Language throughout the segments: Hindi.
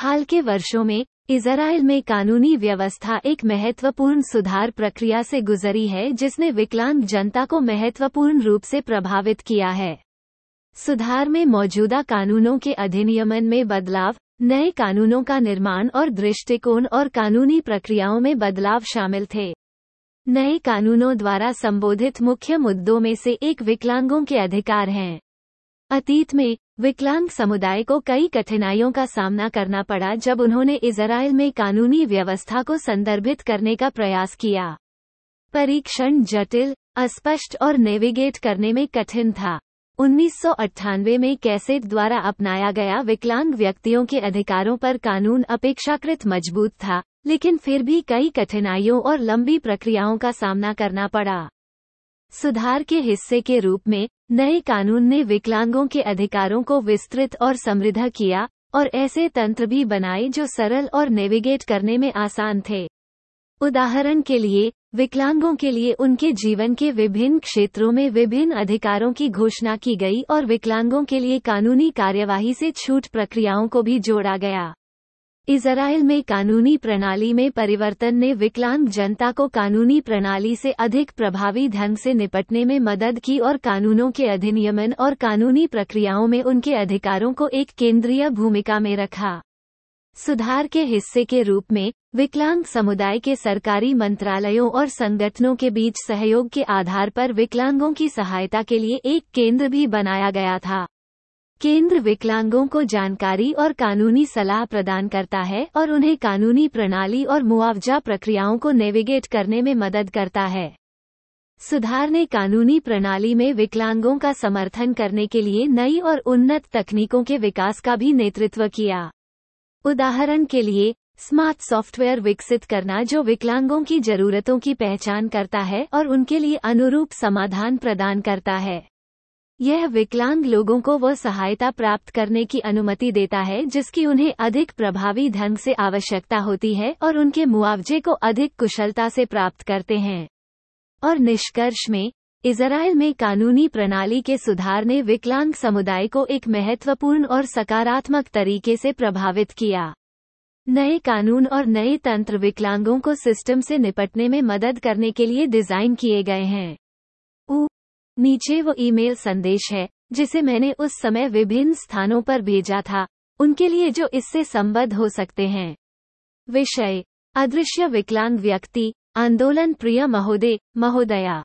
हाल के वर्षों में इज़राइल में कानूनी व्यवस्था एक महत्वपूर्ण सुधार प्रक्रिया से गुजरी है जिसने विकलांग जनता को महत्वपूर्ण रूप से प्रभावित किया है। सुधार में मौजूदा कानूनों के अधिनियमन में बदलाव, नए कानूनों का निर्माण और दृष्टिकोण और कानूनी प्रक्रियाओं में बदलाव शामिल थे। नए कानूनों द्वारा संबोधित मुख्य मुद्दों में से एक विकलांगों के अधिकार हैं। अतीत में विकलांग समुदाय को कई कठिनाइयों का सामना करना पड़ा जब उन्होंने इज़राइल में कानूनी व्यवस्था को संदर्भित करने का प्रयास किया। परीक्षण जटिल, अस्पष्ट और नेविगेट करने में कठिन था। 1998 में कैसेट द्वारा अपनाया गया विकलांग व्यक्तियों के अधिकारों पर कानून अपेक्षाकृत मजबूत था, लेकिन फिर भी कई कठिनाइयों और लंबी प्रक्रियाओं का सामना करना पड़ा। सुधार के हिस्से के रूप में नए कानून ने विकलांगों के अधिकारों को विस्तृत और समृद्ध किया और ऐसे तंत्र भी बनाए जो सरल और नेविगेट करने में आसान थे। उदाहरण के लिए, विकलांगों के लिए उनके जीवन के विभिन्न क्षेत्रों में विभिन्न अधिकारों की घोषणा की गई और विकलांगों के लिए कानूनी कार्यवाही से छूट प्रक्रियाओं को भी जोड़ा गया। इज़राइल में कानूनी प्रणाली में परिवर्तन ने विकलांग जनता को कानूनी प्रणाली से अधिक प्रभावी ढंग से निपटने में मदद की और कानूनों के अधिनियमन और कानूनी प्रक्रियाओं में उनके अधिकारों को एक केंद्रीय भूमिका में रखा। सुधार के हिस्से के रूप में विकलांग समुदाय के सरकारी मंत्रालयों और संगठनों के बीच सहयोग के आधार पर विकलांगों की सहायता के लिए एक केंद्र भी बनाया गया था। केंद्र विकलांगों को जानकारी और कानूनी सलाह प्रदान करता है और उन्हें कानूनी प्रणाली और मुआवजा प्रक्रियाओं को नेविगेट करने में मदद करता है। सुधार ने कानूनी प्रणाली में विकलांगों का समर्थन करने के लिए नई और उन्नत तकनीकों के विकास का भी नेतृत्व किया। उदाहरण के लिए, स्मार्ट सॉफ्टवेयर विकसित करना जो विकलांगों की जरूरतों की पहचान करता है और उनके लिए अनुरूप समाधान प्रदान करता है। यह विकलांग लोगों को वह सहायता प्राप्त करने की अनुमति देता है जिसकी उन्हें अधिक प्रभावी ढंग से आवश्यकता होती है और उनके मुआवजे को अधिक कुशलता से प्राप्त करते हैं। और निष्कर्ष में, इज़राइल में कानूनी प्रणाली के सुधार ने विकलांग समुदाय को एक महत्वपूर्ण और सकारात्मक तरीके से प्रभावित किया। नए कानून और नए तंत्र विकलांगों को सिस्टम से निपटने में मदद करने के लिए डिजाइन किए गए हैं। नीचे वो ईमेल संदेश है जिसे मैंने उस समय विभिन्न स्थानों पर भेजा था, उनके लिए जो इससे संबद्ध हो सकते हैं। विषय: अदृश्य विकलांग व्यक्ति आंदोलन। प्रिय महोदय महोदया,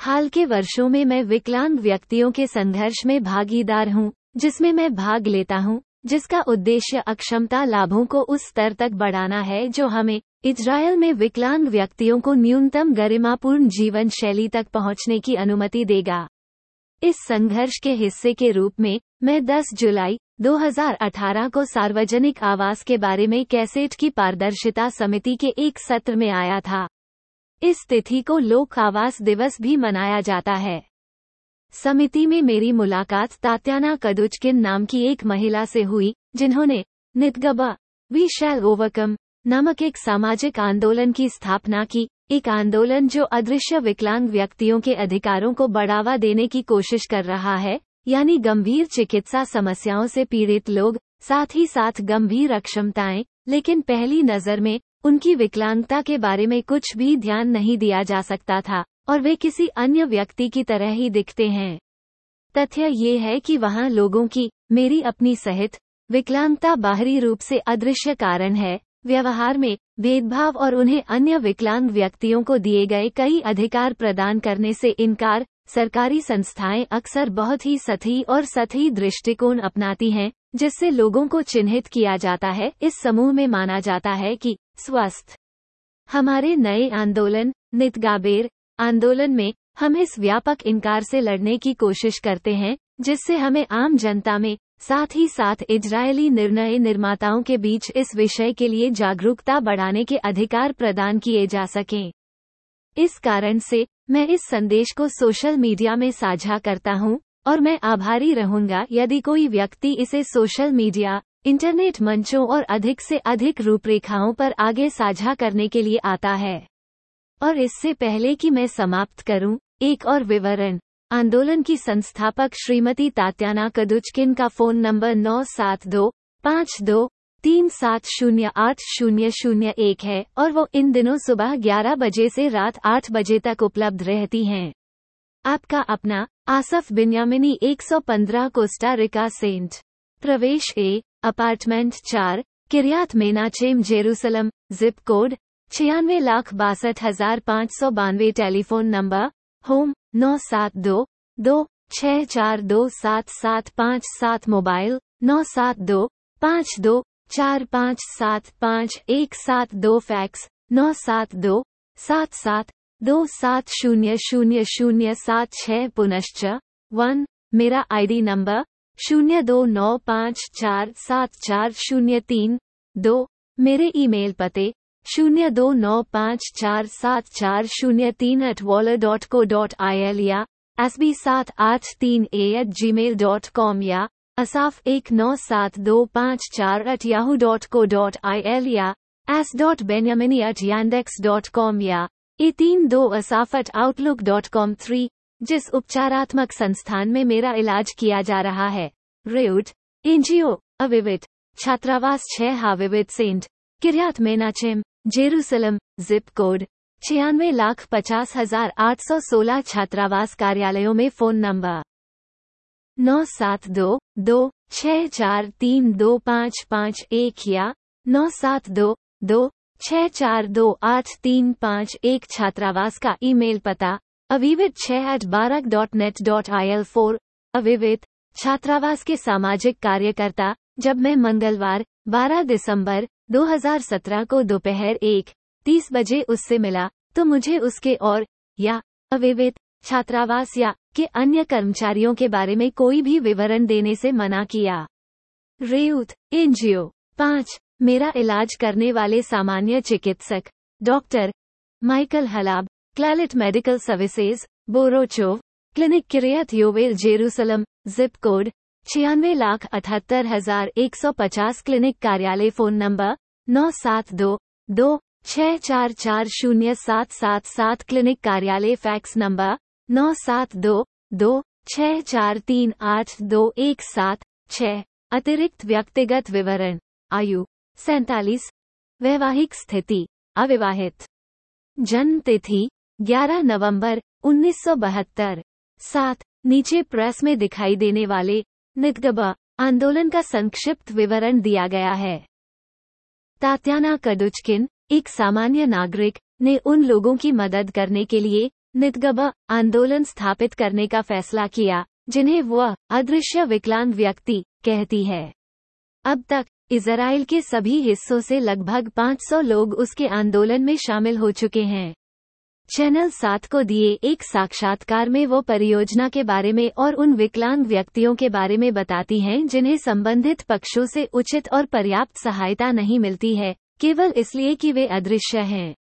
हाल के वर्षों में मैं विकलांग व्यक्तियों के संघर्ष में भागीदार हूं, जिसमें मैं भाग लेता हूं, जिसका उद्देश्य अक्षमता लाभों को उस स्तर तक बढ़ाना है जो हमें इज़राइल में विकलांग व्यक्तियों को न्यूनतम गरिमापूर्ण जीवन शैली तक पहुंचने की अनुमति देगा। इस संघर्ष के हिस्से के रूप में मैं 10 जुलाई 2018 को सार्वजनिक आवास के बारे में कैसेट की पारदर्शिता समिति के एक सत्र में आया था। इस तिथि को लोक आवास दिवस भी मनाया जाता है। समिति में मेरी मुलाकात तात्याना कदुचकिन नाम की एक महिला से हुई, जिन्होंने नितगबर वी शैल ओवरकम नामक एक सामाजिक आंदोलन की स्थापना की, एक आंदोलन जो अदृश्य विकलांग व्यक्तियों के अधिकारों को बढ़ावा देने की कोशिश कर रहा है, यानी गंभीर चिकित्सा समस्याओं से पीड़ित लोग, साथ ही साथ गंभीर अक्षमताएं, लेकिन पहली नज़र में उनकी विकलांगता के बारे में कुछ भी ध्यान नहीं दिया जा सकता था और वे किसी अन्य व्यक्ति की तरह ही दिखते हैं। तथ्य ये है कि वहाँ लोगों की, मेरी अपनी सहित, विकलांगता बाहरी रूप से अदृश्य कारण है, व्यवहार में भेदभाव और उन्हें अन्य विकलांग व्यक्तियों को दिए गए कई अधिकार प्रदान करने से इनकार। सरकारी संस्थाएं अक्सर बहुत ही सतही और सतही दृष्टिकोण अपनाती हैं, जिससे लोगों को चिन्हित किया जाता है। इस समूह में माना जाता है कि स्वस्थ। हमारे नए आंदोलन नितगाबेर आंदोलन में हम इस व्यापक इनकार से लड़ने की कोशिश करते हैं, जिससे हमें आम जनता में, साथ ही साथ इजरायली निर्णय निर्माताओं के बीच इस विषय के लिए जागरूकता बढ़ाने के अधिकार प्रदान किए जा सकें। इस कारण से मैं इस संदेश को सोशल मीडिया में साझा करता हूं, और मैं आभारी रहूंगा यदि कोई व्यक्ति इसे सोशल मीडिया, इंटरनेट मंचों और अधिक से अधिक रूपरेखाओं पर आगे साझा करने के लिए आता है। और इससे पहले कि मैं समाप्त करूं, एक और विवरण। आंदोलन की संस्थापक श्रीमती तात्याना कदुचकिन का फ़ोन नंबर 97252 37080001 है और वो इन दिनों सुबह 11 बजे से रात 8 बजे तक उपलब्ध रहती हैं। आपका अपना Asaf Binyamini 115 Costa Rica saint, प्रवेश A, apartment 4, Kiryat Menachem, Jerusalem, zip code 96,62,592, telephone number home 972-26427-757, mobile 972-524575-172, fax 972-7727-00076, पुनश्च 1 मेरा आईडी नंबर 029547403, 2 मेरे ईमेल पते 029547403@waller.co.il या sb783a@gmail.com या asaf1972542@yahoo.co.il या as.benyamini@yandex.com या a32asaf@outlook.com। 3 जिस उपचारात्मक संस्थान में मेरा इलाज किया जा रहा है, रेउट, एनजीओ, अविविट, छात्रावास 6 हाविविट saint, Kiryat Menachem, Jerusalem, zip code 96,50,816, छात्रावास कार्यालयों में फोन नंबर 9722643255 या 972264283151, छात्रावास का ईमेल पता avivit6@barak.net.il। 4 अविवित छात्रावास के सामाजिक कार्यकर्ता, जब मैं मंगलवार 12 दिसंबर 2017 को दोपहर 1:30 बजे उससे मिला तो मुझे उसके और या अविवित छात्रावास या के अन्य कर्मचारियों के बारे में कोई भी विवरण देने से मना किया। रेउत, एनजीओ, 5 मेरा इलाज करने वाले सामान्य चिकित्सक doctor Michael Halab, Clalit medical services, Borochov, clinic, Kiryat Yovel, Jerusalem, zip code 96,78,150, clinic कार्यालय, फोन नंबर 972-26440,777, क्लिनिक कार्यालय, फैक्स नंबर 972-264382176। अतिरिक्त व्यक्तिगत विवरण, आयु 47, वैवाहिक स्थिति अविवाहित, जन्म तिथि 11 नवंबर 1972। 7 नीचे प्रेस में दिखाई देने वाले नितगबर आंदोलन का संक्षिप्त विवरण दिया गया है। तात्याना कदुचकिन, एक सामान्य नागरिक, ने उन लोगों की मदद करने के लिए नितगबर आंदोलन स्थापित करने का फैसला किया जिन्हें वह अदृश्य विकलांग व्यक्ति कहती है। अब तक इज़राइल के सभी हिस्सों से लगभग 500 लोग उसके आंदोलन में शामिल हो चुके हैं। चैनल 7 को दिए एक साक्षात्कार में वो परियोजना के बारे में और उन विकलांग व्यक्तियों के बारे में बताती हैं जिन्हें संबंधित पक्षों से उचित और पर्याप्त सहायता नहीं मिलती है, केवल इसलिए कि वे अदृश्य हैं।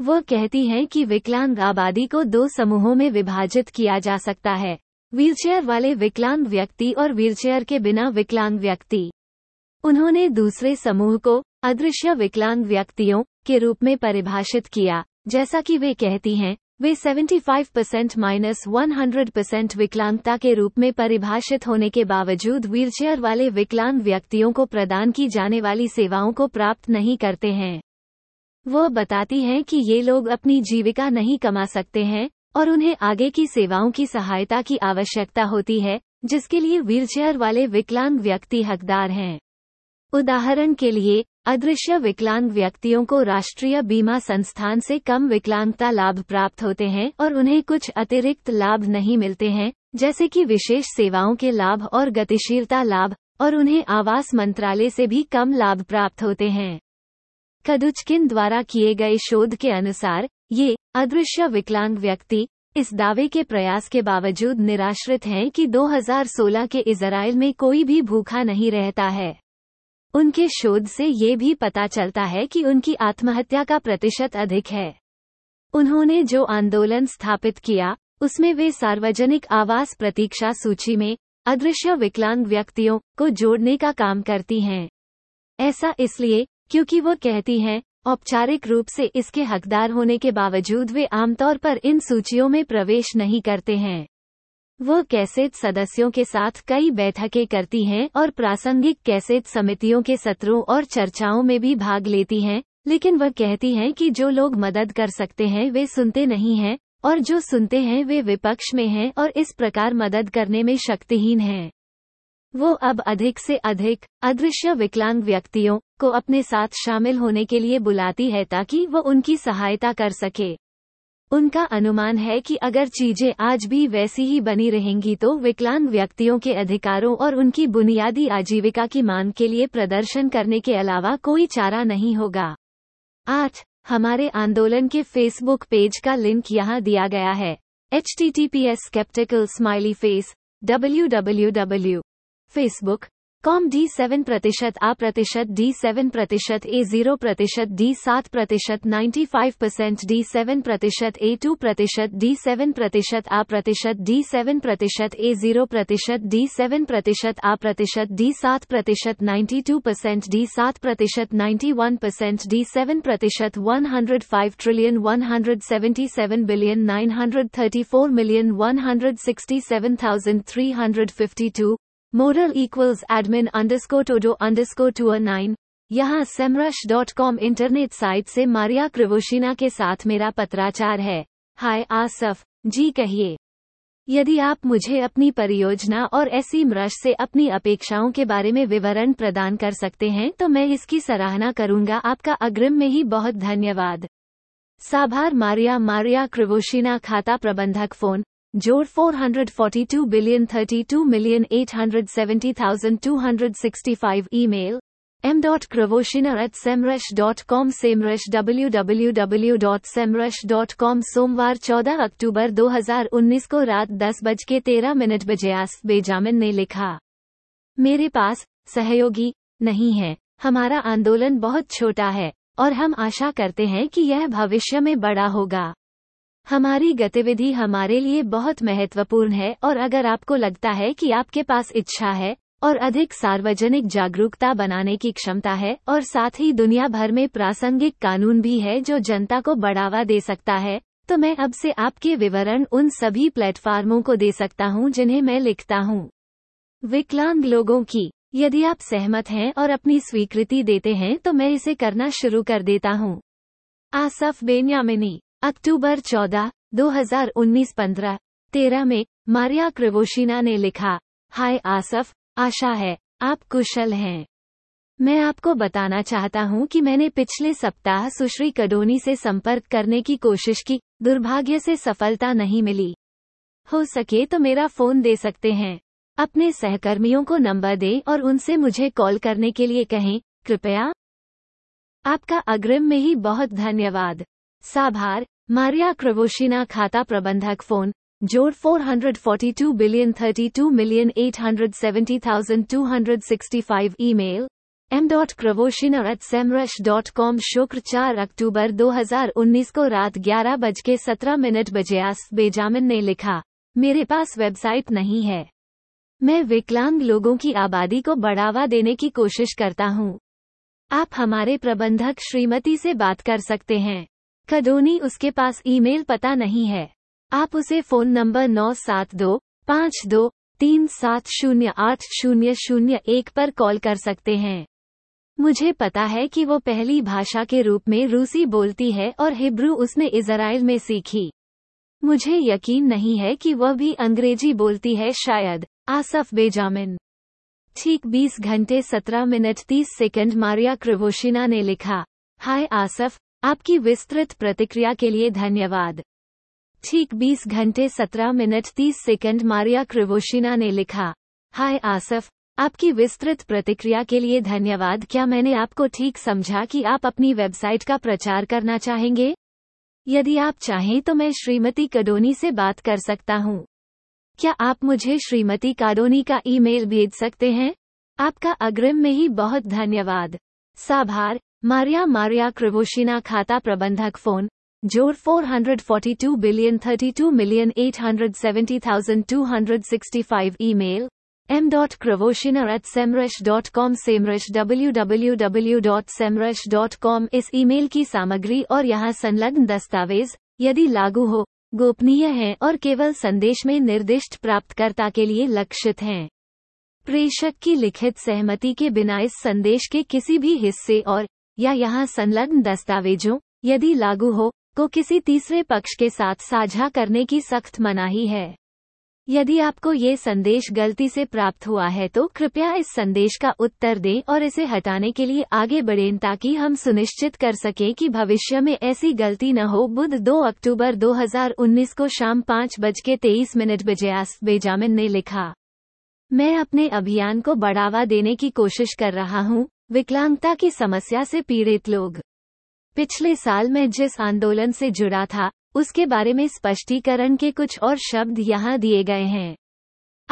वो कहती हैं कि विकलांग आबादी को 2 समूहों में विभाजित किया जा सकता है, व्हीलचेयर वाले विकलांग व्यक्ति और व्हीलचेयर के बिना विकलांग व्यक्ति। उन्होंने दूसरे समूह को अदृश्य विकलांग व्यक्तियों के रूप में परिभाषित किया, जैसा कि वे कहती हैं वे 75% - 100% विकलांगता के रूप में परिभाषित होने के बावजूद व्हीलचेयर वाले विकलांग व्यक्तियों को प्रदान की जाने वाली सेवाओं को प्राप्त नहीं करते हैं। वो बताती हैं कि ये लोग अपनी जीविका नहीं कमा सकते हैं और उन्हें आगे की सेवाओं की सहायता की आवश्यकता होती है जिसके लिए व्हीलचेयर वाले विकलांग व्यक्ति हकदार हैं। उदाहरण के लिए, अदृश्य विकलांग व्यक्तियों को राष्ट्रीय बीमा संस्थान से कम विकलांगता लाभ प्राप्त होते हैं और उन्हें कुछ अतिरिक्त लाभ नहीं मिलते हैं, जैसे कि विशेष सेवाओं के लाभ और गतिशीलता लाभ, और उन्हें आवास मंत्रालय से भी कम लाभ प्राप्त होते हैं। कदुचकिन द्वारा किए गए शोध के अनुसार ये अदृश्य विकलांग व्यक्ति इस दावे के प्रयास के बावजूद निराश्रित हैं कि 2016 के इज़राइल में कोई भी भूखा नहीं रहता है। उनके शोध से ये भी पता चलता है कि उनकी आत्महत्या का प्रतिशत अधिक है। उन्होंने जो आंदोलन स्थापित किया उसमें वे सार्वजनिक आवास प्रतीक्षा सूची में अदृश्य विकलांग व्यक्तियों को जोड़ने का काम करती हैं। ऐसा इसलिए क्योंकि वो कहती हैं औपचारिक रूप से इसके हकदार होने के बावजूद वे आमतौर पर इन सूचियों में प्रवेश नहीं करते हैं। वह कैसेट सदस्यों के साथ कई बैठकें करती हैं और प्रासंगिक कैसेट समितियों के सत्रों और चर्चाओं में भी भाग लेती हैं, लेकिन वह कहती हैं कि जो लोग मदद कर सकते हैं वे सुनते नहीं हैं और जो सुनते हैं वे विपक्ष में हैं और इस प्रकार मदद करने में शक्तिहीन हैं। वो अब अधिक से अधिक अदृश्य विकलांग व्यक्तियों को अपने साथ शामिल होने के लिए बुलाती है ताकि वो उनकी सहायता कर सके। उनका अनुमान है कि अगर चीजें आज भी वैसी ही बनी रहेंगी तो विकलांग व्यक्तियों के अधिकारों और उनकी बुनियादी आजीविका की मांग के लिए प्रदर्शन करने के अलावा कोई चारा नहीं होगा। 8. हमारे आंदोलन के फेसबुक पेज का लिंक यहाँ दिया गया है। https://www.facebook.com %, 7%, D7%, A0%, D7%, A2%, D7%, A3%, D7%, A4%, D5%, D7%, D7%, A100 5 trillion 177 billion 934 million 167,000 352 moral = admin_todo_tour9। यहाँ semrush.com इंटरनेट साइट से मारिया क्रेवोशिना के साथ मेरा पत्राचार है। हाय आसफ जी कहिए, यदि आप मुझे अपनी परियोजना और semrush से अपनी अपेक्षाओं के बारे में विवरण प्रदान कर सकते हैं तो मैं इसकी सराहना करूंगा। आपका अग्रिम में ही बहुत धन्यवाद। साभार मारिया क्रेवोशिना, खाता प्रबंधक, फोन जोड़ 442,032,870,265, ईमेल m.kravoshina@semrush.com, semrush www.semrush.com। सोमवार 14 अक्टूबर 2019 को रात 10:13 बजे आसफ बेजामिन ने लिखा, मेरे पास सहयोगी नहीं है, हमारा आंदोलन बहुत छोटा है और हम आशा करते हैं कि यह भविष्य में बड़ा होगा। हमारी गतिविधि हमारे लिए बहुत महत्वपूर्ण है और अगर आपको लगता है कि आपके पास इच्छा है और अधिक सार्वजनिक जागरूकता बनाने की क्षमता है और साथ ही दुनिया भर में प्रासंगिक कानून भी है जो जनता को बढ़ावा दे सकता है, तो मैं अब से आपके विवरण उन सभी प्लेटफार्मों को दे सकता हूं जिन्हें मैं लिखता हूं। विकलांग लोगों की, यदि आप सहमत हैं और अपनी स्वीकृति देते हैं तो मैं इसे करना शुरू कर देता हूं। आसफ बेन्यामिनी। अक्टूबर 14, 2019 15:13 में मारिया क्रेवोशिना ने लिखा, हाय आसफ, आशा है आप कुशल हैं। मैं आपको बताना चाहता हूं कि मैंने पिछले सप्ताह सुश्री कडोनी से संपर्क करने की कोशिश की, दुर्भाग्य से सफलता नहीं मिली। हो सके तो मेरा फोन दे सकते हैं। अपने सहकर्मियों को नंबर दें और उनसे मुझे कॉल करने के लिए कहें, कृपया। आपका अग्रिम में ही बहुत धन्यवाद। साभार मारिया क्रेवोशिना, खाता प्रबंधक, फोन जोड़ 442,032,870,265, ईमेल m.kravoshina@semrush.com। शुक्र 4 अक्टूबर 2019 को रात 11:17 बजे आसफ बेजामिन ने लिखा, मेरे पास वेबसाइट नहीं है, मैं विकलांग लोगों की आबादी को बढ़ावा देने की कोशिश करता हूँ। आप हमारे प्रबंधक श्रीमती से बात कर सकते हैं। कडोनी, उसके पास ईमेल पता नहीं है, आप उसे फोन नंबर 9725237080001 पर कॉल कर सकते हैं। मुझे पता है कि वो पहली भाषा के रूप में रूसी बोलती है और हिब्रू उसने इज़राइल में सीखी। मुझे यकीन नहीं है कि वह भी अंग्रेजी बोलती है, शायद। Asaf Benjamin. ठीक 20:17:30 मारिया क्रेवोशिना ने लिखा, हाय आसफ, आपकी विस्तृत प्रतिक्रिया के लिए धन्यवाद। ठीक 20:17:30 मारिया क्रेवोशिना ने लिखा, हाय आसफ, आपकी विस्तृत प्रतिक्रिया के लिए धन्यवाद। क्या मैंने आपको ठीक समझा कि आप अपनी वेबसाइट का प्रचार करना चाहेंगे? यदि आप चाहें तो मैं श्रीमती कडोनी से बात कर सकता हूं। क्या आप मुझे श्रीमती कडोनी का ईमेल भेज सकते हैं? आपका अग्रिम में ही बहुत धन्यवाद। साभार मारिया क्रेवोशिना, खाता प्रबंधक, फोन जोड़ 442,032,870,265, ईमेल m.kravoshina@semrush.com, semrush www.semrush.com। इस ईमेल की सामग्री और यहाँ संलग्न दस्तावेज, यदि लागू हो, गोपनीय हैं और केवल संदेश में निर्दिष्ट प्राप्तकर्ता के लिए लक्षित हैं। प्रेषक की लिखित सहमति के बिना इस संदेश के किसी भी हिस्से और या यहाँ संलग्न दस्तावेजों, यदि लागू हो, को किसी तीसरे पक्ष के साथ साझा करने की सख्त मनाही है। यदि आपको ये संदेश गलती से प्राप्त हुआ है तो कृपया इस संदेश का उत्तर दें और इसे हटाने के लिए आगे बढ़ें ताकि हम सुनिश्चित कर सकें कि भविष्य में ऐसी गलती न हो। बुध 2 अक्टूबर 2019 को शाम 5:23 बजे आसफ बेंजामिन ने लिखा, मैं अपने अभियान को बढ़ावा देने की कोशिश कर रहा हूँ, विकलांगता की समस्या से पीड़ित लोग। पिछले साल मैं जिस आंदोलन से जुड़ा था उसके बारे में स्पष्टीकरण के कुछ और शब्द यहाँ दिए गए हैं।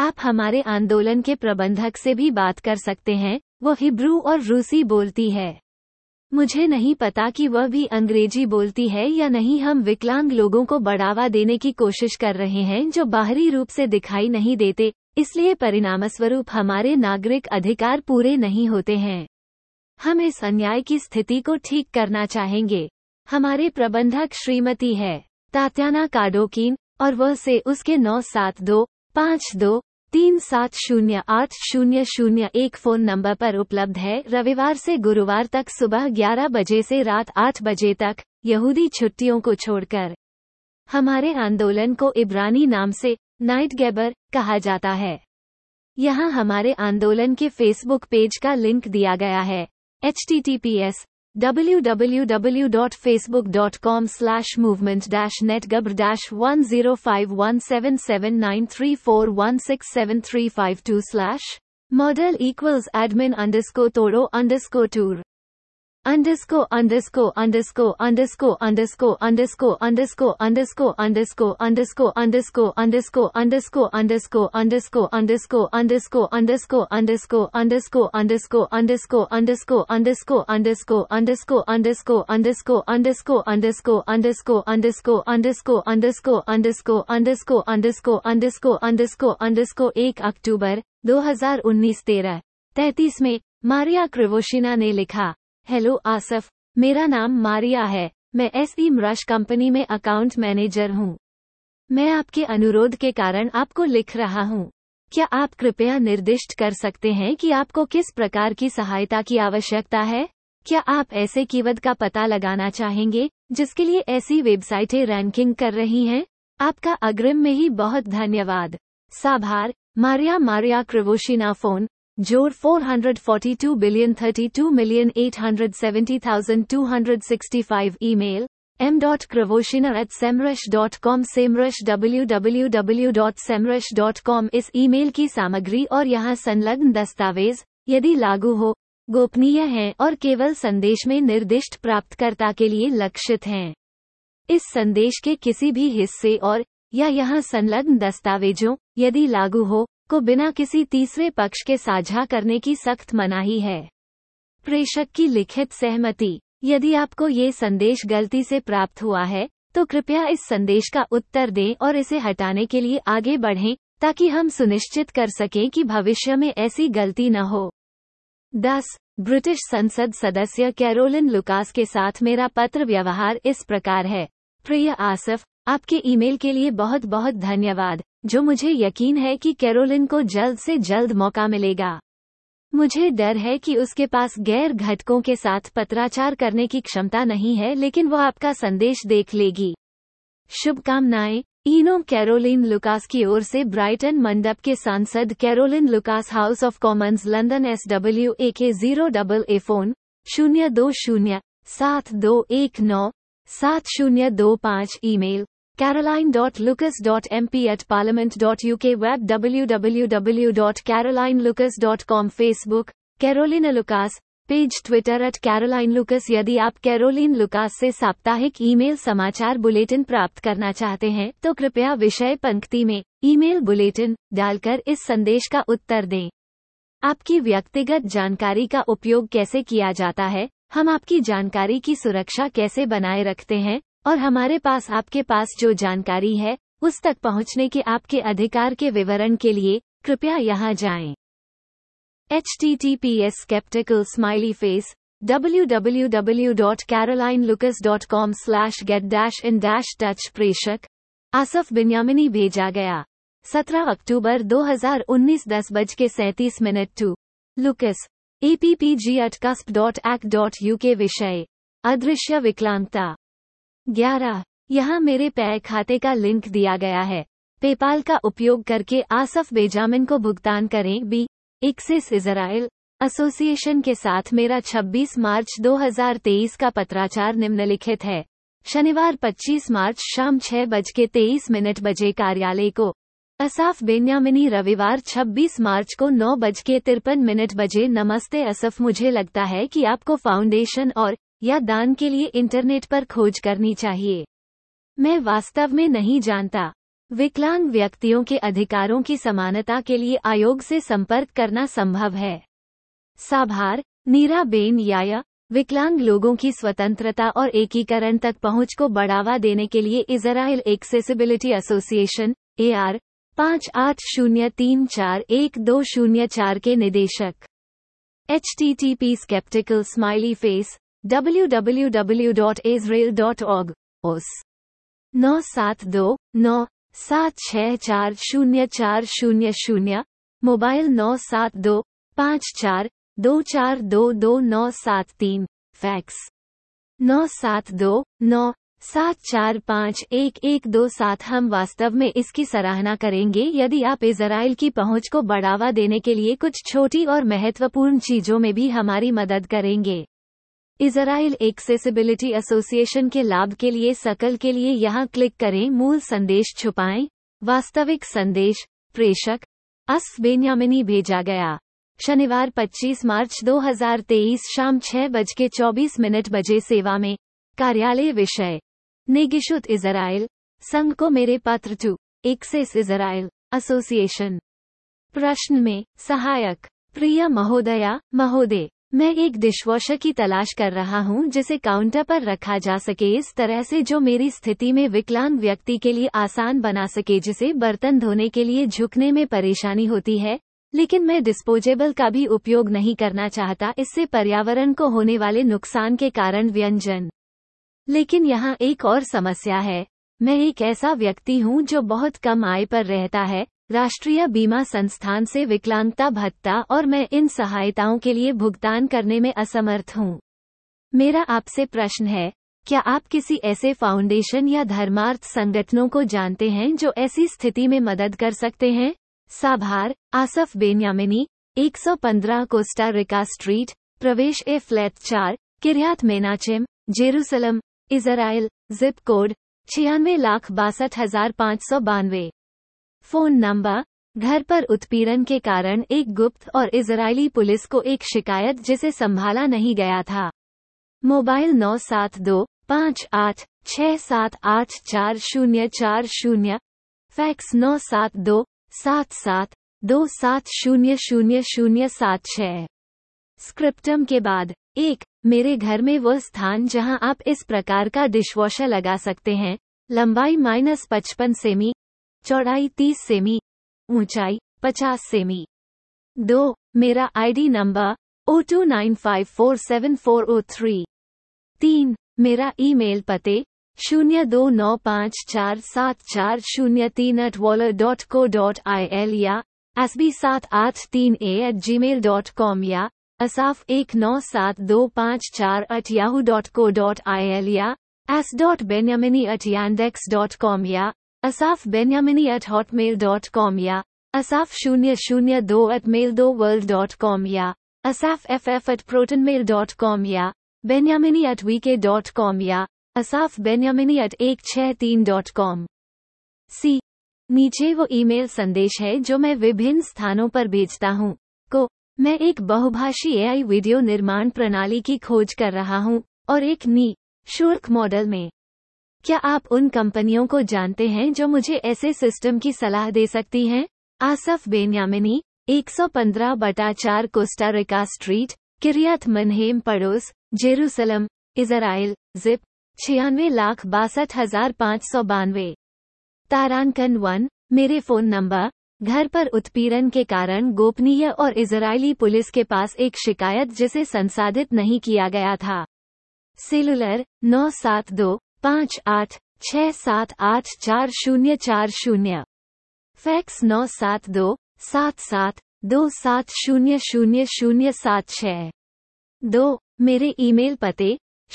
आप हमारे आंदोलन के प्रबंधक से भी बात कर सकते हैं, वो हिब्रू और रूसी बोलती है। मुझे नहीं पता कि वह भी अंग्रेजी बोलती है या नहीं। हम विकलांग लोगों को बढ़ावा देने की कोशिश कर रहे हैं जो बाहरी रूप से दिखाई नहीं देते, इसलिए परिणामस्वरूप हमारे नागरिक अधिकार पूरे नहीं होते हैं। हम इस अन्याय की स्थिति को ठीक करना चाहेंगे। हमारे प्रबंधक श्रीमती है तात्याना काडोकिन और वह से उसके 9725237080001 फोन नंबर पर उपलब्ध है। रविवार से गुरुवार तक सुबह 11 बजे से रात 8 बजे तक, यहूदी छुट्टियों को छोड़कर। हमारे आंदोलन को इब्रानी नाम से नाइटगेबर कहा जाता है। यहाँ हमारे आंदोलन के फेसबुक पेज का लिंक दिया गया है। _ 1 अक्टूबर 2019 13:33 में मारिया क्रेवोशिना ने लिखा, हेलो आसफ, मेरा नाम मारिया है, मैं सेमरश कंपनी में अकाउंट मैनेजर हूँ। मैं आपके अनुरोध के कारण आपको लिख रहा हूँ। क्या आप कृपया निर्दिष्ट कर सकते हैं कि आपको किस प्रकार की सहायता की आवश्यकता है? क्या आप ऐसे कीवर्ड का पता लगाना चाहेंगे जिसके लिए ऐसी वेबसाइटें रैंकिंग कर रही हैं? आपका अग्रिम में ही बहुत धन्यवाद। साभार, मारिया क्रेवोशिना। फोन जोर 442,032,870,265। Email m.kravoshina@semrush.com semrush.com। इस ईमेल की सामग्री और यहाँ संलग्न दस्तावेज, यदि लागू हो, गोपनीय हैं और केवल संदेश में निर्दिष्ट प्राप्तकर्ता के लिए लक्षित हैं। इस संदेश के किसी भी हिस्से और या यहाँ संलग्न दस्तावेजों, यदि लागू हो, को बिना किसी तीसरे पक्ष के साझा करने की सख्त मनाही है। प्रेषक की लिखित सहमति। यदि आपको ये संदेश गलती से प्राप्त हुआ है तो कृपया इस संदेश का उत्तर दें और इसे हटाने के लिए आगे बढ़ें ताकि हम सुनिश्चित कर सकें कि भविष्य में ऐसी गलती न हो। 10. ब्रिटिश संसद सदस्य कैरोलिन लुकास के साथ मेरा पत्र व्यवहार इस प्रकार है। प्रिय आसफ, आपके ईमेल के लिए बहुत बहुत धन्यवाद, जो मुझे यकीन है कि कैरोलिन को जल्द से जल्द मौका मिलेगा। मुझे डर है कि उसके पास गैर घटकों के साथ पत्राचार करने की क्षमता नहीं है, लेकिन वह आपका संदेश देख लेगी। शुभकामनाएं, इनो। कैरोलिन लुकास की ओर से ब्राइटन मंडप के सांसद Caroline Lucas, house of Commons, London SW AK 0AA। Phone 02072197025। Email caroline.lucas.mp@parliament.uk। web www.carolinelucas.com। Facebook Carolina Lucas page. Twitter @CarolineLucas। यदि आप कैरोलिन लुकास से साप्ताहिक ईमेल समाचार बुलेटिन प्राप्त करना चाहते हैं तो कृपया विषय पंक्ति में ईमेल बुलेटिन डालकर इस संदेश का उत्तर दें। आपकी व्यक्तिगत जानकारी का उपयोग कैसे किया जाता है, हम आपकी जानकारी की सुरक्षा कैसे बनाए रखते हैं और हमारे पास आपके पास जो जानकारी है उस तक पहुंचने के आपके अधिकार के विवरण के लिए कृपया यहाँ जाएं। https://www.carolinelucas.com/get-in-touch। प्रेषक आसफ बेन्यामिनी भेजा गया। 17 अक्टूबर 2019 10:37 टू लुकस appg@casp.ac.uk विषय अदृश्य विकलांगता 11। यहाँ मेरे पैर खाते का लिंक दिया गया है। पेपाल का उपयोग करके आसफ बेजामिन को भुगतान करें। बी एक्सिस इज़राइल एसोसिएशन के साथ मेरा 26 मार्च 2023 का पत्राचार निम्नलिखित है। शनिवार 25 मार्च शाम 6:23 बजे कार्यालय को, आसफ बेन्यामिनी रविवार 26 मार्च को 9:53 बजे। नमस्ते आसफ, मुझे लगता है कि आपको फाउंडेशन और या दान के लिए इंटरनेट पर खोज करनी चाहिए। मैं वास्तव में नहीं जानता। विकलांग व्यक्तियों के अधिकारों की समानता के लिए आयोग से संपर्क करना संभव है। साभार नीरा बेन याया, विकलांग लोगों की स्वतंत्रता और एकीकरण तक पहुंच को बढ़ावा देने के लिए इज़राइल एक्सेसिबिलिटी एसोसिएशन (AR) 5803412004 के निदेशक। http://www.israel.org 97297644000 mobile 972542422 973 fax 97297451127। हम वास्तव में इसकी सराहना करेंगे यदि आप इज़राइल की पहुंच को बढ़ावा देने के लिए कुछ छोटी और महत्वपूर्ण चीजों में भी हमारी मदद करेंगे। इज़राइल एक्सेसिबिलिटी एसोसिएशन के लाभ के लिए सकल के लिए यहाँ क्लिक करें। मूल संदेश छुपाएं। वास्तविक संदेश प्रेषक आसफ बेन्यामिनी भेजा गया। शनिवार 25 मार्च 2023 शाम 6:24 बजे। सेवा में कार्यालय विषय नेगिशुत इज़राइल संघ को मेरे पत्र टू एक्सेस इज़राइल एसोसिएशन। प्रश्न में सहायक प्रिय महोदया महोदय, मैं एक डिशवॉशर की तलाश कर रहा हूं जिसे काउंटर पर रखा जा सके इस तरह से जो मेरी स्थिति में विकलांग व्यक्ति के लिए आसान बना सके जिसे बर्तन धोने के लिए झुकने में परेशानी होती है, लेकिन मैं डिस्पोजेबल का भी उपयोग नहीं करना चाहता इससे पर्यावरण को होने वाले नुकसान के कारण। व्यंजन। लेकिन यहाँ एक और समस्या है। मैं एक ऐसा व्यक्ति हूँ जो बहुत कम आय पर रहता है, राष्ट्रीय बीमा संस्थान से विकलांगता भत्ता, और मैं इन सहायताओं के लिए भुगतान करने में असमर्थ हूँ। मेरा आपसे प्रश्न है, क्या आप किसी ऐसे फाउंडेशन या धर्मार्थ संगठनों को जानते हैं जो ऐसी स्थिति में मदद कर सकते हैं? साभार Asaf Benyamini, 115 Costa Rica street, प्रवेश A flat 4, Kiryat Menachem, Jerusalem, Israel, zip code 96,62,592। Phone number. घर पर उत्पीड़न के कारण एक गुप्त और इज़राइली पुलिस को एक शिकायत जिसे संभाला नहीं गया था। मोबाइल 97258678440। फैक्स 9727727000076। स्क्रिप्टम के बाद 1. मेरे घर में वो स्थान जहां आप इस प्रकार का डिशवॉशर लगा सकते हैं। लंबाई -55 सेमी, चौड़ाई 30 सेमी, ऊंचाई 50 सेमी। 2. मेरा आईडी नंबर 029547403। 3. मेरा ईमेल पते 029547403@waller.co.il या asb783a@gmail.com या asaf1972548yahoo.co.il या as.benyamini@yandex.com या asafbenyamini@hotmail.com या asaf002@mail2world.com या asafff@protonmail.com या benyamini@wk.com या asafbenyamini@163.com। C. नीचे वो ईमेल संदेश है जो मैं विभिन्न स्थानों पर भेजता हूँ को। मैं एक बहुभाषी AI वीडियो निर्माण प्रणाली की खोज कर रहा हूँ और एक नि-शुल्क मॉडल में। क्या आप उन कंपनियों को जानते हैं जो मुझे ऐसे सिस्टम की सलाह दे सकती हैं? Asaf Benyamini, 115/4 Costa Rica street, Kiryat मनहेम पड़ोस, जेरूसलम, इज़राइल, जिप 96,62,592। तारांकन 1. मेरे फोन नंबर। घर पर उत्पीड़न के कारण गोपनीय और इज़राइली पुलिस के पास एक शिकायत जिसे संसाधित नहीं किया गया था। सेलुलर 972 6784040 फैक्स 972727000076 2 मेरे ईमेल पते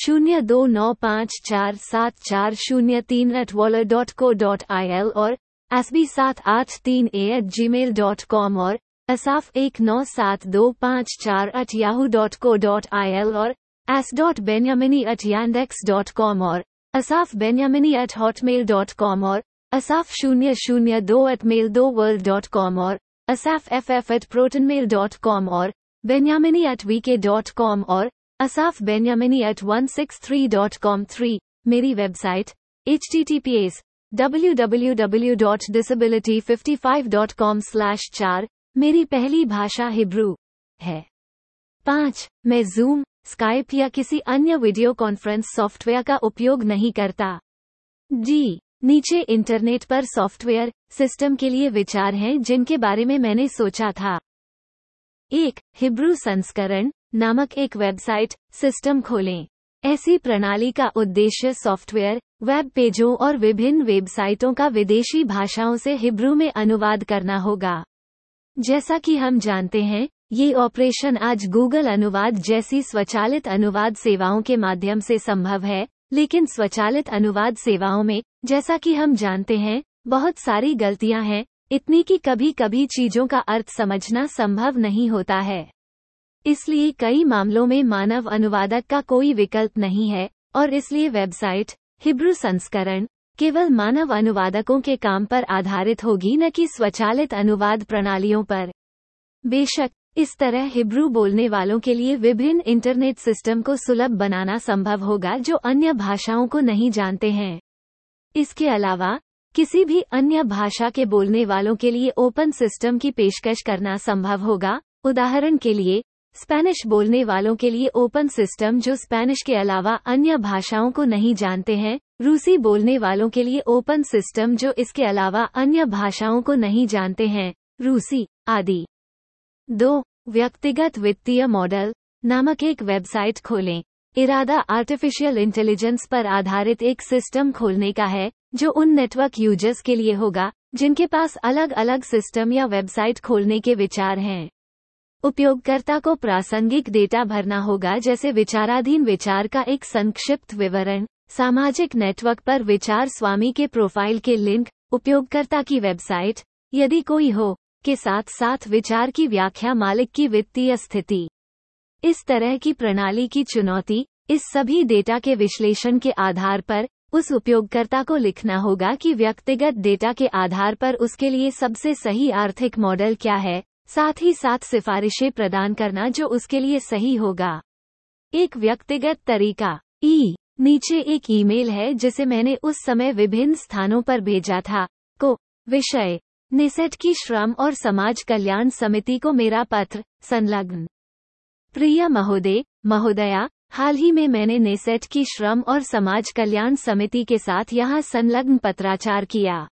029547403@wala.co.il और asb783a@gmail.com और asaf197254@yahoo.co.il और as.benyamini@yandex.com और asafbenyamini@hotmail.com और asaf002@mail2world.com और asafff@protonmail.com और benyamini@vk.com और asafbenyamini@163.com 3 मेरी वेबसाइट https://www.disability55.com/4 मेरी पहली भाषा हिब्रू है। 5 मैं जूम, स्काइप या किसी अन्य वीडियो कॉन्फ्रेंस सॉफ्टवेयर का उपयोग नहीं करता। जी नीचे इंटरनेट पर सॉफ्टवेयर सिस्टम के लिए विचार हैं जिनके बारे में मैंने सोचा था। 1 हिब्रू संस्करण नामक एक वेबसाइट सिस्टम खोलें। ऐसी प्रणाली का उद्देश्य सॉफ्टवेयर, वेब पेजों और विभिन्न वेबसाइटों का विदेशी भाषाओं से हिब्रू में अनुवाद करना होगा। जैसा कि हम जानते हैं, ये ऑपरेशन आज गूगल अनुवाद जैसी स्वचालित अनुवाद सेवाओं के माध्यम से संभव है, लेकिन स्वचालित अनुवाद सेवाओं में, जैसा कि हम जानते हैं, बहुत सारी गलतियां हैं, इतनी कि कभी-कभी चीजों का अर्थ समझना संभव नहीं होता है। इसलिए कई मामलों में मानव अनुवादक का कोई विकल्प नहीं है, और इसलिए वेबसाइट हिब्रू संस्करण केवल मानव अनुवादकों के काम पर आधारित होगी, न कि स्वचालित अनुवाद प्रणालियों पर। बेशक इस तरह हिब्रू बोलने वालों के लिए विभिन्न इंटरनेट सिस्टम को सुलभ बनाना संभव होगा जो अन्य भाषाओं को नहीं जानते हैं। इसके अलावा किसी भी अन्य भाषा के बोलने वालों के लिए ओपन सिस्टम की पेशकश करना संभव होगा। उदाहरण के लिए स्पेनिश बोलने वालों के लिए ओपन सिस्टम जो स्पेनिश के अलावा अन्य भाषाओं को नहीं जानते हैं, रूसी बोलने वालों के लिए ओपन सिस्टम जो इसके अलावा अन्य भाषाओं को नहीं जानते हैं, रूसी आदि। 2 व्यक्तिगत वित्तीय मॉडल नामक एक वेबसाइट खोलें। इरादा आर्टिफिशियल इंटेलिजेंस पर आधारित एक सिस्टम खोलने का है जो उन नेटवर्क यूजर्स के लिए होगा जिनके पास अलग अलग सिस्टम या वेबसाइट खोलने के विचार हैं। उपयोगकर्ता को प्रासंगिक डेटा भरना होगा जैसे विचाराधीन विचार का एक संक्षिप्त विवरण, सामाजिक नेटवर्क पर विचार स्वामी के प्रोफाइल के लिंक, उपयोगकर्ता की वेबसाइट यदि कोई हो के साथ साथ विचार की व्याख्या, मालिक की वित्तीय स्थिति। इस तरह की प्रणाली की चुनौती इस सभी डेटा के विश्लेषण के आधार पर उस उपयोगकर्ता को लिखना होगा कि व्यक्तिगत डेटा के आधार पर उसके लिए सबसे सही आर्थिक मॉडल क्या है, साथ ही साथ सिफारिशें प्रदान करना जो उसके लिए सही होगा। एक व्यक्तिगत तरीका ई नीचे एक ईमेल है जिसे मैंने उस समय विभिन्न स्थानों पर भेजा था को विषय नेसेट की श्रम और समाज कल्याण समिति को मेरा पत्र संलग्न। प्रिय महोदय महोदया, हाल ही में मैंने नेसेट की श्रम और समाज कल्याण समिति के साथ यहाँ संलग्न पत्राचार किया।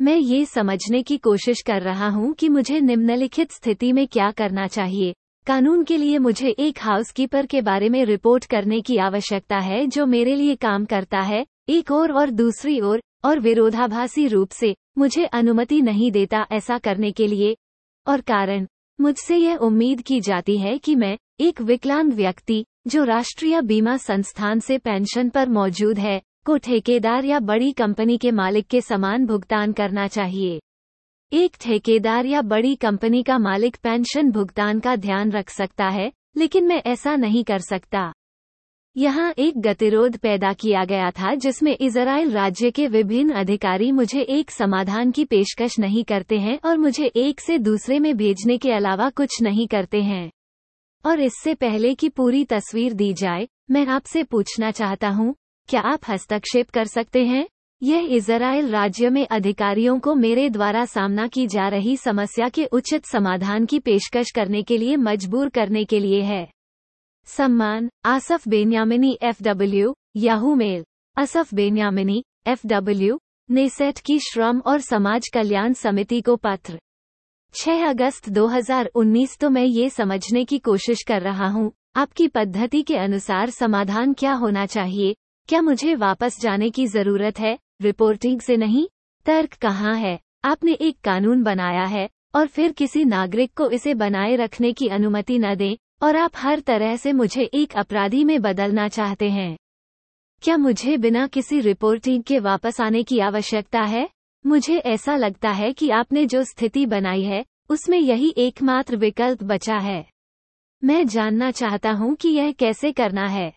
मैं ये समझने की कोशिश कर रहा हूँ कि मुझे निम्नलिखित स्थिति में क्या करना चाहिए। कानून के लिए मुझे एक हाउसकीपर के बारे में रिपोर्ट करने की आवश्यकता है जो मेरे लिए काम करता है एक ओर और दूसरी ओर और विरोधाभासी रूप से मुझे अनुमति नहीं देता ऐसा करने के लिए, और कारण मुझसे यह उम्मीद की जाती है कि मैं एक विकलांग व्यक्ति जो राष्ट्रीय बीमा संस्थान से पेंशन पर मौजूद है को ठेकेदार या बड़ी कंपनी के मालिक के समान भुगतान करना चाहिए। एक ठेकेदार या बड़ी कंपनी का मालिक पेंशन भुगतान का ध्यान रख सकता है, लेकिन मैं ऐसा नहीं कर सकता। यहाँ एक गतिरोध पैदा किया गया था जिसमें इज़राइल राज्य के विभिन्न अधिकारी मुझे एक समाधान की पेशकश नहीं करते हैं और मुझे एक से दूसरे में भेजने के अलावा कुछ नहीं करते हैं। और इससे पहले कि पूरी तस्वीर दी जाए, मैं आपसे पूछना चाहता हूँ, क्या आप हस्तक्षेप कर सकते हैं? यह इज़राइल राज्य में अधिकारियों को मेरे द्वारा सामना की जा रही समस्या के उचित समाधान की पेशकश करने के लिए मजबूर करने के लिए है। सम्मान Asaf Benyamini FW Yahoo mail Asaf Benyamini FW Knesset की श्रम और समाज कल्याण समिति को पत्र 6 अगस्त 2019। तो मैं ये समझने की कोशिश कर रहा हूँ आपकी पद्धति के अनुसार समाधान क्या होना चाहिए क्या मुझे वापस जाने की जरूरत है, रिपोर्टिंग से नहीं? तर्क कहाँ है? आपने एक कानून बनाया है और फिर किसी नागरिक को इसे बनाए रखने की अनुमति न दें, और आप हर तरह से मुझे एक अपराधी में बदलना चाहते हैं। क्या मुझे बिना किसी रिपोर्टिंग के वापस आने की आवश्यकता है? मुझे ऐसा लगता है कि आपने जो स्थिति बनाई है उसमें यही एकमात्र विकल्प बचा है। मैं जानना चाहता हूं कि यह कैसे करना है।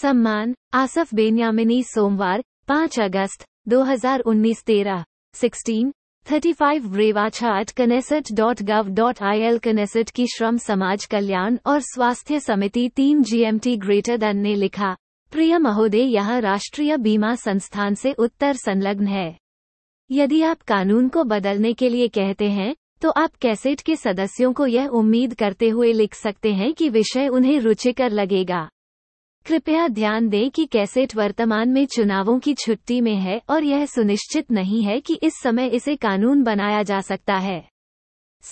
सम्मान, आसफ बेन्यामिनी, सोमवार 5 अगस्त 2019, 13:16:35, ब्रेवाछाट knesset.gov.il। कनेसेट की श्रम समाज कल्याण और स्वास्थ्य समिति 3 GMT/। ने लिखा, प्रिय महोदय, यह राष्ट्रीय बीमा संस्थान से उत्तर संलग्न है। यदि आप कानून को बदलने के लिए कहते हैं तो आप कैसेट के सदस्यों को यह उम्मीद करते हुए लिख सकते हैं कि विषय उन्हें रुचिकर लगेगा। कृपया ध्यान दें कि कैसेट वर्तमान में चुनावों की छुट्टी में है और यह सुनिश्चित नहीं है कि इस समय इसे कानून बनाया जा सकता है।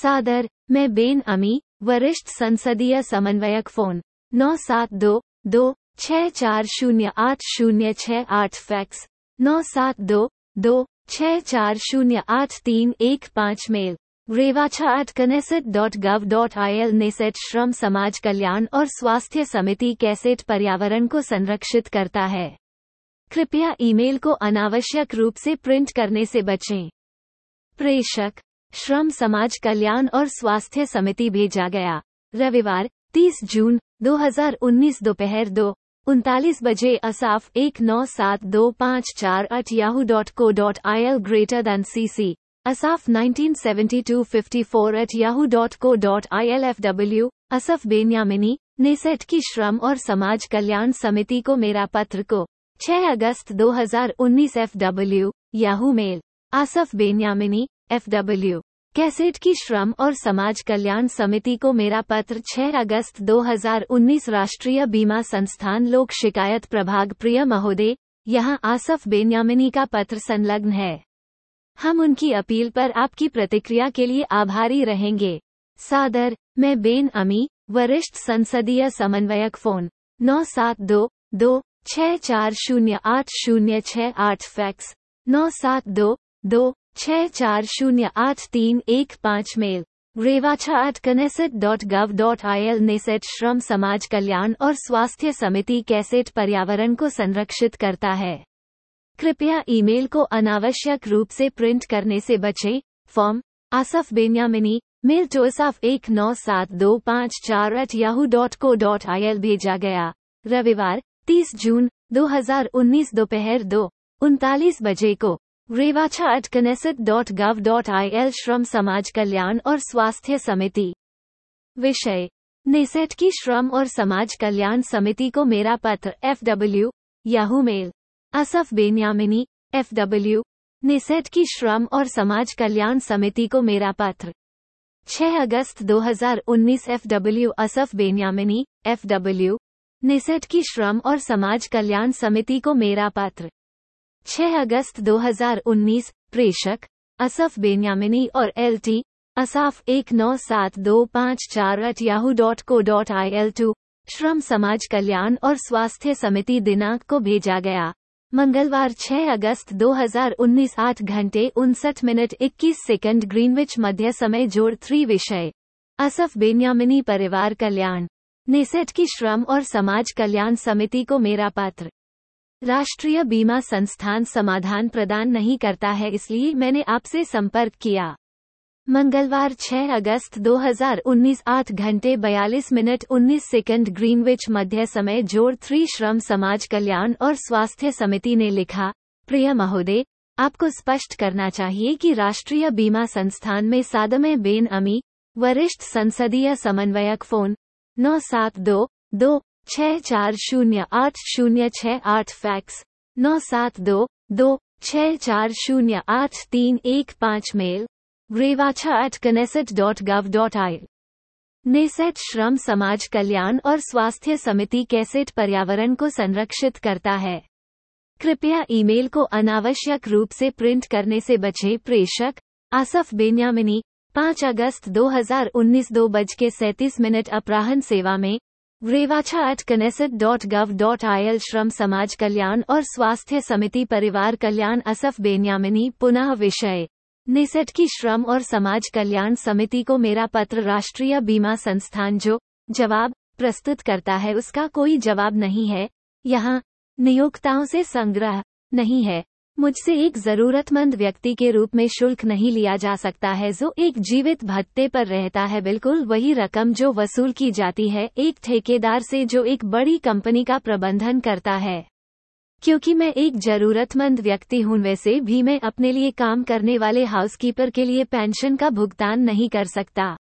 सादर, मैं बेन अमी, वरिष्ठ संसदीय समन्वयक, phone 9722640806 8, fax 9722640831 5, mail revacha@knesset.gov.il। Knesset श्रम समाज कल्याण और स्वास्थ्य समिति कैसेट पर्यावरण को संरक्षित करता है। कृपया ईमेल को अनावश्यक रूप से प्रिंट करने से बचें। प्रेषक, श्रम समाज कल्याण और स्वास्थ्य समिति, भेजा गया रविवार 30 जून 2019, दोपहर 2:39 बजे। Asaf 197254@yahoo.co.il >cc। Asaf 197254@yahoo.co.ilfw। Asaf Benyamini, Knesset की श्रम और समाज कल्याण समिति को मेरा पत्र को 6 अगस्त 2019, FW, Yahoo mail. Asaf Benyamini, FW, cassette की श्रम और समाज कल्याण समिति को मेरा पत्र 6 अगस्त 2019, राष्ट्रीय बीमा संस्थान लोक शिकायत प्रभाग। प्रिय महोदय, यहाँ आसफ बेन्यामिनी का पत्र संलग्न है। हम उनकी अपील पर आपकी प्रतिक्रिया के लिए आभारी रहेंगे। सादर, मैं बेन अमी, वरिष्ठ संसदीय समन्वयक, phone 9722640806 8, fax 9722640831 5, mail revacha@knesset.gov.il। Knesset श्रम समाज कल्याण और स्वास्थ्य समिति कैसेट पर्यावरण को संरक्षित करता है। कृपया ईमेल को अनावश्यक रूप से प्रिंट करने से बचें। फॉर्म, आसफ बेन्यामिनी, मेल टोसाफ 197254@yahoo.co.il, भेजा गया रविवार 30 जून 2019, दोपहर 2:39 बजे को revacha@knesset.gov.il। श्रम समाज कल्याण और स्वास्थ्य समिति। विषय, नेसेट की श्रम और समाज कल्याण समिति को मेरा पत्र, FW, Yahoo mail. Asaf Benyamini, FW, Knesset की श्रम और समाज कल्याण समिति को मेरा पत्र 6 अगस्त 2019, FW, Asaf Benyamini, FW, Knesset की श्रम और समाज कल्याण समिति को मेरा पत्र 6 अगस्त 2019। प्रेषक, असफ बेन्यामिनी और LT, असाफ 197254@yahoo.co.il, श्रम समाज कल्याण और स्वास्थ्य समिति। दिनांक को भेजा गया मंगलवार 6 अगस्त 2019, 8 घंटे 59 मिनट 21 सेकंड, ग्रीनविच मध्य समय। जोड़ 3, विषय, आसफ बेन्यामिनी, परिवार कल्याण, नेसेट की श्रम और समाज कल्याण समिति को मेरा पत्र। राष्ट्रीय बीमा संस्थान समाधान प्रदान नहीं करता है, इसलिए मैंने आपसे संपर्क किया। मंगलवार 6 अगस्त 2019, 8 घंटे 42 मिनट 19 सेकंड, ग्रीनविच मध्य समय। जोड़ 3, श्रम समाज कल्याण और स्वास्थ्य समिति ने लिखा, प्रिय महोदय, आपको स्पष्ट करना चाहिए कि राष्ट्रीय बीमा संस्थान में सादमे बेन अमी, वरिष्ठ संसदीय समन्वयक, phone 9722640806 8, fax 9722640831 5, mail revacha@knesset.gov.il। Knesset श्रम समाज कल्याण और स्वास्थ्य समिति कैसेट पर्यावरण को संरक्षित करता है। कृपया ईमेल को अनावश्यक रूप से प्रिंट करने से बचें। प्रेषक, आसफ बेन्यामिनी, 5 अगस्त 2019, 2:37 मिनट, अपराह्न सेवा में। रेवाचा @ knesset.gov.il श्रम समाज कल्याण और स्वास्थ्य समिति परिवार कल्याण असफ बेन्यामिनी। पुनः विषय नेसेट की श्रम और समाज कल्याण समिति को मेरा पत्र राष्ट्रीय बीमा संस्थान जो जवाब प्रस्तुत करता है उसका कोई जवाब नहीं है। यहाँ नियोक्ताओं से संग्रह नहीं है। मुझसे एक जरूरतमंद व्यक्ति के रूप में शुल्क नहीं लिया जा सकता है जो एक जीवित भत्ते पर रहता है, बिल्कुल वही रकम जो वसूल की जाती है एक ठेकेदार से जो एक बड़ी कंपनी का प्रबंधन करता है। क्योंकि मैं एक जरूरतमंद व्यक्ति हूँ, वैसे भी मैं अपने लिए काम करने वाले हाउसकीपर के लिए पेंशन का भुगतान नहीं कर सकता।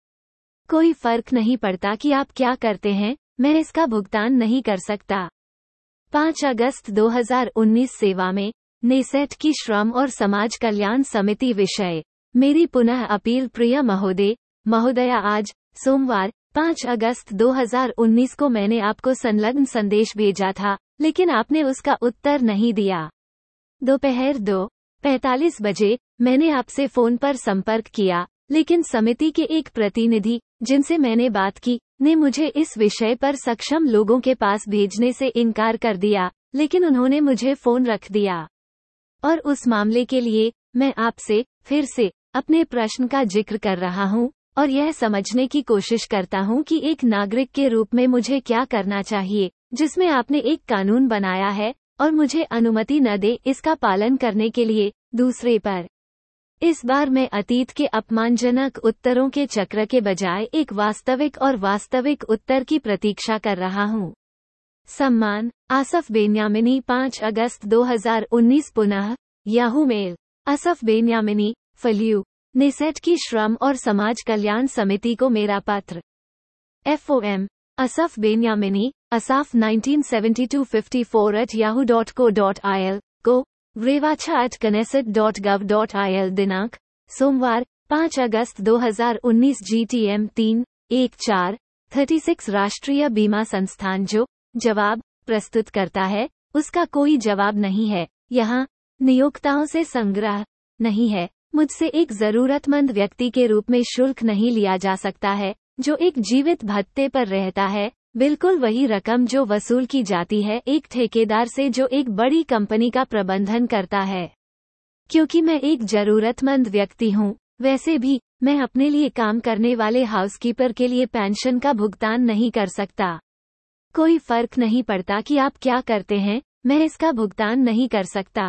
कोई फर्क नहीं पड़ता कि आप क्या करते हैं, मैं इसका भुगतान नहीं कर सकता। 5 अगस्त 2019 सेवा में नेसेट की श्रम और समाज कल्याण समिति। विषय मेरी पुनः अपील। प्रिय महोदय महोदया, आज सोमवार 5 अगस्त 2019 को मैंने आपको संलग्न संदेश भेजा था लेकिन आपने उसका उत्तर नहीं दिया। दोपहर 2:45 बजे मैंने आपसे फोन पर संपर्क किया लेकिन समिति के एक प्रतिनिधि जिनसे मैंने बात की ने मुझे इस विषय पर सक्षम लोगों के पास भेजने से इनकार कर दिया, लेकिन उन्होंने मुझे फोन रख दिया। और उस मामले के लिए मैं आपसे फिर से अपने प्रश्न का जिक्र कर रहा हूं और यह समझने की कोशिश करता हूं कि एक नागरिक के रूप में मुझे क्या करना चाहिए जिसमें आपने एक कानून बनाया है और मुझे अनुमति न दे इसका पालन करने के लिए दूसरे पर। इस बार मैं अतीत के अपमानजनक उत्तरों के चक्र के बजाय एक वास्तविक और वास्तविक उत्तर की प्रतीक्षा कर रहा हूं। सम्मान आसफ बेन्यामिनी। 5 अगस्त 2019। पुनः याहू मेल। आसफ बेन्यामिनी फल्यू नेसेट की श्रम और समाज कल्याण समिति को मेरा पत्र। FOM आसफ बेन्यामिनी आसाफ 1972-54@yahoo.co.il को रेवाचा @ knesset.gov.il। दिनांक सोमवार 5 अगस्त 2019। GTM 31436 राष्ट्रीय बीमा संस्थान जो जवाब प्रस्तुत करता है उसका कोई जवाब नहीं है। यहाँ नियोक्ताओं से संग्रह नहीं है। मुझसे एक जरूरतमंद व्यक्ति के रूप में शुल्क नहीं लिया जा सकता है जो एक जीवित भत्ते पर रहता है, बिल्कुल वही रकम जो वसूल की जाती है एक ठेकेदार से जो एक बड़ी कंपनी का प्रबंधन करता है। क्योंकि मैं एक जरूरतमंद व्यक्ति हूँ, वैसे भी मैं अपने लिए काम करने वाले हाउसकीपर के लिए पेंशन का भुगतान नहीं कर सकता। कोई फर्क नहीं पड़ता कि आप क्या करते हैं, मैं इसका भुगतान नहीं कर सकता।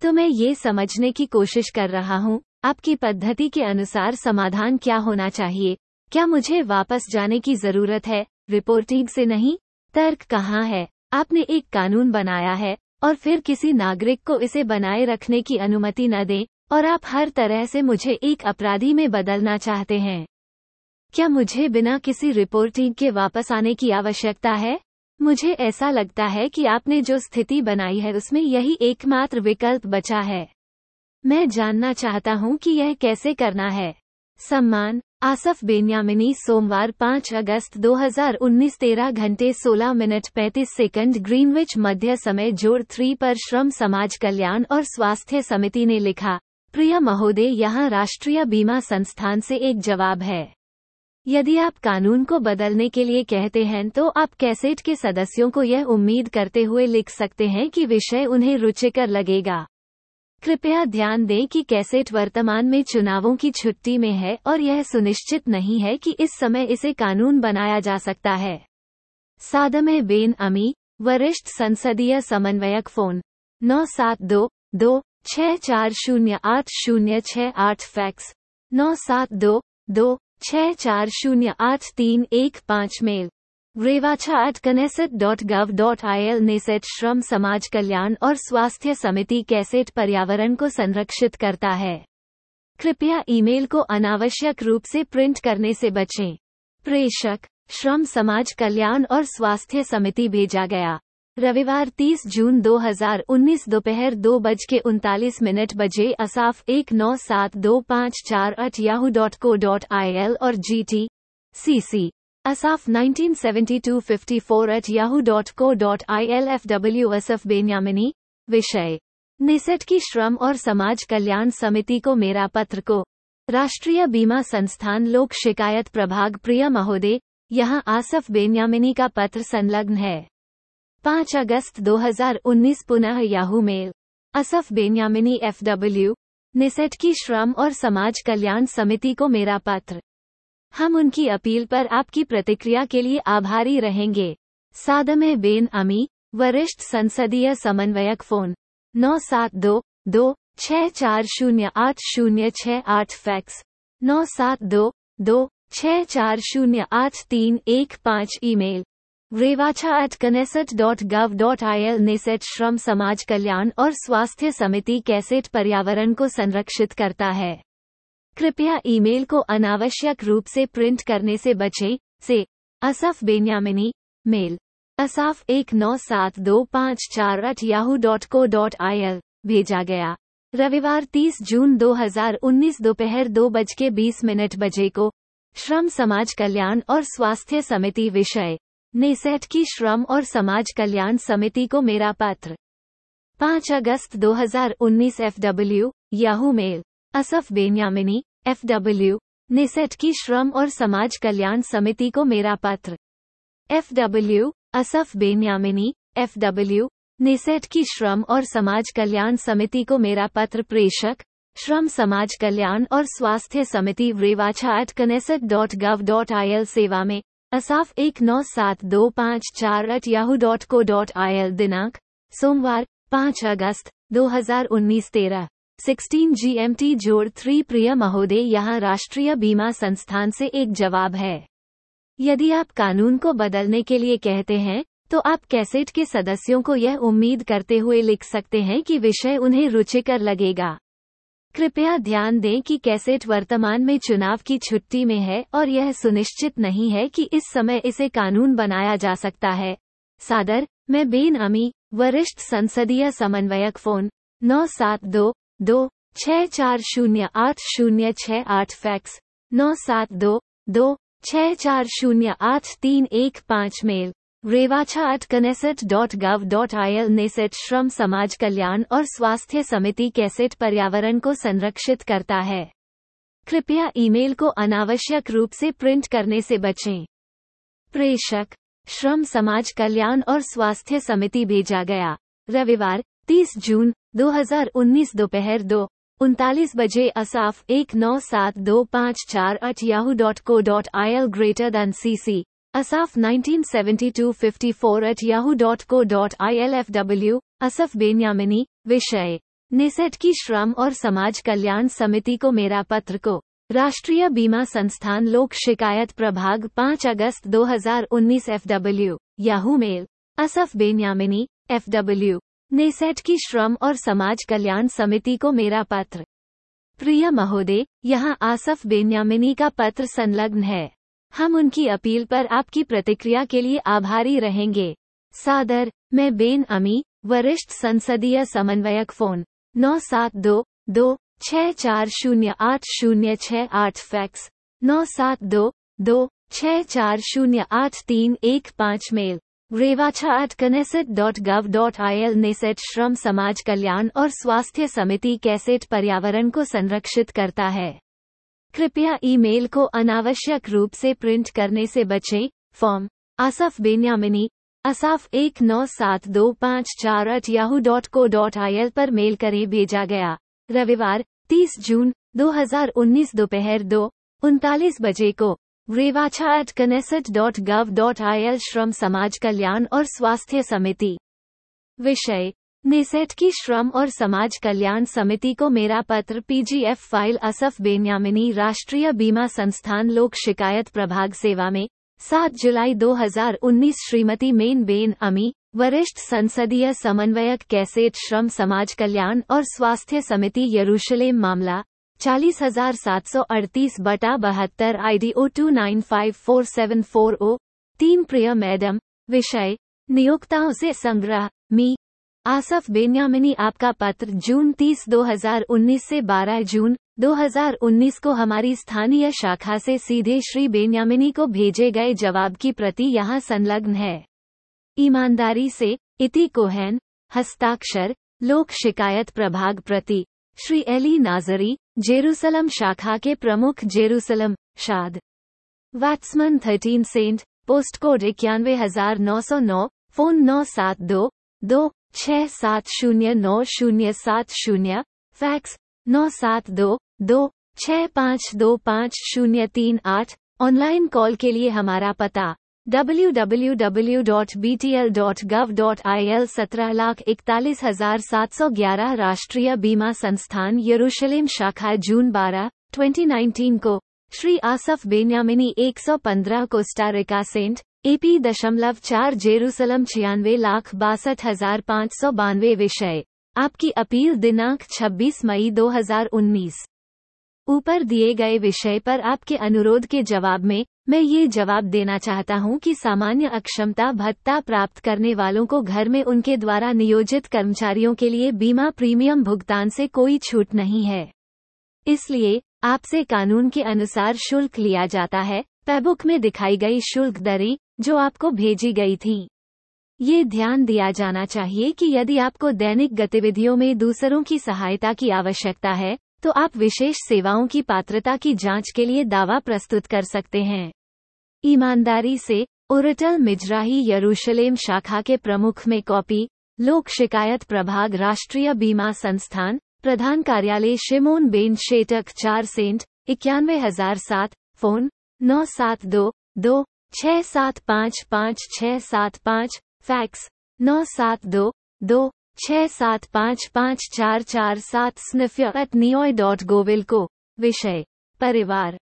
तो मैं ये समझने की कोशिश कर रहा हूँ आपकी पद्धति के अनुसार समाधान क्या होना चाहिए। क्या मुझे वापस जाने की जरूरत है? रिपोर्टिंग से नहीं। तर्क कहाँ है? आपने एक कानून बनाया है और फिर किसी नागरिक को इसे बनाए रखने की अनुमति न दें और आप हर तरह से मुझे एक अपराधी में बदलना चाहते हैं। क्या मुझे बिना किसी रिपोर्टिंग के वापस आने की आवश्यकता है? मुझे ऐसा लगता है कि आपने जो स्थिति बनाई है उसमें यही एकमात्र विकल्प बचा है। मैं जानना चाहता हूं कि यह कैसे करना है। सम्मान आसफ बेन्यामिनी। सोमवार 5 अगस्त 2019 13:16:35 ग्रीनविच मध्य समय जोड़ 3 पर श्रम समाज कल्याण और स्वास्थ्य समिति ने लिखा। प्रिय महोदय, यहाँ राष्ट्रीय बीमा संस्थान से एक जवाब है। यदि आप कानून को बदलने के लिए कहते हैं तो आप कैसेट के सदस्यों को यह उम्मीद करते हुए लिख सकते हैं कि विषय उन्हें रुचिकर लगेगा। कृपया ध्यान दें कि कैसेट वर्तमान में चुनावों की छुट्टी में है और यह सुनिश्चित नहीं है कि इस समय इसे कानून बनाया जा सकता है। सादमे बेन अमी वरिष्ठ संसदीय समन्वयक। Phone 972-26408-068। Fax 972-26408-315। Mail Revacha @ knesset.gov.il। Knesset श्रम समाज कल्याण और स्वास्थ्य समिति कैसेट पर्यावरण को संरक्षित करता है। कृपया ईमेल को अनावश्यक रूप से प्रिंट करने से बचें। प्रेषक श्रम समाज कल्याण और स्वास्थ्य समिति। भेजा गया रविवार 30 जून 2019 दोपहर 2:39 बजे। असाफ 197254@yahoo.co.il और GT CC Asaf 1972-54@yahoo.co.il। FW Asaf Benyamini. विषय नेसेट की श्रम और समाज कल्याण समिति को मेरा पत्र को राष्ट्रीय बीमा संस्थान लोक शिकायत प्रभाग। प्रिय महोदय यहाँ आसफ बेन्यामिनी का पत्र संलग्न है। 5 अगस्त 2019 पुनः Yahoo mail. Asaf Benyamini FW, Knesset की श्रम और समाज कल्याण समिति को मेरा पत्र। हम उनकी अपील पर आपकी प्रतिक्रिया के लिए आभारी रहेंगे। सादमे बेन अमी, वरिष्ठ संसदीय समन्वयक, phone 972-26408-068, fax 972-26408-315, email revacha@knesset.gov.il। Knesset श्रम समाज कल्याण और स्वास्थ्य समिति कैसेट पर्यावरण को संरक्षित करता है। कृपया ईमेल को अनावश्यक रूप से प्रिंट करने से बचें। से आसफ बेन्यामिनी, मेल asaf197254@yahoo.co.il, भेजा गया रविवार 30 जून 2019 दोपहर 2:20 बजे को। श्रम समाज कल्याण और स्वास्थ्य समिति, विषय नेसेट की श्रम और समाज कल्याण समिति को मेरा पत्र। 5 अगस्त 2019, FW, Yahoo mail. Asaf Benyamini FW, Knesset की श्रम और समाज कल्याण समिति को मेरा पत्र। FW, Asaf Benyamini FW, Knesset की श्रम और समाज कल्याण समिति को मेरा पत्र। प्रेषक श्रम समाज कल्याण और स्वास्थ्य समिति, revacha@knesset.gov.il, सेवा में asaf197254@yahoo.co.il, दिनांक सोमवार 5 अगस्त 2019, 13:16 GMT। 3 प्रिय महोदय, यहाँ राष्ट्रीय बीमा संस्थान से एक जवाब है। यदि आप कानून को बदलने के लिए कहते हैं तो आप कैसेट के सदस्यों को यह उम्मीद करते हुए लिख सकते हैं कि विषय उन्हें रुचिकर लगेगा। कृपया ध्यान दें कि कैसेट वर्तमान में चुनाव की छुट्टी में है और यह सुनिश्चित नहीं है कि इस समय इसे कानून बनाया जा सकता है। सादर मैं बेन अमी, वरिष्ठ संसदीय समन्वयक, phone 972-26408-068, fax 972-26408-315, mail revacha@knesset.gov.il। Knesset श्रम समाज कल्याण और स्वास्थ्य समिति कैसेट पर्यावरण को संरक्षित करता है। कृपया ईमेल को अनावश्यक रूप से प्रिंट करने से बचें। प्रेषक श्रम समाज कल्याण और स्वास्थ्य समिति, भेजा गया रविवार 30 जून 2019 दोपहर 2:39 बजे। asaf197254@yahoo.co.il > cc asaf197254@yahoo.co.il, FW, Asaf Benyamini, विषय नेसेट की श्रम और समाज कल्याण समिति को मेरा पत्र को राष्ट्रीय बीमा संस्थान लोक शिकायत प्रभाग। 5 अगस्त 2019, FW, Yahoo mail. Asaf Benyamini FW, Knesset की श्रम और समाज कल्याण समिति को मेरा पत्र। प्रिय महोदय, यहाँ आसफ बेन्यामिनी का पत्र संलग्न है। हम उनकी अपील पर आपकी प्रतिक्रिया के लिए आभारी रहेंगे। सादर मैं बेन अमी, वरिष्ठ संसदीय समन्वयक, phone 972-26408-068, fax 972-26408-315, mail revacha@knesset.gov.il। Knesset श्रम समाज कल्याण और स्वास्थ्य समिति कैसेट पर्यावरण को संरक्षित करता है। कृपया ईमेल को अनावश्यक रूप से प्रिंट करने से बचें। फॉर्म आसफ बेन्यामिनी asaf197254@yahoo.co.il पर मेल करें, भेजा गया रविवार 30 जून 2019 दोपहर 2:39 बजे को। revacha@knesset.gov.il, श्रम समाज कल्याण और स्वास्थ्य समिति, विषय नेसेट की श्रम और समाज कल्याण समिति को मेरा पत्र। PDF फाइल आसफ बेन्यामिनी, राष्ट्रीय बीमा संस्थान लोक शिकायत प्रभाग, सेवा में 7 जुलाई 2019। श्रीमती मेन बेन अमी, वरिष्ठ संसदीय समन्वयक, कैसेट श्रम समाज कल्याण और स्वास्थ्य समिति, यरूशलेम मामला 40,738/72, IDO 295474-0। 3 प्रिय मैडम, विषय नियोक्ताओं से संग्रह। मी आसफ बेन्यामिनी, आपका पत्र जून 30 2019 से 12 जून 2019 को हमारी स्थानीय शाखा से सीधे श्री बेन्यामिनी को भेजे गए जवाब की प्रति यहाँ संलग्न है। ईमानदारी से इति कोहेन, हस्ताक्षर लोक शिकायत प्रभाग, प्रति श्री एली नाजरी, जेरूसलम शाखा के प्रमुख, जेरूसलम, शाद। वैट्समैन 13 saint, post code 91909, phone 972-26709-070, fax 972-26525-038। Online call के लिए हमारा पता www.btl.gov.il 17,41,711। राष्ट्रीय बीमा संस्थान यरूशलेम शाखा जून 12, 2019 को Shri Asaf Benyamini 115 Costa Rica saint AP.4 Jerusalem 96,62,592। विषय आपकी अपील दिनांक 26 मई 2019। ऊपर दिए गए विषय पर आपके अनुरोध के जवाब में मैं ये जवाब देना चाहता हूं कि सामान्य अक्षमता भत्ता प्राप्त करने वालों को घर में उनके द्वारा नियोजित कर्मचारियों के लिए बीमा प्रीमियम भुगतान से कोई छूट नहीं है, इसलिए आपसे कानून के अनुसार शुल्क लिया जाता है। पैबुक में दिखाई गई शुल्क दरें जो आपको भेजी गई थी, ये ध्यान दिया जाना चाहिए कि यदि आपको दैनिक गतिविधियों में दूसरों की सहायता की आवश्यकता है तो आप विशेष सेवाओं की पात्रता की जांच के लिए दावा प्रस्तुत कर सकते हैं। ईमानदारी से ओरेटल मिजराही यरूशलेम शाखा के प्रमुख में कॉपी, लोक शिकायत प्रभाग राष्ट्रीय बीमा संस्थान, प्रधान कार्यालय Shimon Ben Shetach 4 saint 91,007, phone 972-26755,675, fax 972-267554447 sniff@nioi.gov को। विषय परिवार।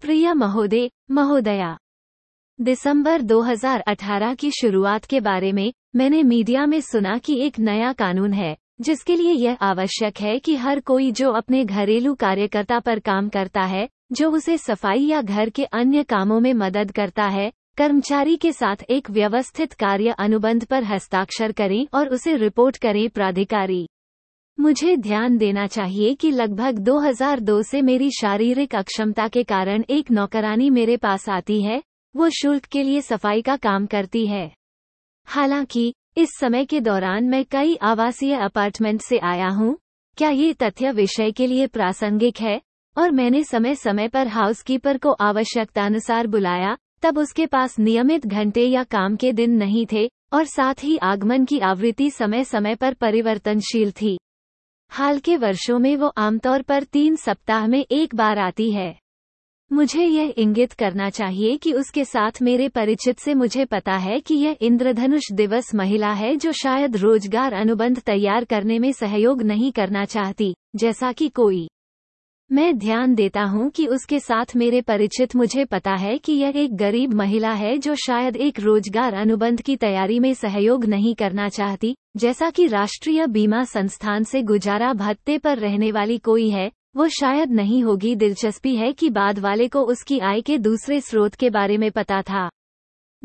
प्रिय महोदय महोदया, दिसंबर 2018 की शुरुआत के बारे में मैंने मीडिया में सुना कि एक नया कानून है जिसके लिए यह आवश्यक है कि हर कोई जो अपने घरेलू कार्यकर्ता पर काम करता है, जो उसे सफाई या घर के अन्य कामों में मदद करता है, कर्मचारी के साथ एक व्यवस्थित कार्य अनुबंध पर हस्ताक्षर करें और उसे रिपोर्ट करें। प्राधिकारी। मुझे ध्यान देना चाहिए कि लगभग 2002 से मेरी शारीरिक अक्षमता के कारण एक नौकरानी मेरे पास आती है, वो शुल्क के लिए सफाई का काम करती है। हालांकि इस समय के दौरान मैं कई आवासीय अपार्टमेंट से आया हूँ। क्या ये तथ्य विषय के लिए प्रासंगिक है? और मैंने समय समय पर हाउसकीपर को आवश्यकतानुसार बुलाया, तब उसके पास नियमित घंटे या काम के दिन नहीं थे और साथ ही आगमन की आवृत्ति समय समय पर परिवर्तनशील थी। हाल के वर्षों में वो आमतौर पर 3 सप्ताह में एक बार आती है। मुझे यह इंगित करना चाहिए कि उसके साथ मेरे परिचित से मुझे पता है कि यह इंद्रधनुष दिवस महिला है जो शायद रोजगार अनुबंध तैयार करने में सहयोग नहीं करना चाहती, जैसा कि कोई। मैं ध्यान देता हूं कि उसके साथ मेरे परिचित मुझे पता है कि यह एक गरीब महिला है जो शायद एक रोजगार अनुबंध की तैयारी में सहयोग नहीं करना चाहती, जैसा कि राष्ट्रीय बीमा संस्थान से गुजारा भत्ते पर रहने वाली कोई है, वो शायद नहीं होगी। दिलचस्पी है कि बाद वाले को उसकी आय के दूसरे स्रोत के बारे में पता था।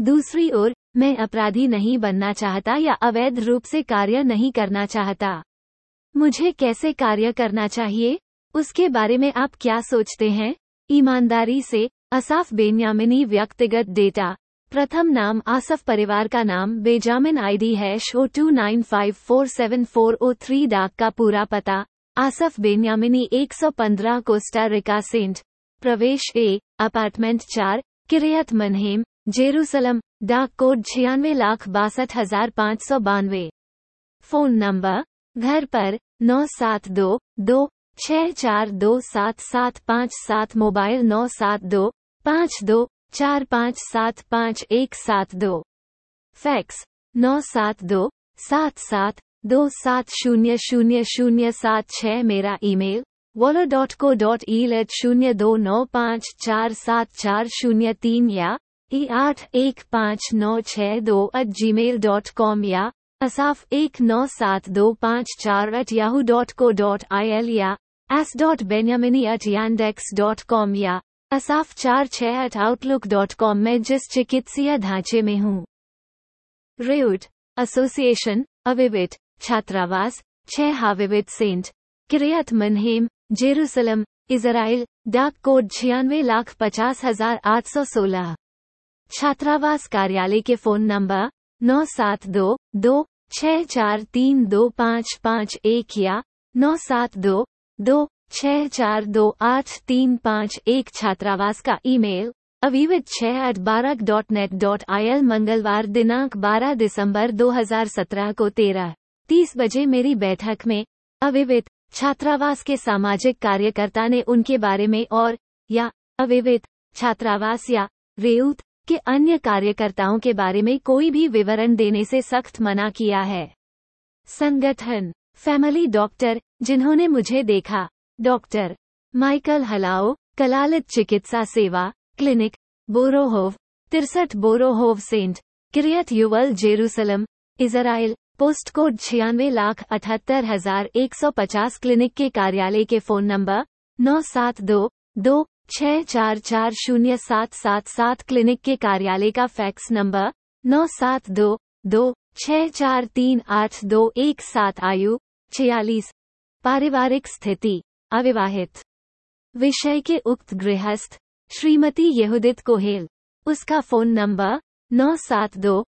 दूसरी ओर, मैं अपराधी नहीं बनना चाहता या अवैध रूप से कार्य नहीं करना चाहता। मुझे कैसे कार्य करना चाहिए, उसके बारे में आप क्या सोचते हैं? ईमानदारी से असाफ बेन्यामिनी। व्यक्तिगत डेटा। प्रथम नाम आसफ, परिवार का नाम बेजामिन, आईडी #029547403, डाक का पूरा पता Asaf Benyamini 115 Costa Rica saint, प्रवेश A, apartment 4, Kiryat Menahem, Jerusalem, डाक कोड 96,62,592, फोन नंबर घर पर 972-26427,757, मोबाइल 972-524575,172, फैक्स 972-7727,000,076। मेरा ईमेल wolo.co.il@029547403 या e81596 2@gmail.com या asaf197254@yahoo.co.il या as.benyamini@yandex.com या asaf46@outlook.com में जिस चिकित्सीय ढांचे में हूँ। रेउट एसोसिएशन, अविविट, छात्रावास 6 हाविविट सेंट, किरियत मनहेम, जेरूसलम, इज़राइल, डाक कोड 96,50,816, छात्रावास कार्यालय के फोन नंबर 972-2643255 या 972-2642831, छात्रावास का ईमेल अविवित 6@barak.net.il मंगलवार दिनांक 12 दिसंबर 2017 को 13:30 बजे मेरी बैठक में अविवित छात्रावास के सामाजिक कार्यकर्ता ने उनके बारे में और या अविवित छात्रावास या रेउत के अन्य कार्यकर्ताओं के बारे में कोई भी विवरण देने से सख्त मना किया है। संगठन फैमिली डॉक्टर जिन्होंने मुझे देखा, डॉक्टर माइकल हलाओ, कलालित चिकित्सा सेवा clinic, Borochov 63 Borochov saint Kiryat Yuval Jerusalem, Israel, post code 96,78,150। Clinic के कार्यालय के फ़ोन नंबर 972-2644077। क्लिनिक के कार्यालय का फैक्स नंबर 972-2643821। आयु 46। पारिवारिक स्थिति अविवाहित। विषय के उक्त गृहस्थ श्रीमती यहूदित कोहेल। उसका फ़ोन नंबर 972-50216996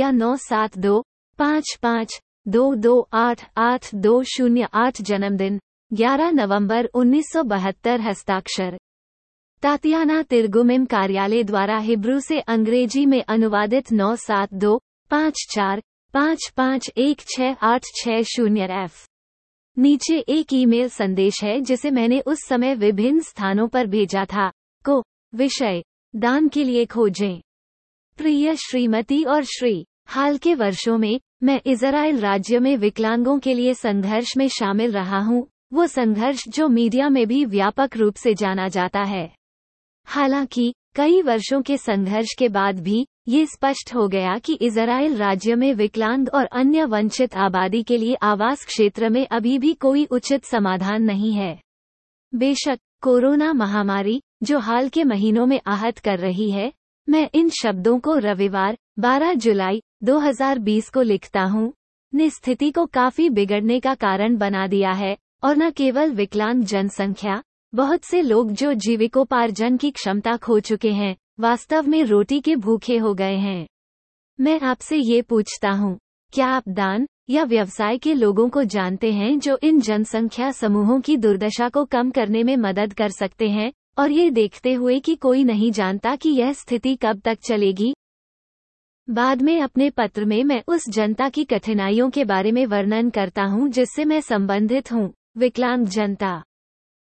या 9725522882008। जन्मदिन 11 नवंबर 1972। हस्ताक्षर तातियाना तिर्गुमिम कार्यालय द्वारा हिब्रू से अंग्रेजी में अनुवादित 97254551686 एफ। नीचे एक ईमेल संदेश है जिसे मैंने उस समय विभिन्न स्थानों पर भेजा था को विषय दान के लिए खोजें। प्रिय श्रीमती और श्री, हाल के वर्षों में मैं इज़राइल राज्य में विकलांगों के लिए संघर्ष में शामिल रहा हूँ, वो संघर्ष जो मीडिया में भी व्यापक रूप से जाना जाता है। हालांकि कई वर्षों के संघर्ष के बाद भी ये स्पष्ट हो गया कि इज़राइल राज्य में विकलांग और अन्य वंचित आबादी के लिए आवास क्षेत्र में अभी भी कोई उचित समाधान नहीं है। बेशक कोरोना महामारी, जो हाल के महीनों में आहत कर रही है, मैं इन शब्दों को रविवार 12 जुलाई 2020 को लिखता हूँ, ने स्थिति को काफी बिगड़ने का कारण बना दिया है और न केवल विकलांग जनसंख्या, बहुत से लोग जो जीविकोपार्जन की क्षमता खो चुके हैं, वास्तव में रोटी के भूखे हो गए हैं। मैं आपसे ये पूछता हूँ, क्या आप दान या व्यवसाय के लोगों को जानते हैं जो इन जनसंख्या समूहों की दुर्दशा को कम करने में मदद कर सकते हैं, और ये देखते हुए कि कोई नहीं जानता कि यह स्थिति कब तक चलेगी? बाद में अपने पत्र में मैं उस जनता की कठिनाइयों के बारे में वर्णन करता हूँ जिससे मैं संबंधित हूँ, विकलांग जनता।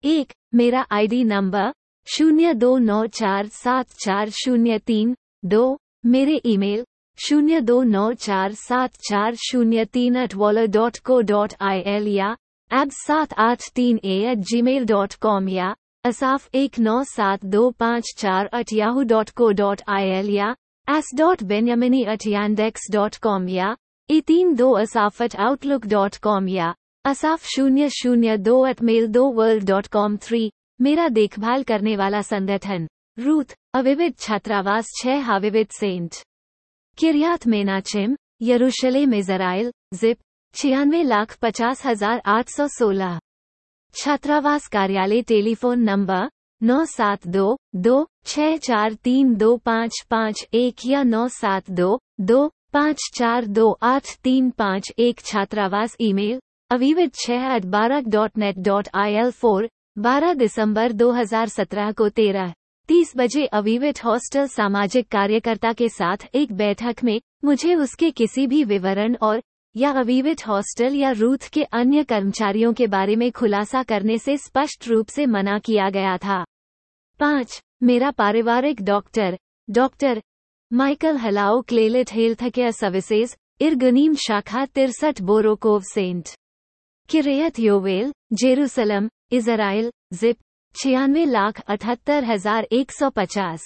1. मेरा आईडी नंबर 029474032। मेरे ईमेल 029474030@waller.co.il या abs783a@gmail.com या asaf1972548yahoo.co.il या as.benyamini@yandex.com या a32asaf@outlook.com या asaf002@mail2world.com। 3. मेरा देखभाल करने वाला संगठन रूथ अविवित छात्रावास 6 हाविवित सेंट किरियात मेनाचिम, यरूशलेम, इज़राइल, जिप 96,50,816। छात्रावास कार्यालय टेलीफोन नंबर 972-2643255 या 972-2542835 1। छात्रावास ईमेल अविवित 6@barak.net.il। 4. 12 दिसंबर 2017 को 13:30 बजे अविवित हॉस्टल सामाजिक कार्यकर्ता के साथ एक बैठक में मुझे उसके किसी भी विवरण और या अविवित हॉस्टल या रूथ के अन्य कर्मचारियों के बारे में खुलासा करने से स्पष्ट रूप से मना किया गया था। 5. मेरा पारिवारिक डॉक्टर डॉक्टर माइकल हलाओ, Clalit health care services, Irganim शाखा 63 Borochov saint Kiryat Yovel, Jerusalem, Israel, zip 96,78,150।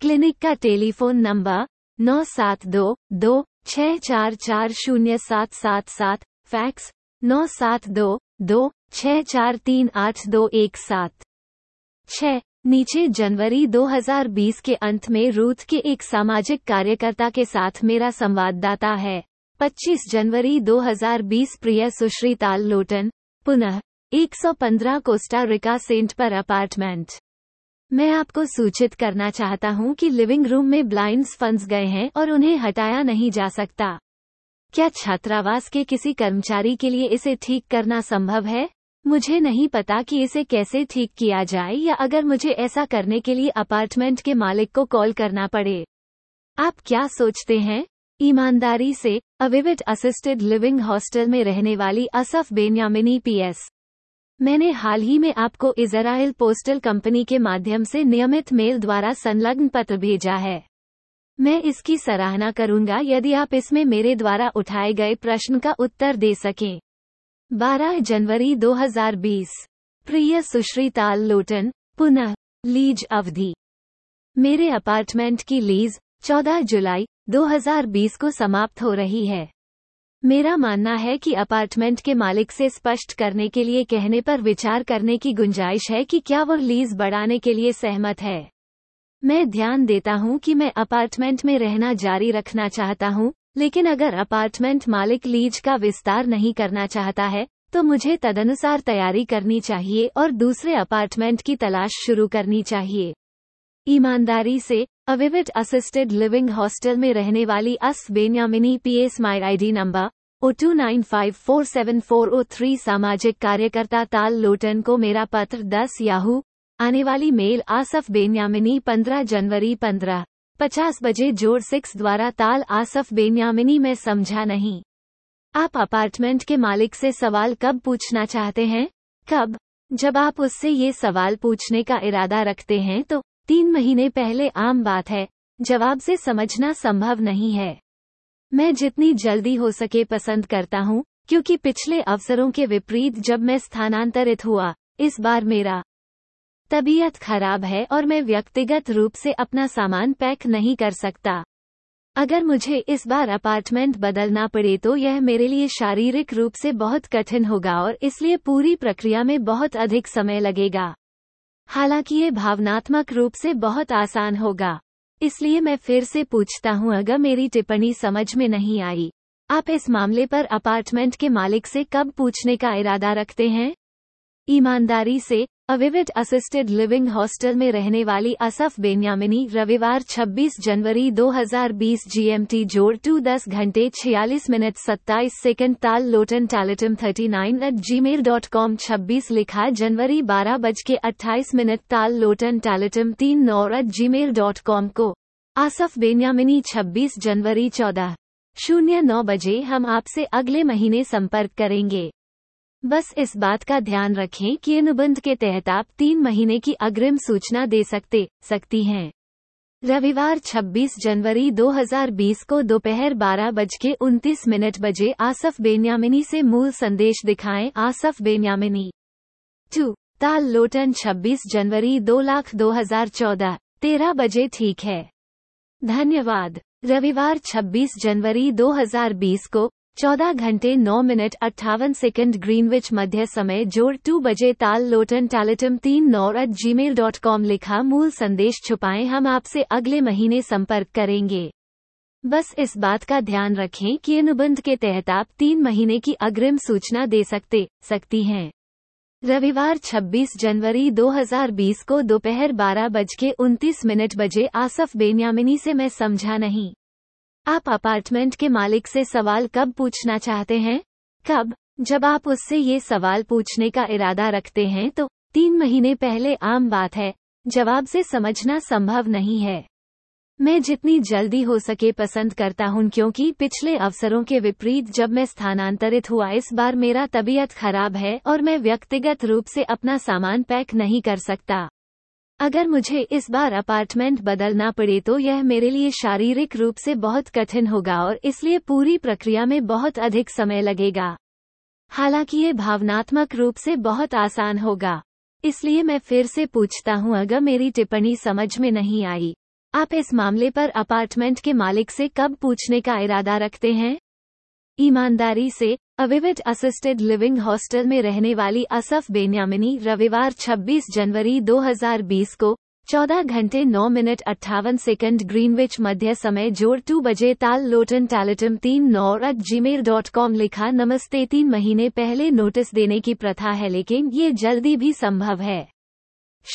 Clinic का टेलीफोन नंबर 972-2644077 फैक्स 972-2643821। 6. नीचे जनवरी 2020 के अंत में रूथ के एक सामाजिक कार्यकर्ता के साथ मेरा संवाददाता है। 25 जनवरी 2020 प्रिय सुश्री ताल लोटन, पुनः 115 कोस्टा रिका सेंट पर अपार्टमेंट। मैं आपको सूचित करना चाहता हूं कि लिविंग रूम में ब्लाइंड्स फंस गए हैं और उन्हें हटाया नहीं जा सकता। क्या छात्रावास के किसी कर्मचारी के लिए इसे ठीक करना संभव है? मुझे नहीं पता कि इसे कैसे ठीक किया जाए या अगर मुझे ऐसा करने के लिए अपार्टमेंट के मालिक को कॉल करना पड़े। आप क्या सोचते हैं? ईमानदारी से, अविविट असिस्टेड लिविंग हॉस्टल में रहने वाली असफ बेन्यामिनी। PS, मैंने हाल ही में आपको इज़राइल पोस्टल कंपनी के माध्यम से नियमित मेल द्वारा संलग्न पत्र भेजा है। मैं इसकी सराहना करूंगा यदि आप इसमें मेरे द्वारा उठाए गए प्रश्न का उत्तर दे सकें। 12 जनवरी 2020। प्रिय सुश्री ताल लोटन, पुनः लीज अवधि। मेरे अपार्टमेंट की लीज 14 जुलाई 2020 को समाप्त हो रही है। मेरा मानना है कि अपार्टमेंट के मालिक से स्पष्ट करने के लिए कहने पर विचार करने की गुंजाइश है कि क्या वह लीज बढ़ाने के लिए सहमत है। मैं ध्यान देता हूं कि मैं अपार्टमेंट में रहना जारी रखना चाहता हूं, लेकिन अगर अपार्टमेंट मालिक लीज का विस्तार नहीं करना चाहता है तो मुझे तदनुसार तैयारी करनी चाहिए और दूसरे अपार्टमेंट की तलाश शुरू करनी चाहिए। ईमानदारी से, अविविट असिस्टेड लिविंग हॉस्टल में रहने वाली अस Benyamini. PS, my ID number 029547403। सामाजिक कार्यकर्ता ताल लोटन को मेरा पत्र 10 याहू। आने वाली मेल आसफ बेन्यामिनी 15 जनवरी 15:50 बजे जोड़ 6 द्वारा। ताल आसफ बेन्यामिनी, मैं समझा नहीं। आप अपार्टमेंट के मालिक से सवाल कब पूछना चाहते हैं? कब? जब आप उससे ये सवाल पूछने का इरादा रखते हैं तो 3 महीने पहले आम बात है, जवाब से समझना संभव नहीं है। मैं जितनी जल्दी हो सके पसंद करता हूँ, क्योंकि पिछले अवसरों के विपरीत जब मैं स्थानांतरित हुआ, इस बार मेरा तबीयत खराब है और मैं व्यक्तिगत रूप से अपना सामान पैक नहीं कर सकता। अगर मुझे इस बार अपार्टमेंट बदलना पड़े तो यह मेरे लिए शारीरिक रूप से बहुत कठिन होगा और इसलिए पूरी प्रक्रिया में बहुत अधिक समय लगेगा। हालांकि ये भावनात्मक रूप से बहुत आसान होगा। इसलिए मैं फिर से पूछता हूँ, अगर मेरी टिप्पणी समझ में नहीं आई, आप इस मामले पर अपार्टमेंट के मालिक से कब पूछने का इरादा रखते हैं? ईमानदारी से, अविविट असिस्टेड लिविंग हॉस्टल में रहने वाली असफ बेन्यामिनी, रविवार 26 जनवरी 2020 GMT जोड़ 2, 10 घंटे 46 minute 27 second. Tal Lotan टैलेटम 39@gmail.com। 26 लिखा जनवरी 12:28। ताल लोटन टैलेटम 39@gmail.com को। आसफ बेन्यामिनी 26 जनवरी 14:09 बजे। हम आपसे अगले महीने संपर्क करेंगे। बस इस बात का ध्यान रखें कि अनुबंध के तहत आप 3 महीने की अग्रिम सूचना दे सकती हैं। रविवार 26 जनवरी 2020 को दोपहर 12:29 बजे आसफ बेन्यामिनी से मूल संदेश दिखाएं। आसफ बेन्यामिनी टू, ताल लोटन 26 जनवरी 2014 13 बजे। ठीक है, धन्यवाद। रविवार 26 जनवरी 2020 को 14 घंटे 9 मिनट 58 सेकंड ग्रीनविच मध्य समय जोड़ 2 बजे। ताल लोटन टैलेटम 39@gmail.com लिखा मूल संदेश छुपाएं। हम आपसे अगले महीने संपर्क करेंगे। बस इस बात का ध्यान रखें कि अनुबंध के तहत आप 3 महीने की अग्रिम सूचना दे सकती हैं। रविवार 26 जनवरी 2020 को दोपहर 12:29 बजे आसफ बेन्यामिनी से मैं समझा नहीं। आप अपार्टमेंट के मालिक से सवाल कब पूछना चाहते हैं? कब? जब आप उससे ये सवाल पूछने का इरादा रखते हैं तो 3 महीने पहले आम बात है, जवाब से समझना संभव नहीं है। मैं जितनी जल्दी हो सके पसंद करता हूं, क्योंकि पिछले अवसरों के विपरीत जब मैं स्थानांतरित हुआ, इस बार मेरा तबीयत खराब है और मैं व्यक्तिगत रूप से अपना सामान पैक नहीं कर सकता। अगर मुझे इस बार अपार्टमेंट बदलना पड़े तो यह मेरे लिए शारीरिक रूप से बहुत कठिन होगा और इसलिए पूरी प्रक्रिया में बहुत अधिक समय लगेगा। हालांकि ये भावनात्मक रूप से बहुत आसान होगा। इसलिए मैं फिर से पूछता हूँ, अगर मेरी टिप्पणी समझ में नहीं आई, आप इस मामले पर अपार्टमेंट के मालिक से कब पूछने का इरादा रखते हैं? ईमानदारी से, अविविट असिस्टेड लिविंग हॉस्टल में रहने वाली असफ बेन्यामिनी, रविवार 26 जनवरी 2020 को 14 घंटे 9 मिनट 58 सेकंड ग्रीनविच मध्य समय जोड़ 2 बजे। ताल लोटन टैलेटम 39@gmail.com लिखा नमस्ते। 3 महीने पहले नोटिस देने की प्रथा है, लेकिन ये जल्दी भी संभव है।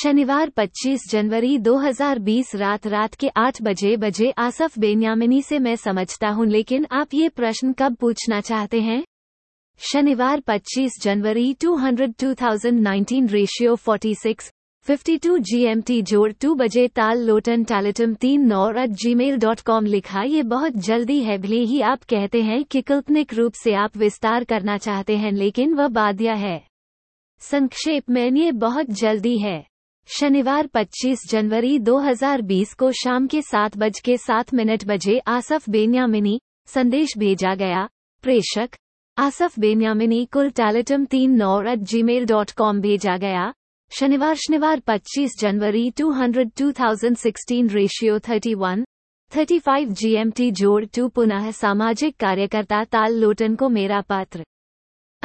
शनिवार 25 जनवरी 2020 रात के 8 बजे आसफ बेन्यामिनी से मैं समझता हूँ, लेकिन आप ये प्रश्न कब पूछना चाहते हैं? शनिवार 25 जनवरी 2019 रेशियो 46:52 GMT जोड़ 2 बजे ताल लोटन टालिटम 39@gmail.com लिखा। ये बहुत जल्दी है, भले ही आप कहते हैं कि काल्पनिक रूप से आप विस्तार करना चाहते हैं, लेकिन वह बाध्य है। संक्षेप में ये बहुत जल्दी है। शनिवार 25 जनवरी 2020 को शाम के 7:07 बजे आसफ बेन्यामिनी संदेश भेजा गया। प्रेषक आसफ बेन्यामिनी कुल टैलेटम 39@gmail.com भेजा गया। शनिवार 25 जनवरी 2016 रेशियो 31:35 GMT जोड़ 2 पुनः सामाजिक कार्यकर्ता ताल लोटन को मेरा पत्र।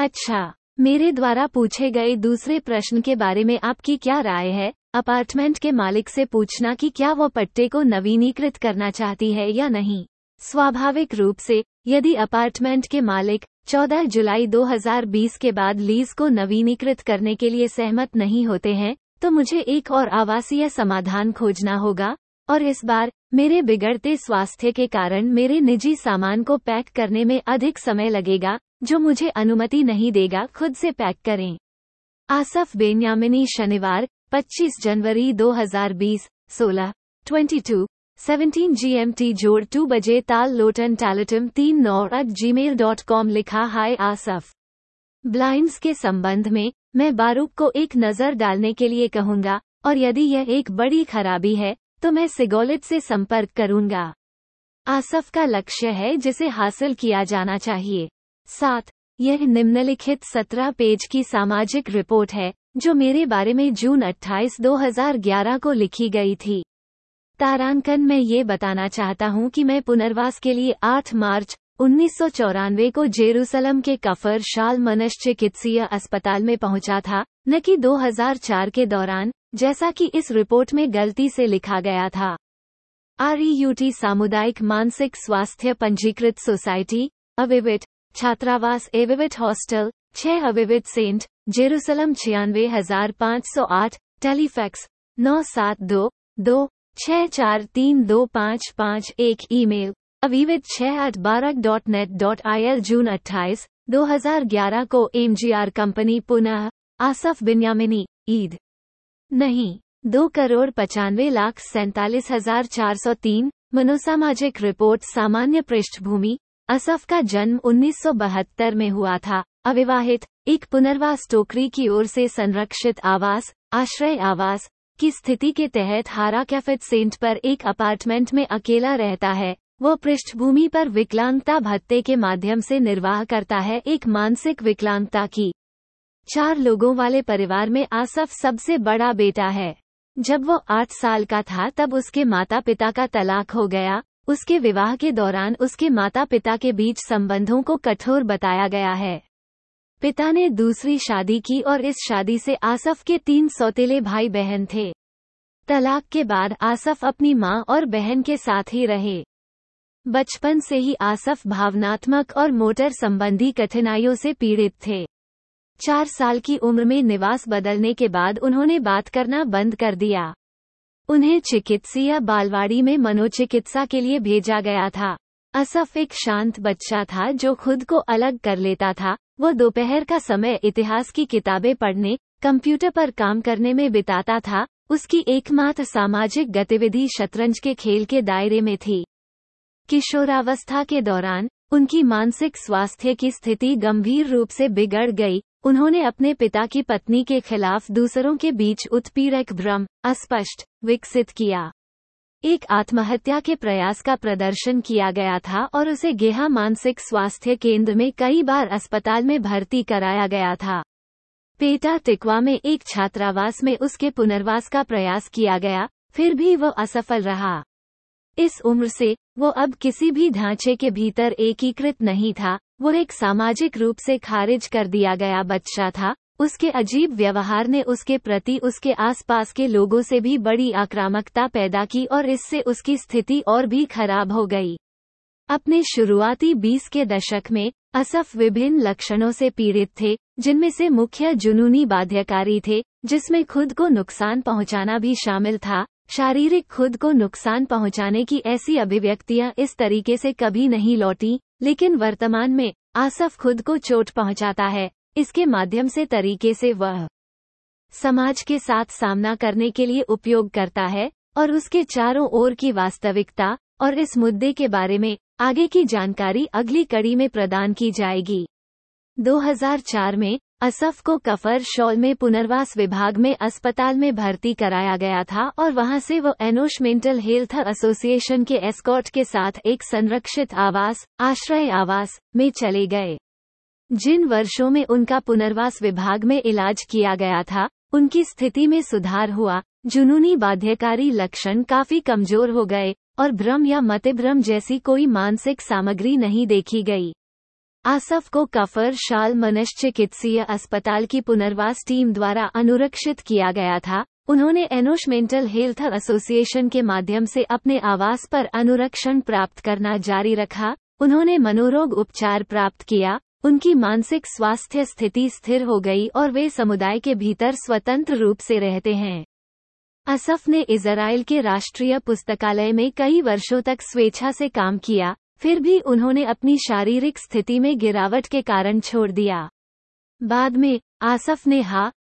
अच्छा, मेरे द्वारा पूछे गए दूसरे प्रश्न के बारे में आपकी क्या राय है? अपार्टमेंट के मालिक से पूछना कि क्या वो पट्टे को नवीनीकृत करना चाहती है या नहीं। स्वाभाविक रूप से यदि अपार्टमेंट के मालिक 14 जुलाई 2020 के बाद लीज को नवीनीकृत करने के लिए सहमत नहीं होते हैं, तो मुझे एक और आवासीय समाधान खोजना होगा, और इस बार मेरे बिगड़ते स्वास्थ्य के कारण मेरे निजी सामान को पैक करने में अधिक समय लगेगा, जो मुझे अनुमति नहीं देगा खुद से पैक करें। आसफ बेन्यामिनी शनिवार 25 जनवरी 2020 16:22:17 GMT जोड़ 2 बजे ताल लोटन टालटम 39@gmail.com लिखा। हाय आसफ, ब्लाइंड्स के संबंध में मैं बारूक को एक नज़र डालने के लिए कहूँगा, और यदि यह एक बड़ी खराबी है तो मैं सिगोलिट से संपर्क करूँगा। आसफ का लक्ष्य है जिसे हासिल किया जाना चाहिए। 7. यह निम्नलिखित 17 पेज की सामाजिक रिपोर्ट है जो मेरे बारे में जून 28, 2011 को लिखी गई थी। तारांकन में ये बताना चाहता हूँ कि मैं पुनर्वास के लिए 8 मार्च 1994 को जेरूसलम के कफर शाल मनश्चिकित्सीय अस्पताल में पहुँचा था, न कि 2004 के दौरान, जैसा कि इस रिपोर्ट में गलती से लिखा गया था। REUT सामुदायिक मानसिक स्वास्थ्य पंजीकृत सोसाइटी, अविविट छात्रावास, Avivit hostel 6, Avivit saint Jerusalem 96508, telefax 97226432551, email avivit6@barak.net.il। जून 28, 2011 को MGR कंपनी पुनः आसफ बेन्यामिनी ईद नहीं 2,95,47,403 मनोसामाजिक रिपोर्ट सामान्य पृष्ठभूमि। आसफ का जन्म 1972 में हुआ था, अविवाहित, एक पुनर्वास टोकरी की ओर से संरक्षित आवास, आश्रय आवास की स्थिति के तहत हारा कैफेट सेंट पर एक अपार्टमेंट में अकेला रहता है। वह पृष्ठभूमि पर विकलांगता भत्ते के माध्यम से निर्वाह करता है। एक मानसिक विकलांगता की 4 लोगों वाले परिवार में आसफ सबसे बड़ा बेटा है। जब वो 8 साल का था तब उसके माता पिता का तलाक हो गया। उसके विवाह के दौरान उसके माता पिता के बीच संबंधों को कठोर बताया गया है। पिता ने दूसरी शादी की और इस शादी से आसफ के 3 सौतेले भाई बहन थे। तलाक के बाद आसफ अपनी मां और बहन के साथ ही रहे। बचपन से ही आसफ भावनात्मक और मोटर संबंधी कठिनाइयों से पीड़ित थे। 4 साल की उम्र में निवास बदलने के बाद उन्होंने बात करना बंद कर दिया। उन्हें चिकित्सीय बालवाड़ी में मनोचिकित्सा के लिए भेजा गया था। आसफ एक शांत बच्चा था जो खुद को अलग कर लेता था। वो दोपहर का समय इतिहास की किताबें पढ़ने, कंप्यूटर पर काम करने में बिताता था। उसकी एकमात्र सामाजिक गतिविधि शतरंज के खेल के दायरे में थी। किशोरावस्था के दौरान उनकी मानसिक स्वास्थ्य की स्थिति गंभीर रूप से बिगड़ गई। उन्होंने अपने पिता की पत्नी के खिलाफ दूसरों के बीच उत्पीड़क भ्रम अस्पष्ट विकसित किया। एक आत्महत्या के प्रयास का प्रदर्शन किया गया था और उसे गेहा मानसिक स्वास्थ्य केंद्र में कई बार अस्पताल में भर्ती कराया गया था। पेटा तिकवा में एक छात्रावास में उसके पुनर्वास का प्रयास किया गया, फिर भी वो असफल रहा। इस उम्र से वो अब किसी भी ढांचे के भीतर एकीकृत नहीं था। वो एक सामाजिक रूप से खारिज कर दिया गया बच्चा था। उसके अजीब व्यवहार ने उसके प्रति उसके आसपास के लोगों से भी बड़ी आक्रामकता पैदा की और इससे उसकी स्थिति और भी खराब हो गई। अपने शुरुआती 20 के दशक में आसफ विभिन्न लक्षणों से पीड़ित थे, जिनमें से मुख्य जुनूनी बाध्यकारी थे, जिसमें खुद को नुकसान पहुंचाना भी शामिल था। शारीरिक खुद को नुकसान पहुंचाने की ऐसी अभिव्यक्तियां इस तरीके से कभी नहीं लौटी, लेकिन वर्तमान में आसफ खुद को चोट पहुंचाता है। इसके माध्यम से तरीके से वह समाज के साथ सामना करने के लिए उपयोग करता है और उसके चारों ओर की वास्तविकता और इस मुद्दे के बारे में आगे की जानकारी अगली कड़ी में प्रदान की जाएगी। 2004 में असफ को कफर शौल में पुनर्वास विभाग में अस्पताल में भर्ती कराया गया था और वहां से वो एनोश मेंटल हेल्थ एसोसिएशन के एस्कॉर्ट के साथ एक संरक्षित आवास आश्रय आवास में चले गए। जिन वर्षों में उनका पुनर्वास विभाग में इलाज किया गया था उनकी स्थिति में सुधार हुआ, जुनूनी बाध्यकारी लक्षण काफी कमजोर हो गए और भ्रम या मतिभ्रम जैसी कोई मानसिक सामग्री नहीं देखी गई। आसफ को कफर शाल मनश्चिकित्सीय अस्पताल की पुनर्वास टीम द्वारा अनुरक्षित किया गया था। उन्होंने एनोश मेंटल हेल्थ एसोसिएशन के माध्यम से अपने आवास पर अनुरक्षण प्राप्त करना जारी रखा। उन्होंने मनोरोग उपचार प्राप्त किया, उनकी मानसिक स्वास्थ्य स्थिति स्थिर हो गई और वे समुदाय के भीतर स्वतंत्र रूप से रहते हैं। आसफ ने इज़राइल के राष्ट्रीय पुस्तकालय में कई वर्षों तक स्वेच्छा से काम किया, फिर भी उन्होंने अपनी शारीरिक स्थिति में गिरावट के कारण छोड़ दिया। बाद में आसफ ने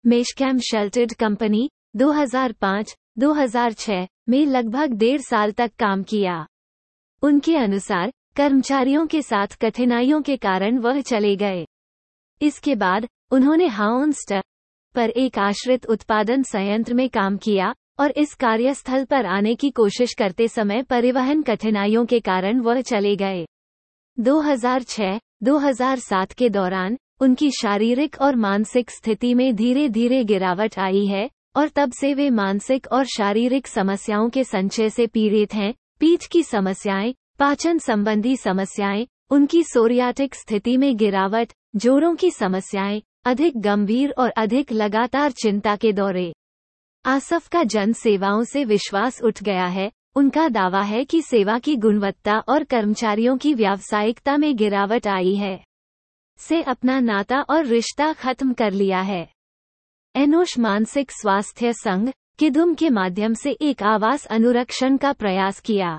मेशकैम शेल्टर्ड कंपनी 2005-2006 में लगभग 1.5 साल तक काम किया। उनके अनुसार कर्मचारियों के साथ कठिनाइयों के कारण वह चले गए। इसके बाद उन्होंने हाउंस्ट पर एक आश्रित उत्पादन संयंत्र में काम किया और इस कार्यस्थल पर आने की कोशिश करते समय परिवहन कठिनाइयों के कारण वह चले गए। 2006-2007 के दौरान उनकी शारीरिक और मानसिक स्थिति में धीरे धीरे गिरावट आई है और तब से वे मानसिक और शारीरिक समस्याओं के संचय से पीड़ित हैं। पीठ की समस्याएं, पाचन संबंधी समस्याएं, उनकी सोरियाटिक स्थिति में गिरावट, जोड़ों की समस्याएं, अधिक गंभीर और अधिक लगातार चिंता के दौरे। आसफ का जन सेवाओं से विश्वास उठ गया है। उनका दावा है कि सेवा की गुणवत्ता और कर्मचारियों की व्यावसायिकता में गिरावट आई है से अपना नाता और रिश्ता खत्म कर लिया है। एनोश मानसिक स्वास्थ्य संघ किदुम के माध्यम से एक आवास अनुरक्षण का प्रयास किया।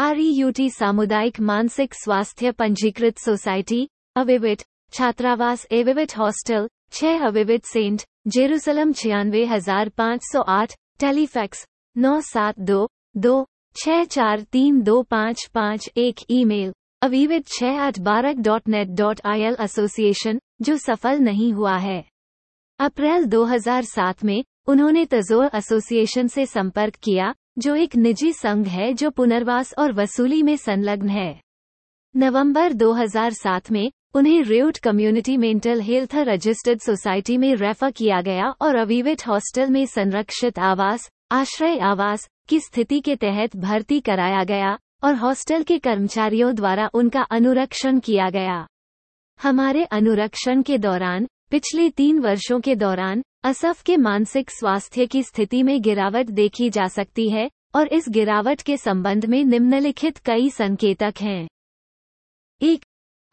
REUT सामुदायिक मानसिक स्वास्थ्य पंजीकृत सोसाइटी, अविविट छात्रावास, Avivit hostel 6, Avivit saint Jerusalem 96508, telefax 972-2643255-1, email avivit6@barak.net.il association जो सफल नहीं हुआ है। अप्रैल 2007 में उन्होंने तजोर एसोसिएशन से संपर्क किया जो एक निजी संघ है जो पुनर्वास और वसूली में संलग्न है। नवंबर 2007 में उन्हें Reut community mental health registered society में रेफर किया गया और अविविट हॉस्टल में संरक्षित आवास आश्रय आवास की स्थिति के तहत भर्ती कराया गया और हॉस्टल के कर्मचारियों द्वारा उनका अनुरक्षण किया गया। हमारे अनुरक्षण के दौरान पिछले 3 वर्षों के दौरान आसफ के मानसिक स्वास्थ्य की स्थिति में गिरावट देखी जा सकती है और इस गिरावट के संबंध में निम्नलिखित कई संकेतक हैं। 1.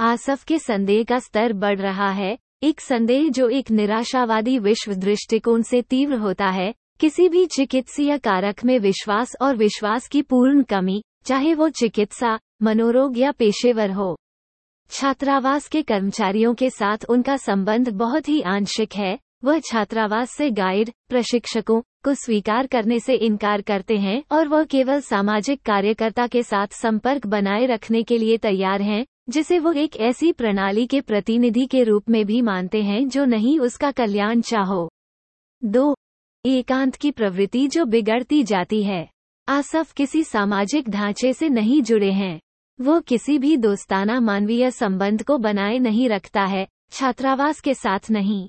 आसफ के संदेह का स्तर बढ़ रहा है। एक संदेह जो एक निराशावादी विश्व दृष्टिकोण से तीव्र होता है, किसी भी चिकित्सीय कारक में विश्वास और विश्वास की पूर्ण कमी, चाहे वो चिकित्सा, मनोरोग या पेशेवर हो। छात्रावास के कर्मचारियों के साथ उनका संबंध बहुत ही आंशिक है। वह छात्रावास से गाइड प्रशिक्षकों को स्वीकार करने से इनकार करते हैं और वह केवल सामाजिक कार्यकर्ता के साथ संपर्क बनाए रखने के लिए तैयार हैं, जिसे वो एक ऐसी प्रणाली के प्रतिनिधि के रूप में भी मानते हैं जो नहीं उसका कल्याण चाहो। 2. एकांत की प्रवृत्ति जो बिगड़ती जाती है। आसफ किसी सामाजिक ढांचे से नहीं जुड़े हैं। वो किसी भी दोस्ताना मानवीय संबंध को बनाए नहीं रखता है, छात्रावास के साथ नहीं,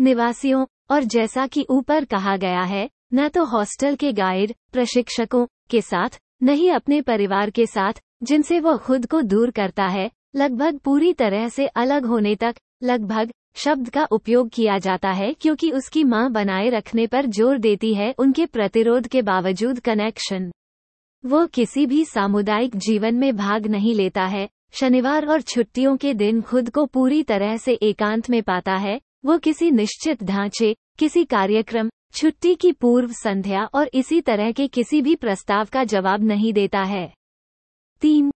निवासियों और जैसा कि ऊपर कहा गया है, न तो हॉस्टल के गाइड प्रशिक्षकों के साथ, नहीं अपने परिवार के साथ जिनसे वो खुद को दूर करता है। लगभग पूरी तरह से अलग होने तक लगभग शब्द का उपयोग किया जाता है क्योंकि उसकी मां बनाए रखने पर जोर देती है। उनके प्रतिरोध के बावजूद कनेक्शन। वो किसी भी सामुदायिक जीवन में भाग नहीं लेता है। शनिवार और छुट्टियों के दिन खुद को पूरी तरह से एकांत में पाता है। वो किसी निश्चित ढांचे, किसी कार्यक्रम, छुट्टी की पूर्व संध्या और इसी तरह के किसी भी प्रस्ताव का जवाब नहीं देता है। 3.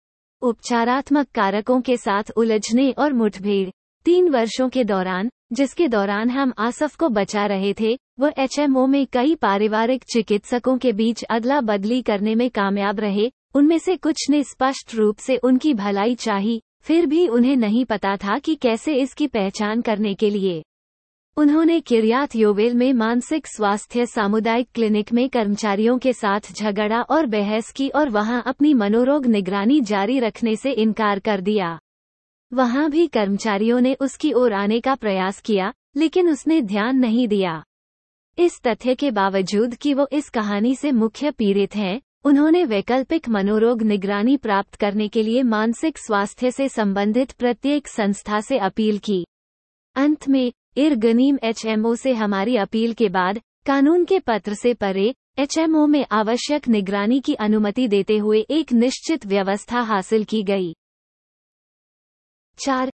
उपचारात्मक कारकों के साथ उलझने और मुठभेड़। 3 वर्षों के दौरान, जिसके दौरान हम आसफ को बचा रहे थे, वह HMO में कई पारिवारिक चिकित्सकों के बीच अदला बदली करने में कामयाब रहे। उनमें से कुछ ने स्पष्ट रूप से उनकी भलाई चाही, फिर भी उन्हें नहीं पता था कि कैसे इसकी पहचान करने के लिए। उन्होंने किर्यात योवेल में मानसिक स्वास्थ्य सामुदायिक क्लिनिक में कर्मचारियों के साथ झगड़ा और बहस की और वहां अपनी मनोरोग निगरानी जारी रखने से इनकार कर दिया। वहां भी कर्मचारियों ने उसकी ओर आने का प्रयास किया, लेकिन उसने ध्यान नहीं दिया। इस तथ्य के बावजूद कि वो इस कहानी से मुख्य पीड़ित हैं, उन्होंने वैकल्पिक मनोरोग निगरानी प्राप्त करने के लिए मानसिक स्वास्थ्य से संबंधित प्रत्येक संस्था से अपील की। अंत में, इरगनीम HMO से हमारी अपील के बाद, कानून के पत्र से परे, HMO में आवश्यक निगरानी की अनुमति देते हुए एक निश्चित व्यवस्था हासिल की गई। 4.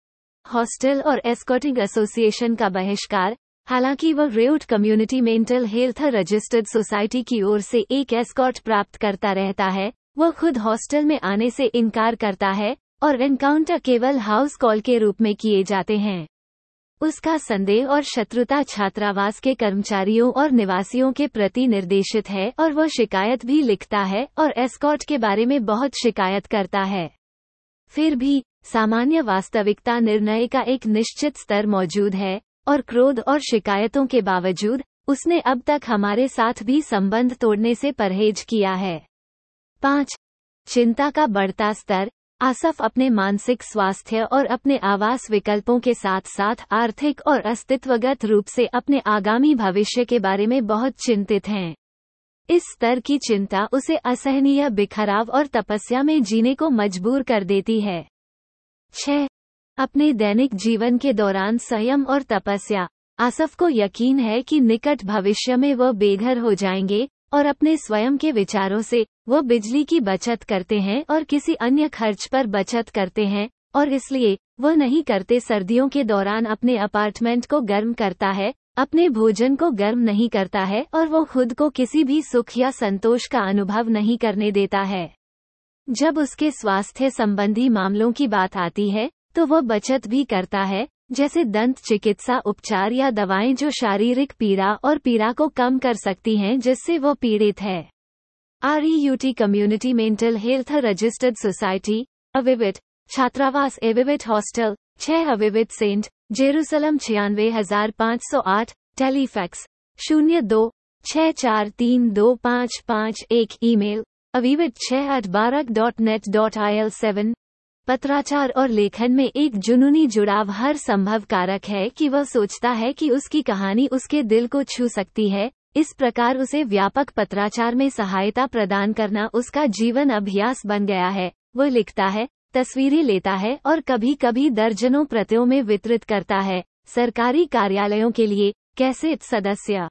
हॉस्टल और एस्कॉर्टिंग एसोसिएशन का बहिष्कार। हालांकि वह Reut community mental health registered society की ओर से एक एस्कॉर्ट प्राप्त करता रहता है, वह खुद हॉस्टल में आने से इनकार करता है और एनकाउंटर केवल हाउस कॉल के रूप में किए जाते हैं। उसका संदेह और शत्रुता छात्रावास के कर्मचारियों और निवासियों के प्रति निर्देशित है और वह शिकायत भी लिखता है और एस्कॉर्ट के बारे में बहुत शिकायत करता है। फिर भी सामान्य वास्तविकता निर्णय का एक निश्चित स्तर मौजूद है और क्रोध और शिकायतों के बावजूद उसने अब तक हमारे साथ भी संबंध तोड़ने से परहेज किया है। 5. चिंता का बढ़ता स्तर। आसफ अपने मानसिक स्वास्थ्य और अपने आवास विकल्पों के साथ साथ आर्थिक और अस्तित्वगत रूप से अपने आगामी भविष्य के बारे में बहुत चिंतित हैं। इस स्तर की चिंता उसे असहनीय बिखराव और तपस्या में जीने को मजबूर कर देती है। 6. अपने दैनिक जीवन के दौरान संयम और तपस्या। आसफ को यकीन है कि निकट भविष्य में वह बेघर हो जाएंगे और अपने स्वयं के विचारों से वह बिजली की बचत करते हैं और किसी अन्य खर्च पर बचत करते हैं, और इसलिए वह नहीं करते। सर्दियों के दौरान अपने अपार्टमेंट को गर्म करता है, अपने भोजन को गर्म नहीं करता है और वो खुद को किसी भी सुख या संतोष का अनुभव नहीं करने देता है। जब उसके स्वास्थ्य संबंधी मामलों की बात आती है तो वह बचत भी करता है, जैसे दंत चिकित्सा उपचार या दवाएं जो शारीरिक पीड़ा और पीड़ा को कम कर सकती हैं जिससे वो पीड़ित है। REUT community mental health registered society, Avivit, छात्रावास Avivit hostel, 6 Avivit saint, Jerusalem 96508, telefax 02643255 1, email avivit6@barak.net.il7। पत्राचार और लेखन में एक जुनूनी जुड़ाव हर संभव कारक है कि वह सोचता है कि उसकी कहानी उसके दिल को छू सकती है। इस प्रकार उसे व्यापक पत्राचार में सहायता प्रदान करना उसका जीवन अभ्यास बन गया है। वह लिखता है, तस्वीरें लेता है और कभी कभी दर्जनों प्रतियों में वितरित करता है, सरकारी कार्यालयों के लिए, कैसेट सदस्य,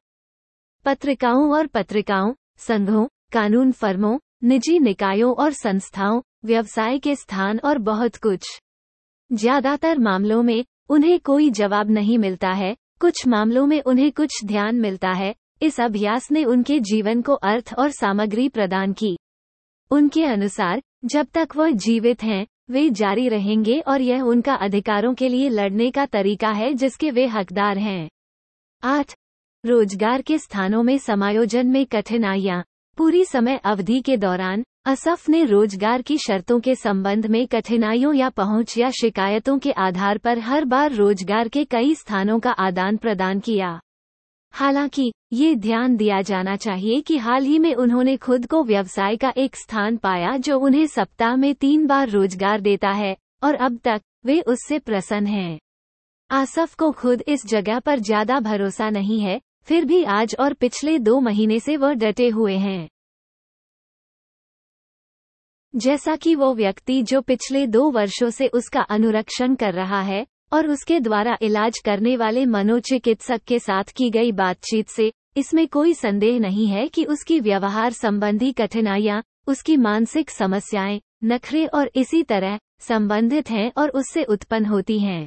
पत्रिकाओं और पत्रिकाओं, संघों, कानून फर्मों, निजी निकायों और संस्थाओं, व्यवसाय के स्थान और बहुत कुछ। ज्यादातर मामलों में उन्हें कोई जवाब नहीं मिलता है, कुछ मामलों में उन्हें कुछ ध्यान मिलता है। इस अभ्यास ने उनके जीवन को अर्थ और सामग्री प्रदान की। उनके अनुसार, जब तक वह जीवित हैं, वे जारी रहेंगे और यह उनका अधिकारों के लिए लड़ने का तरीका है जिसके वे हकदार हैं। 8. रोजगार के स्थानों में समायोजन में कठिनाइयाँ। पूरी समय अवधि के दौरान आसफ ने रोजगार की शर्तों के संबंध में कठिनाइयों या पहुंच या शिकायतों के आधार पर हर बार रोजगार के कई स्थानों का आदान प्रदान किया। हालांकि ये ध्यान दिया जाना चाहिए कि हाल ही में उन्होंने खुद को व्यवसाय का एक स्थान पाया जो उन्हें सप्ताह में 3 बार रोजगार देता है और अब तक वे उससे प्रसन्न हैं। आसफ को खुद इस जगह पर ज्यादा भरोसा नहीं है, फिर भी आज और पिछले 2 महीने से वह डटे हुए हैं। जैसा कि वो व्यक्ति जो पिछले 2 वर्षों से उसका अनुरक्षण कर रहा है और उसके द्वारा इलाज करने वाले मनोचिकित्सक के साथ की गई बातचीत से, इसमें कोई संदेह नहीं है कि उसकी व्यवहार संबंधी कठिनाइयां, उसकी मानसिक समस्याएं, नखरे और इसी तरह संबंधित हैं और उससे उत्पन्न होती हैं।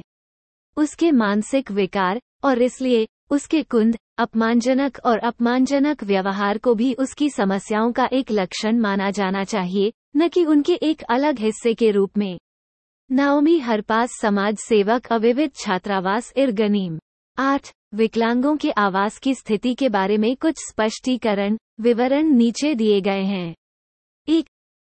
उसके मानसिक विकार और इसलिए उसके कुंद, अपमानजनक और अपमानजनक व्यवहार को भी उसकी समस्याओं का एक लक्षण माना जाना चाहिए, न कि उनके एक अलग हिस्से के रूप में। नाओमी हरपास समाज सेवक अविवित छात्रावास इरगनीम। 8. विकलांगों के आवास की स्थिति के बारे में कुछ स्पष्टीकरण विवरण नीचे दिए गए हैं। 1.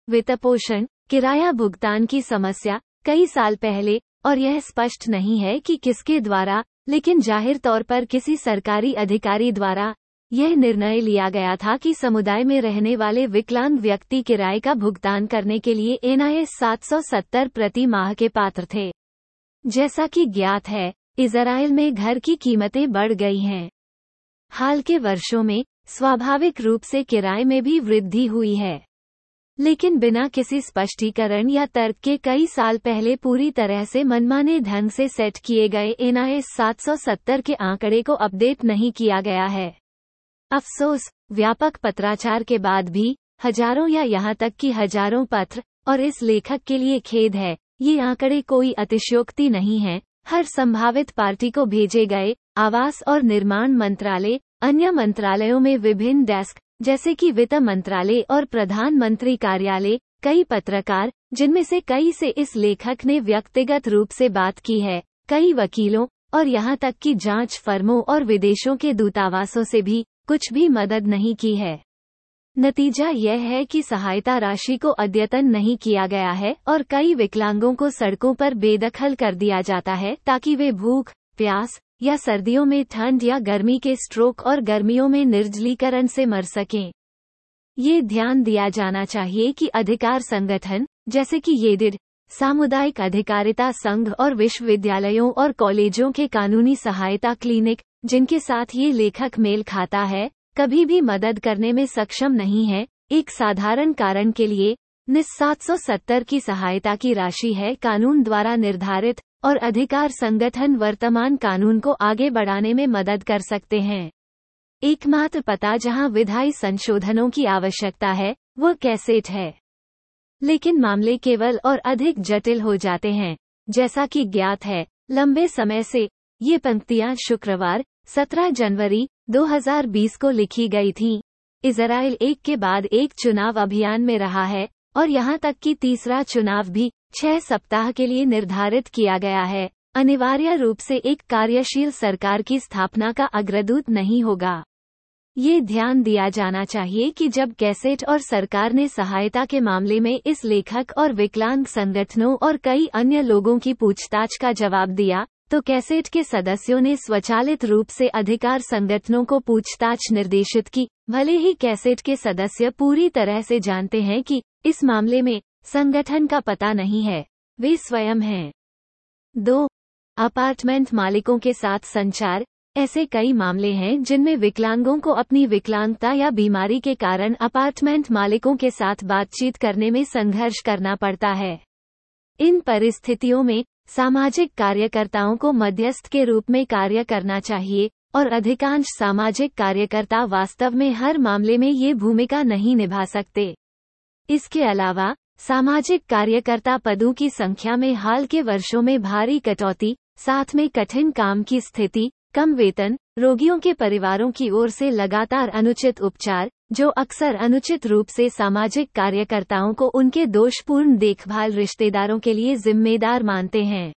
वित्तपोषण किराया भुगतान की समस्या कई साल पहले, और यह स्पष्ट नहीं है कि किसके द्वारा, लेकिन जाहिर तौर पर किसी सरकारी अधिकारी द्वारा यह निर्णय लिया गया था कि समुदाय में रहने वाले विकलांग व्यक्ति किराए का भुगतान करने के लिए NIS 770 प्रति माह के पात्र थे। जैसा कि ज्ञात है, इज़राइल में घर की कीमतें बढ़ गई हैं। हाल के वर्षों में स्वाभाविक रूप से किराए में भी वृद्धि हुई है, लेकिन बिना किसी स्पष्टीकरण या तर्क के कई साल पहले पूरी तरह से मनमाने ढंग से सेट किए गए NIS 770 के आंकड़े को अपडेट नहीं किया गया है। अफसोस, व्यापक पत्राचार के बाद भी हजारों या यहाँ तक कि हजारों पत्र, और इस लेखक के लिए खेद है, ये आंकड़े कोई अतिशयोक्ति नहीं है, हर संभावित पार्टी को भेजे गए। आवास और निर्माण मंत्रालय, अन्य मंत्रालयों में विभिन्न डेस्क जैसे कि वित्त मंत्रालय और प्रधानमंत्री कार्यालय, कई पत्रकार जिनमें से कई से इस लेखक ने व्यक्तिगत रूप से बात की है, कई वकीलों और यहाँ तक कि जांच फर्मों और विदेशों के दूतावासों से भी कुछ भी मदद नहीं की है। नतीजा यह है कि सहायता राशि को अद्यतन नहीं किया गया है और कई विकलांगों को सड़कों पर बेदखल कर दिया जाता है ताकि वे भूख, प्यास या सर्दियों में ठंड या गर्मी के स्ट्रोक और गर्मियों में निर्जलीकरण से मर सकें। ये ध्यान दिया जाना चाहिए कि अधिकार संगठन जैसे कि येडिड, सामुदायिक अधिकारिता संघ और विश्वविद्यालयों और कॉलेजों के कानूनी सहायता क्लिनिक, जिनके साथ ये लेखक मेल खाता है, कभी भी मदद करने में सक्षम नहीं है। एक साधारण कारण के लिए NIS 770 की सहायता की राशि है कानून द्वारा निर्धारित, और अधिकार संगठन वर्तमान कानून को आगे बढ़ाने में मदद कर सकते हैं। एकमात्र पता जहां विधायी संशोधनों की आवश्यकता है वह कैसेट है, लेकिन मामले केवल और अधिक जटिल हो जाते हैं। जैसा कि ज्ञात है, लंबे समय से ये पंक्तियां शुक्रवार 17 जनवरी 2020 को लिखी गई थीं। इज़राइल एक के बाद एक चुनाव अभियान में रहा है, और यहाँ तक कि तीसरा चुनाव भी 6 सप्ताह के लिए निर्धारित किया गया है। अनिवार्य रूप से एक कार्यशील सरकार की स्थापना का अग्रदूत नहीं होगा। ये ध्यान दिया जाना चाहिए कि जब कैसेट और सरकार ने सहायता के मामले में इस लेखक और विकलांग संगठनों और कई अन्य लोगों की पूछताछ का जवाब दिया, तो कैसेट के सदस्यों ने स्वचालित रूप से अधिकार संगठनों को पूछताछ निर्देशित की, भले ही कैसेट के सदस्य पूरी तरह से जानते हैं कि इस मामले में संगठन का पता नहीं है, वे स्वयं हैं। 2. अपार्टमेंट मालिकों के साथ संचार। ऐसे कई मामले हैं जिनमें विकलांगों को अपनी विकलांगता या बीमारी के कारण अपार्टमेंट मालिकों के साथ बातचीत करने में संघर्ष करना पड़ता है। इन परिस्थितियों में सामाजिक कार्यकर्ताओं को मध्यस्थ के रूप में कार्य करना चाहिए, और अधिकांश सामाजिक कार्यकर्ता वास्तव में हर मामले में ये भूमिका नहीं निभा सकते। इसके अलावा सामाजिक कार्यकर्ता पदों की संख्या में हाल के वर्षों में भारी कटौती, साथ में कठिन काम की स्थिति, कम वेतन, रोगियों के परिवारों की ओर से लगातार अनुचित उपचार, जो अक्सर अनुचित रूप से सामाजिक कार्यकर्ताओं को उनके दोषपूर्ण देखभाल रिश्तेदारों के लिए जिम्मेदार मानते हैं,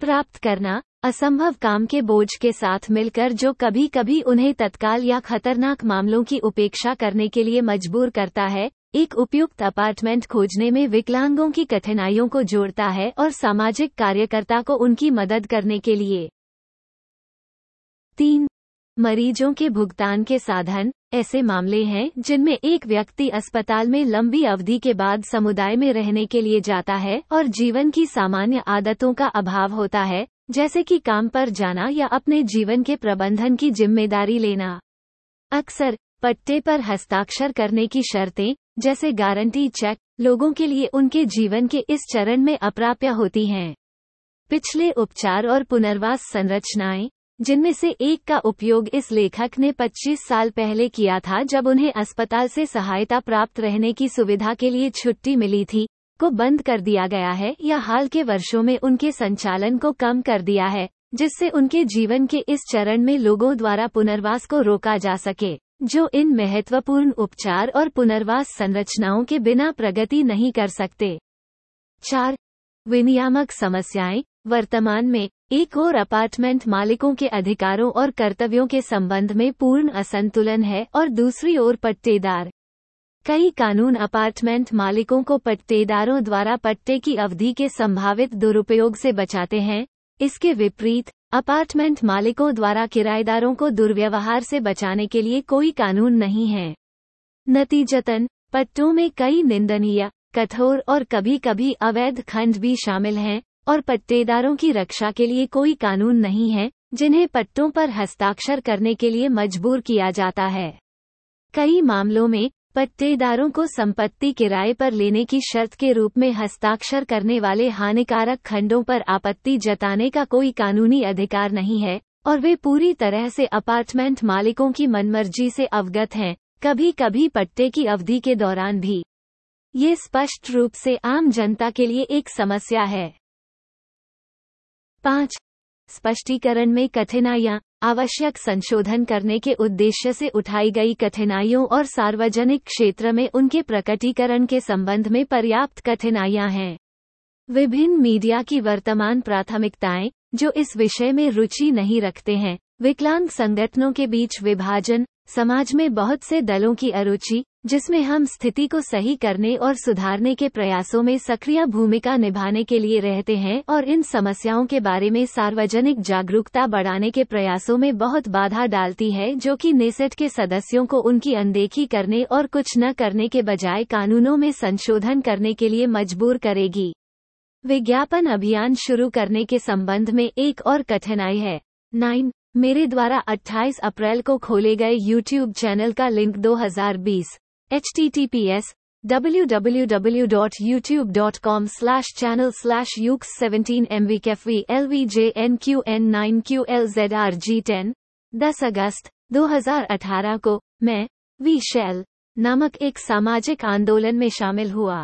प्राप्त करना असंभव काम के बोझ के साथ मिलकर, जो कभी कभी उन्हें तत्काल या खतरनाक मामलों की उपेक्षा करने के लिए मजबूर करता है, एक उपयुक्त अपार्टमेंट खोजने में विकलांगों की कठिनाइयों को जोड़ता है और सामाजिक कार्यकर्ता को उनकी मदद करने के लिए। 3. मरीजों के भुगतान के साधन। ऐसे मामले हैं जिनमें एक व्यक्ति अस्पताल में लंबी अवधि के बाद समुदाय में रहने के लिए जाता है और जीवन की सामान्य आदतों का अभाव होता है, जैसे कि काम पर जाना या अपने जीवन के प्रबंधन की जिम्मेदारी लेना। अक्सर पट्टे पर हस्ताक्षर करने की शर्तें जैसे गारंटी चेक लोगों के लिए उनके जीवन के इस चरण में अप्राप्य होती हैं। पिछले उपचार और पुनर्वास संरचनाएं, जिनमें से एक का उपयोग इस लेखक ने 25 साल पहले किया था जब उन्हें अस्पताल से सहायता प्राप्त रहने की सुविधा के लिए छुट्टी मिली थी, को बंद कर दिया गया है या हाल के वर्षों में उनके संचालन को कम कर दिया है, जिससे उनके जीवन के इस चरण में लोगों द्वारा पुनर्वास को रोका जा सके, जो इन महत्वपूर्ण उपचार और पुनर्वास संरचनाओं के बिना प्रगति नहीं कर सकते। 4. विनियामक समस्याएं। वर्तमान में एक और अपार्टमेंट मालिकों के अधिकारों और कर्तव्यों के संबंध में पूर्ण असंतुलन है और दूसरी ओर पट्टेदार। कई कानून अपार्टमेंट मालिकों को पट्टेदारों द्वारा पट्टे की अवधि के संभावित दुरुपयोग से बचाते हैं। इसके विपरीत अपार्टमेंट मालिकों द्वारा किराएदारों को दुर्व्यवहार से बचाने के लिए कोई कानून नहीं है। नतीजतन पट्टों में कई निंदनीय, कठोर और कभी कभी अवैध खंड भी शामिल हैं और पट्टेदारों की रक्षा के लिए कोई कानून नहीं है, जिन्हें पट्टों पर हस्ताक्षर करने के लिए मजबूर किया जाता है। कई मामलों में पट्टेदारों को संपत्ति किराए पर लेने की शर्त के रूप में हस्ताक्षर करने वाले हानिकारक खंडों पर आपत्ति जताने का कोई कानूनी अधिकार नहीं है और वे पूरी तरह से अपार्टमेंट मालिकों की मनमर्जी से अवगत हैं, कभी कभी पट्टे की अवधि के दौरान भी। ये स्पष्ट रूप से आम जनता के लिए एक समस्या है। 5. स्पष्टीकरण में कठिनाइयाँ। आवश्यक संशोधन करने के उद्देश्य से उठाई गई कठिनाइयों और सार्वजनिक क्षेत्र में उनके प्रकटीकरण के संबंध में पर्याप्त कठिनाइयाँ हैं। विभिन्न मीडिया की वर्तमान प्राथमिकताएं, जो इस विषय में रुचि नहीं रखते हैं, विकलांग संगठनों के बीच विभाजन, समाज में बहुत से दलों की अरुचि, जिसमें हम स्थिति को सही करने और सुधारने के प्रयासों में सक्रिय भूमिका निभाने के लिए रहते हैं और इन समस्याओं के बारे में सार्वजनिक जागरूकता बढ़ाने के प्रयासों में बहुत बाधा डालती है, जो कि नेसेट के सदस्यों को उनकी अनदेखी करने और कुछ न करने के बजाय कानूनों में संशोधन करने के लिए मजबूर करेगी। विज्ञापन अभियान शुरू करने के संबंध में एक और कठिनाई है। 9. मेरे द्वारा 28 अप्रैल को खोले गए YouTube चैनल का लिंक 2020 https://www.youtube.com/channel/ukes17mvkvlvjnqn9qlzrg10 10 अगस्त 2018 को मैं वी शैल नामक एक सामाजिक आंदोलन में शामिल हुआ।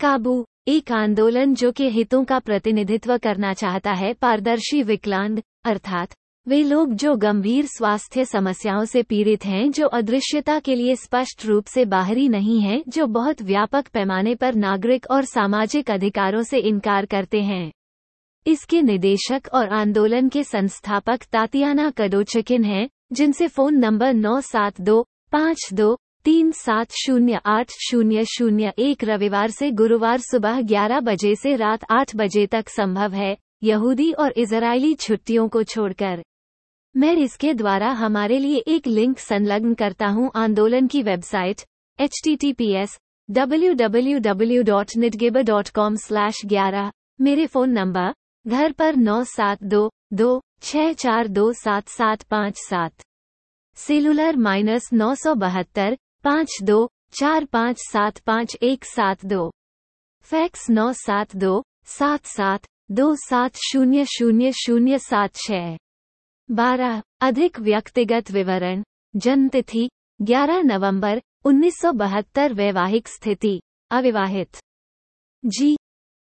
काबू एक आंदोलन जो के हितों का प्रतिनिधित्व करना चाहता है पारदर्शी विकलांग, अर्थात वे लोग जो गंभीर स्वास्थ्य समस्याओं से पीड़ित हैं, जो अदृश्यता के लिए स्पष्ट रूप से बाहरी नहीं हैं, जो बहुत व्यापक पैमाने पर नागरिक और सामाजिक अधिकारों से इनकार करते हैं। इसके निदेशक और आंदोलन के संस्थापक तातियाना कदोचकिन हैं, जिनसे फ़ोन नंबर 9725237080001 रविवार से गुरुवार सुबह 11 बजे से रात 8 बजे तक संभव है, यहूदी और इज़राइली छुट्टियों को छोड़कर। मैं इसके द्वारा हमारे लिए एक लिंक संलग्न करता हूं। आंदोलन की वेबसाइट https://www.nitgaber.com/11। मेरे फ़ोन नंबर घर पर 972-26427-757। सेलुलर -972-5245751712। फैक्स 972-77-2700076। 12. अधिक व्यक्तिगत विवरण। जन्म तिथि 11 नवंबर 1972। वैवाहिक स्थिति अविवाहित। जी,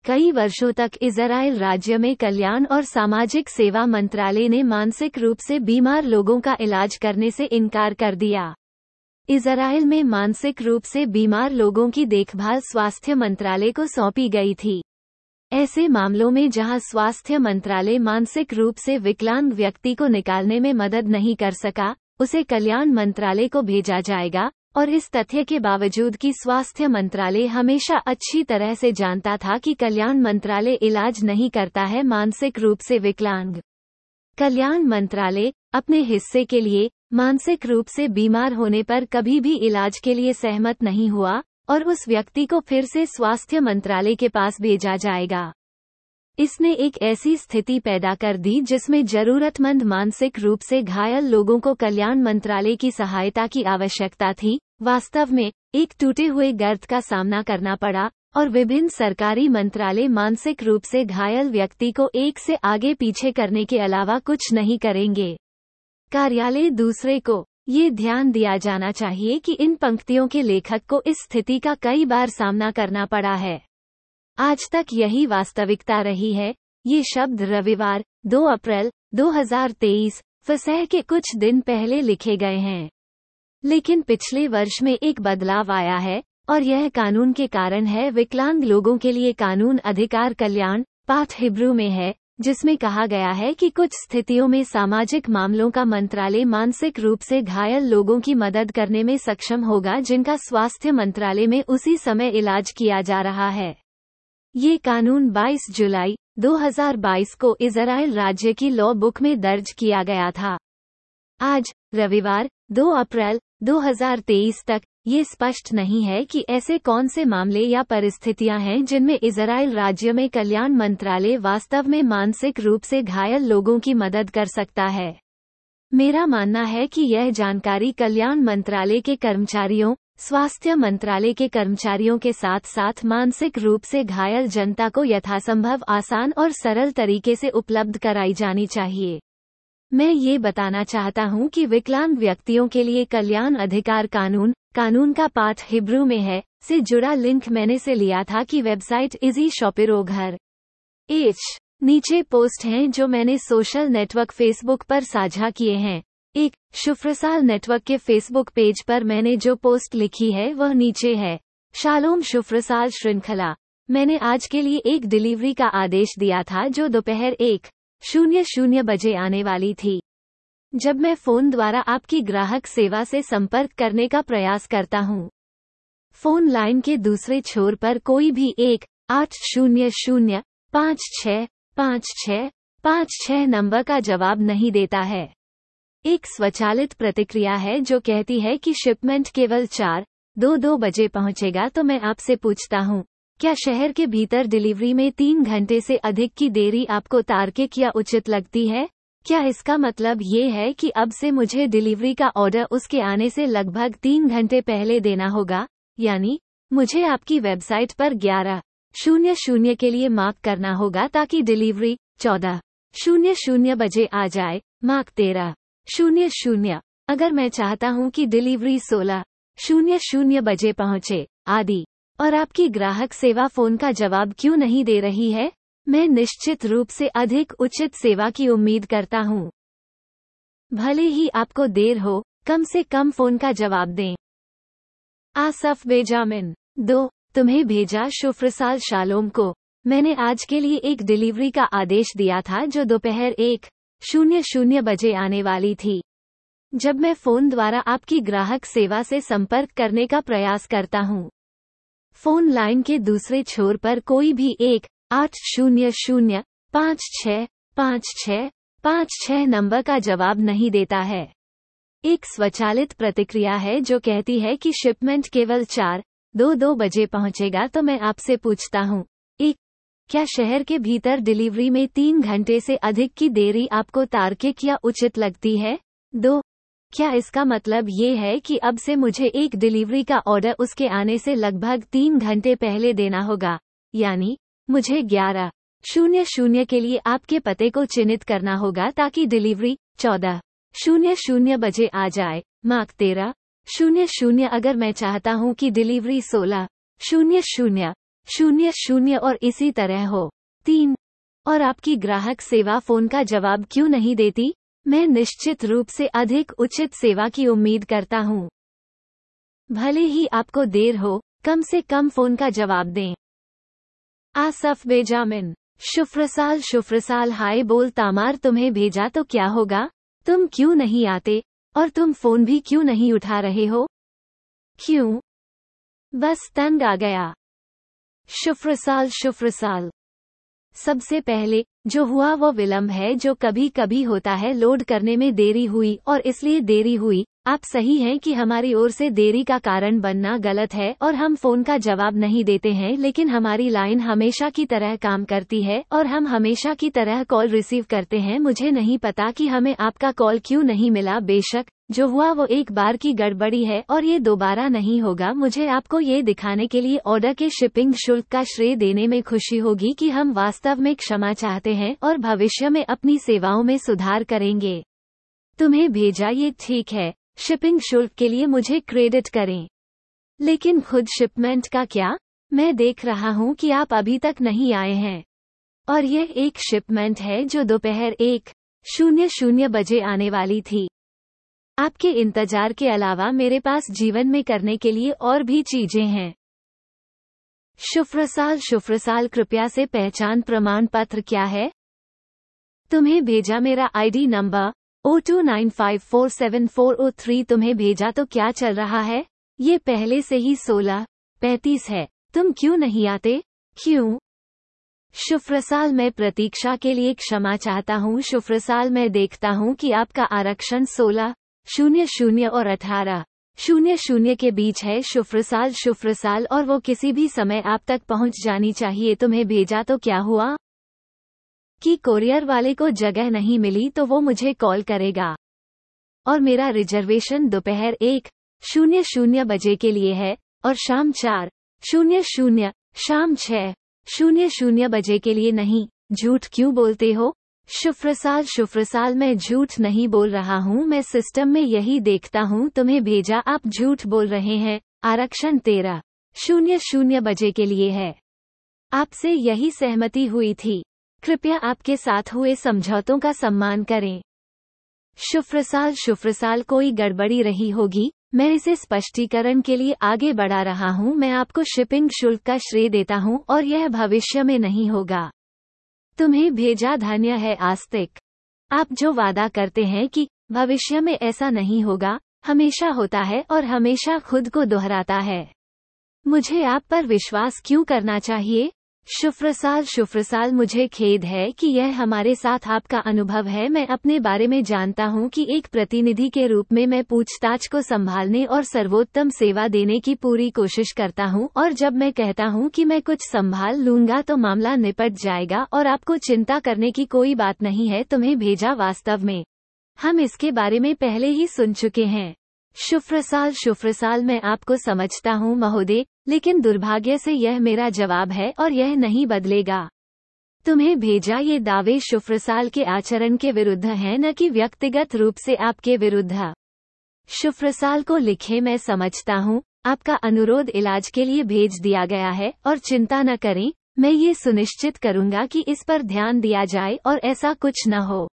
कई वर्षों तक इज़राइल राज्य में कल्याण और सामाजिक सेवा मंत्रालय ने मानसिक रूप से बीमार लोगों का इलाज करने से इनकार कर दिया। इज़राइल में मानसिक रूप से बीमार लोगों की देखभाल स्वास्थ्य मंत्रालय को सौंपी गई थी। ऐसे मामलों में जहां स्वास्थ्य मंत्रालय मानसिक रूप से विकलांग व्यक्ति को निकालने में मदद नहीं कर सका, उसे कल्याण मंत्रालय को भेजा जाएगा, और इस तथ्य के बावजूद कि स्वास्थ्य मंत्रालय हमेशा अच्छी तरह से जानता था कि कल्याण मंत्रालय इलाज नहीं करता है मानसिक रूप से विकलांग। कल्याण मंत्रालय अपने हिस्से के लिए मानसिक रूप से बीमार होने पर कभी भी इलाज के लिए सहमत नहीं हुआ और उस व्यक्ति को फिर से स्वास्थ्य मंत्रालय के पास भेजा जाएगा। इसने एक ऐसी स्थिति पैदा कर दी जिसमें जरूरतमंद मानसिक रूप से घायल लोगों को कल्याण मंत्रालय की सहायता की आवश्यकता थी। वास्तव में एक टूटे हुए गर्त का सामना करना पड़ा और विभिन्न सरकारी मंत्रालय मानसिक रूप से घायल व्यक्ति को एक से आगे पीछे करने के अलावा कुछ नहीं करेंगे। कार्यालय दूसरे को ये ध्यान दिया जाना चाहिए कि इन पंक्तियों के लेखक को इस स्थिति का कई बार सामना करना पड़ा है। आज तक यही वास्तविकता रही है। ये शब्द रविवार 2 अप्रैल 2023 फसह के कुछ दिन पहले लिखे गए हैं। लेकिन पिछले वर्ष में एक बदलाव आया है और यह कानून के कारण है। विकलांग लोगों के लिए कानून अधिकार कल्याण पाठ हिब्रू में है, जिसमें कहा गया है कि कुछ स्थितियों में सामाजिक मामलों का मंत्रालय मानसिक रूप से घायल लोगों की मदद करने में सक्षम होगा जिनका स्वास्थ्य मंत्रालय में उसी समय इलाज किया जा रहा है। ये कानून 22 जुलाई 2022 को इज़राइल राज्य की लॉ बुक में दर्ज किया गया था। आज रविवार 2 अप्रैल 2023 तक ये स्पष्ट नहीं है कि ऐसे कौन से मामले या परिस्थितियां हैं जिनमें इज़राइल राज्य में कल्याण मंत्रालय वास्तव में मानसिक रूप से घायल लोगों की मदद कर सकता है। मेरा मानना है कि यह जानकारी कल्याण मंत्रालय के कर्मचारियों, स्वास्थ्य मंत्रालय के कर्मचारियों के साथ साथ मानसिक रूप से घायल जनता को यथासंभव आसान और सरल तरीके से उपलब्ध कराई जानी चाहिए। मैं ये बताना चाहता हूँ कि विकलांग व्यक्तियों के लिए कल्याण अधिकार कानून, कानून का पाठ हिब्रू में है, से जुड़ा लिंक मैंने से लिया था कि वेबसाइट इजी शॉपिरो घर एच नीचे पोस्ट हैं जो मैंने सोशल नेटवर्क फेसबुक पर साझा किए हैं। एक शुफरसाल नेटवर्क के फेसबुक पेज पर मैंने जो पोस्ट लिखी है वह नीचे है। शालोम शुफरसाल श्रृंखला, मैंने आज के लिए एक डिलीवरी का आदेश दिया था जो दोपहर 1:00 बजे आने वाली थी। जब मैं फ़ोन द्वारा आपकी ग्राहक सेवा से संपर्क करने का प्रयास करता हूँ, फ़ोन लाइन के दूसरे छोर पर कोई भी 1-800-5656556 नंबर का जवाब नहीं देता है। एक स्वचालित प्रतिक्रिया है जो कहती है कि शिपमेंट केवल 4:22 बजे पहुँचेगा, तो मैं आपसे पूछता हूँ, क्या शहर के भीतर डिलीवरी में 3 घंटे से अधिक की देरी आपको तार्किक या उचित लगती है? क्या इसका मतलब ये है कि अब से मुझे डिलीवरी का ऑर्डर उसके आने से लगभग 3 घंटे पहले देना होगा? यानी मुझे आपकी वेबसाइट पर 11:00 के लिए मार्क करना होगा ताकि डिलीवरी 14:00 बजे आ जाए, मार्क 13:00। अगर मैं चाहता हूँ कि डिलीवरी 16:00 बजे पहुँचे आदि। और आपकी ग्राहक सेवा फ़ोन का जवाब क्यों नहीं दे रही है? मैं निश्चित रूप से अधिक उचित सेवा की उम्मीद करता हूँ। भले ही आपको देर हो, कम से कम फ़ोन का जवाब दें। आसफ बेजामिन 2, तुम्हें भेजा शुफरसाल शालोम को, मैंने आज के लिए एक डिलीवरी का आदेश दिया था जो दोपहर 1:00 बजे आने वाली थी। जब मैं फ़ोन द्वारा आपकी ग्राहक सेवा से संपर्क करने का प्रयास करता हूँ, फ़ोन लाइन के दूसरे छोर पर कोई भी 1-800-5656556 नंबर का जवाब नहीं देता है। एक स्वचालित प्रतिक्रिया है जो कहती है कि शिपमेंट केवल 4:22 बजे पहुँचेगा, तो मैं आपसे पूछता हूँ, 1, क्या शहर के भीतर डिलीवरी में 3 घंटे से अधिक की देरी आपको तार्किक या उचित लगती है? 2, क्या इसका मतलब ये है कि अब से मुझे एक डिलीवरी का ऑर्डर उसके आने से लगभग 3 घंटे पहले देना होगा? यानी मुझे 11:00 के लिए आपके पते को चिन्हित करना होगा ताकि डिलीवरी 14:00 बजे आ जाए, मार्क 13:00। अगर मैं चाहता हूँ कि डिलीवरी 16:00 और इसी तरह हो। 3, और आपकी ग्राहक सेवा फ़ोन का जवाब क्यों नहीं देती? मैं निश्चित रूप से अधिक उचित सेवा की उम्मीद करता हूँ। भले ही आपको देर हो, कम से कम फ़ोन का जवाब दें। आसफ बेजामिन शुफरसाल हाय बोल तामार, तुम्हें भेजा तो क्या होगा? तुम क्यों नहीं आते और तुम फ़ोन भी क्यों नहीं उठा रहे हो? क्यों? बस तंग आ गया। शुफरसाल सबसे पहले जो हुआ वो विलंब है जो कभी कभी होता है। लोड करने में देरी हुई और इसलिए देरी हुई। आप सही हैं कि हमारी ओर से देरी का कारण बनना गलत है और हम फ़ोन का जवाब नहीं देते हैं, लेकिन हमारी लाइन हमेशा की तरह काम करती है और हम हमेशा की तरह कॉल रिसीव करते हैं। मुझे नहीं पता कि हमें आपका कॉल क्यों नहीं मिला। बेशक जो हुआ वो एक बार की गड़बड़ी है और ये दोबारा नहीं होगा। मुझे आपको ये दिखाने के लिए ऑर्डर के शिपिंग शुल्क का श्रेय देने में खुशी होगी कि हम वास्तव में क्षमा चाहते हैं और भविष्य में अपनी सेवाओं में सुधार करेंगे। तुम्हें भेजा ये ठीक है, शिपिंग शुल्क के लिए मुझे क्रेडिट करें, लेकिन खुद शिपमेंट का क्या? मैं देख रहा हूँ कि आप अभी तक नहीं आए हैं और यह एक शिपमेंट है जो दोपहर 1:00 बजे आने वाली थी। आपके इंतजार के अलावा मेरे पास जीवन में करने के लिए और भी चीजें हैं। शुफरसाल कृपया से पहचान प्रमाण पत्र क्या है? तुम्हें भेजा मेरा आईडी नंबर 029547403 तुम्हें भेजा तो क्या चल रहा है? ये पहले से ही 16:35 है, तुम क्यों नहीं आते? क्यों? शुफरसाल, मैं प्रतीक्षा के लिए क्षमा चाहता हूँ। शुफरसाल, मैं देखता हूँ कि आपका आरक्षण 16:00 और 18:00 के बीच है। शुफरसाल, और वो किसी भी समय आप तक पहुँच जानी चाहिए। तुम्हें भेजा तो क्या हुआ? कि कोरियर वाले को जगह नहीं मिली तो वो मुझे कॉल करेगा, और मेरा रिजर्वेशन दोपहर 1:00 बजे के लिए है और शाम 4:00, शाम 6:00 बजे के लिए नहीं। झूठ क्यों बोलते हो? शुफरसाल, मैं झूठ नहीं बोल रहा हूँ, मैं सिस्टम में यही देखता हूँ। तुम्हें भेजा, आप झूठ बोल रहे हैं। आरक्षण 13:00 बजे के लिए है, आपसे यही सहमति हुई थी। कृपया आपके साथ हुए समझौतों का सम्मान करें। शुफरसाल, कोई गड़बड़ी रही होगी, मैं इसे स्पष्टीकरण के लिए आगे बढ़ा रहा हूँ। मैं आपको शिपिंग शुल्क का श्रेय देता हूँ और यह भविष्य में नहीं होगा। तुम्हें भेजा, धन्य है आस्तिक, आप जो वादा करते हैं कि भविष्य में ऐसा नहीं होगा, हमेशा होता है और हमेशा खुद को दोहराता है। मुझे आप पर विश्वास क्यों करना चाहिए? शुफरसाल, मुझे खेद है कि यह हमारे साथ आपका अनुभव है। मैं अपने बारे में जानता हूं कि एक प्रतिनिधि के रूप में मैं पूछताछ को संभालने और सर्वोत्तम सेवा देने की पूरी कोशिश करता हूं, और जब मैं कहता हूं कि मैं कुछ संभाल लूंगा तो मामला निपट जाएगा और आपको चिंता करने की कोई बात नहीं है। तुम्हें भेजा, वास्तव में हम इसके बारे में पहले ही सुन चुके हैं। शुफरसाल, मैं आपको समझता हूँ महोदय, लेकिन दुर्भाग्य से यह मेरा जवाब है और यह नहीं बदलेगा। तुम्हें भेजा, ये दावे शुफरसाल के आचरण के विरुद्ध हैं, न कि व्यक्तिगत रूप से आपके विरुद्ध। शुफरसाल को लिखें, मैं समझता हूँ आपका अनुरोध इलाज के लिए भेज दिया गया है, और चिंता न करें, मैं ये सुनिश्चित करूँगा कि इस पर ध्यान दिया जाए और ऐसा कुछ न हो।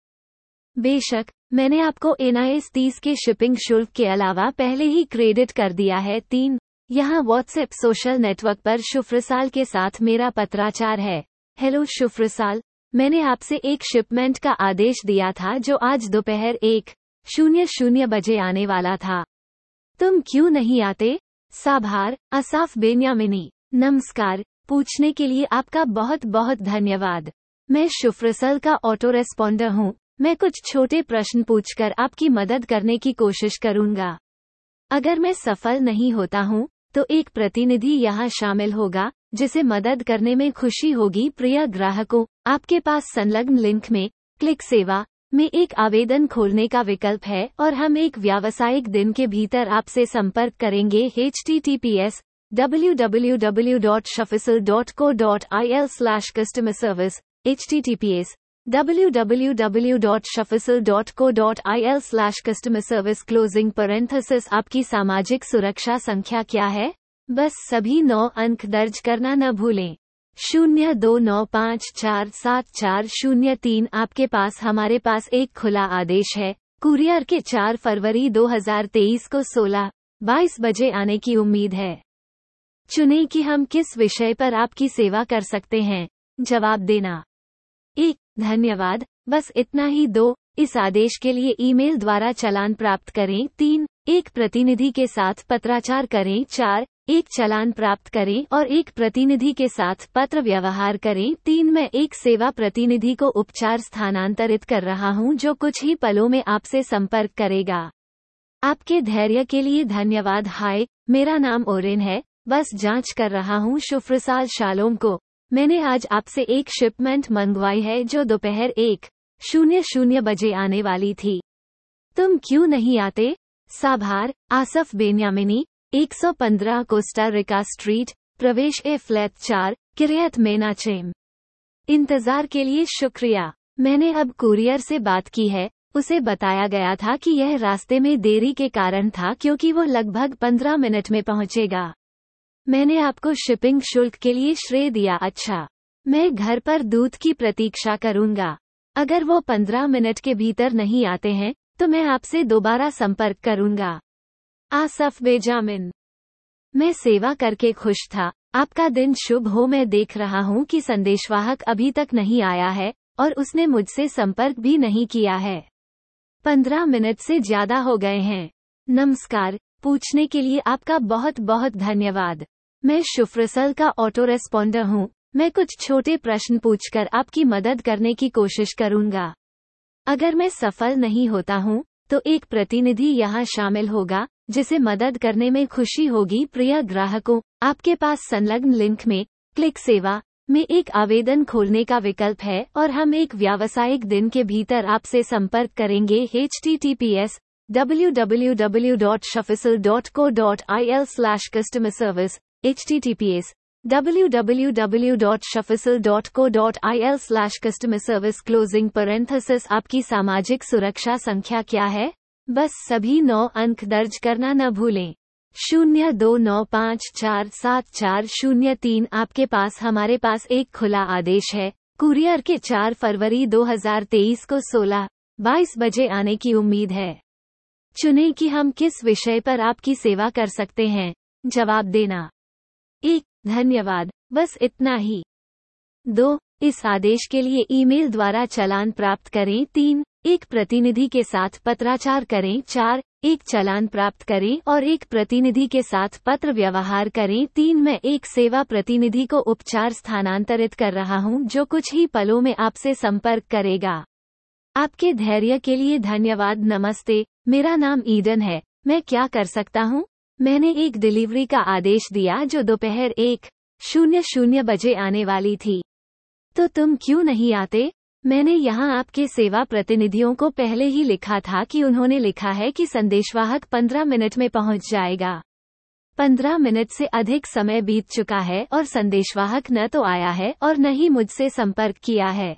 बेशक, मैंने आपको NIS 30 के शिपिंग शुल्क के अलावा पहले ही क्रेडिट कर दिया है। 3 यहाँ व्हाट्सएप सोशल नेटवर्क पर शुफरसाल के साथ मेरा पत्राचार है। हेलो शुफरसाल, मैंने आपसे एक शिपमेंट का आदेश दिया था जो आज दोपहर 1:00 बजे आने वाला था। तुम क्यों नहीं आते? साभार, असाफ बेन्यामिनी। नमस्कार, पूछने के लिए आपका बहुत बहुत धन्यवाद। मैं शुफरसाल का ऑटो रेस्पॉन्डर हूँ। मैं कुछ छोटे प्रश्न पूछकर आपकी मदद करने की कोशिश करूंगा। अगर मैं सफल नहीं होता हूं, तो एक प्रतिनिधि यहां शामिल होगा जिसे मदद करने में खुशी होगी। प्रिय ग्राहकों, आपके पास संलग्न लिंक में क्लिक सेवा में एक आवेदन खोलने का विकल्प है, और हम एक व्यावसायिक दिन के भीतर आपसे संपर्क करेंगे। https://www.shufersol.co.il/customer-service https://www.shufersol.co.il/customer-service। आपकी सामाजिक सुरक्षा संख्या क्या है? बस सभी 9 अंक दर्ज करना न भूलें। 029547403। आपके पास हमारे पास एक खुला आदेश है। कुरियर के 4 फरवरी 2023 को 16:22 बजे आने की उम्मीद है। चुनें कि हम किस विषय पर आपकी सेवा कर सकते हैं। जवाब देना 1. धन्यवाद, बस इतना ही। 2. इस आदेश के लिए ईमेल द्वारा चालान प्राप्त करें। 3. एक प्रतिनिधि के साथ पत्राचार करें। 4. एक चालान प्राप्त करें और एक प्रतिनिधि के साथ पत्र व्यवहार करें। 3. मैं एक सेवा प्रतिनिधि को उपचार स्थानांतरित कर रहा हूं, जो कुछ ही पलों में आपसे संपर्क करेगा। आपके धैर्य के लिए धन्यवाद। हाय, मेरा नाम ओरेन है, बस जाँच कर रहा हूँ। शुफरसाल शालोम को मैंने आज आपसे एक शिपमेंट मंगवाई है जो दोपहर 1:00 बजे आने वाली थी। तुम क्यों नहीं आते? साभार, Asaf Benyamini. 115 Costa Rica street, प्रवेश A-फ्लैट 4, किरियत मेनाचेम। इंतजार के लिए शुक्रिया। मैंने अब कुरियर से बात की है, उसे बताया गया था कि यह रास्ते में देरी के कारण था क्योंकि वो लगभग 15 मिनट में पहुँचेगा। मैंने आपको शिपिंग शुल्क के लिए श्रेय दिया। अच्छा, मैं घर पर दूध की प्रतीक्षा करूंगा। अगर वो 15 मिनट के भीतर नहीं आते हैं तो मैं आपसे दोबारा संपर्क करूंगा। आसफ बेजामिन, मैं सेवा करके खुश था। आपका दिन शुभ हो। मैं देख रहा हूं कि संदेशवाहक अभी तक नहीं आया है और उसने मुझसे संपर्क भी नहीं किया है। 15 मिनट से ज्यादा हो गए हैं। नमस्कार, पूछने के लिए आपका बहुत बहुत धन्यवाद। मैं शुफरसल का ऑटो रेस्पॉन्डर हूं। मैं कुछ छोटे प्रश्न पूछकर आपकी मदद करने की कोशिश करूंगा। अगर मैं सफल नहीं होता हूं, तो एक प्रतिनिधि यहां शामिल होगा जिसे मदद करने में खुशी होगी। प्रिय ग्राहकों, आपके पास संलग्न लिंक में क्लिक सेवा में एक आवेदन खोलने का विकल्प है और हम एक व्यावसायिक दिन के भीतर आपसे संपर्क करेंगे। https://www.shufersol.co.il/customer-service https://www.shufersol.co.il/customer-service / आपकी सामाजिक सुरक्षा संख्या क्या है? बस सभी 9 अंक दर्ज करना न भूलें। 029547403। आपके पास हमारे पास एक खुला आदेश है। कुरियर के 4 फरवरी 2023 को 16:22 बजे आने की उम्मीद है। चुनें कि हम किस विषय पर आपकी सेवा कर सकते हैं। जवाब देना। 1. धन्यवाद, बस इतना ही। 2. इस आदेश के लिए ईमेल द्वारा चालान प्राप्त करें। 3. एक प्रतिनिधि के साथ पत्राचार करें। 4. एक चालान प्राप्त करें और एक प्रतिनिधि के साथ पत्र व्यवहार करें। 3. मैं एक सेवा प्रतिनिधि को उपचार स्थानांतरित कर रहा हूं, जो कुछ ही पलों में आपसे संपर्क करेगा। आपके धैर्य के लिए धन्यवाद। नमस्ते, मेरा नाम ईडन है। मैं क्या कर सकता हूं? मैंने एक डिलीवरी का आदेश दिया जो दोपहर 1:00 बजे आने वाली थी। तो तुम क्यों नहीं आते? मैंने यहाँ आपके सेवा प्रतिनिधियों को पहले ही लिखा था कि उन्होंने लिखा है कि संदेशवाहक 15 मिनट में पहुँच जाएगा। 15 मिनट से अधिक समय बीत चुका है और संदेशवाहक न तो आया है और न ही मुझसे संपर्क किया है।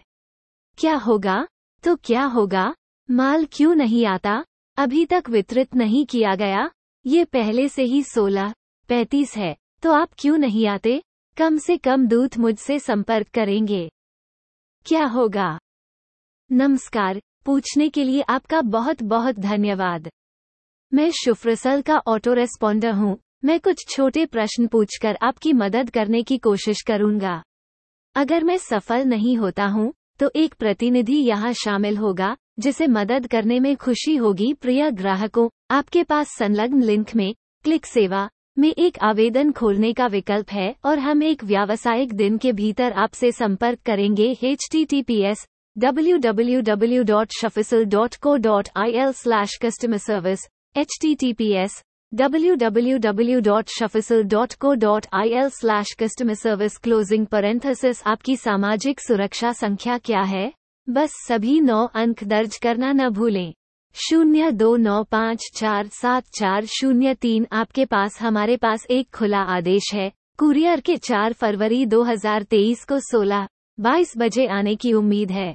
क्या होगा? तो क्या होगा? माल क्यों नहीं आता? अभी तक वितरित नहीं किया गया। ये पहले से ही 16:35 है, तो आप क्यों नहीं आते? कम से कम दूत मुझसे संपर्क करेंगे। क्या होगा? नमस्कार, पूछने के लिए आपका बहुत बहुत धन्यवाद। मैं शुफरसल का ऑटो रेस्पॉन्डर हूँ। मैं कुछ छोटे प्रश्न पूछकर आपकी मदद करने की कोशिश करूँगा। अगर मैं सफल नहीं होता हूँ, तो एक प्रतिनिधि यहाँ शामिल होगा जिसे मदद करने में खुशी होगी। प्रिय ग्राहकों, आपके पास संलग्न लिंक में क्लिक सेवा में एक आवेदन खोलने का विकल्प है और हम एक व्यावसायिक दिन के भीतर आपसे संपर्क करेंगे। https://www.shufersol.co.il/customer-service https://www.shufersol.co.il/customer-service / आपकी सामाजिक सुरक्षा संख्या क्या है? बस सभी 9 अंक दर्ज करना न भूलें। 029547403। आपके पास हमारे पास एक खुला आदेश है। कुरियर के 4 फरवरी 2023 को 16:22 बजे आने की उम्मीद है।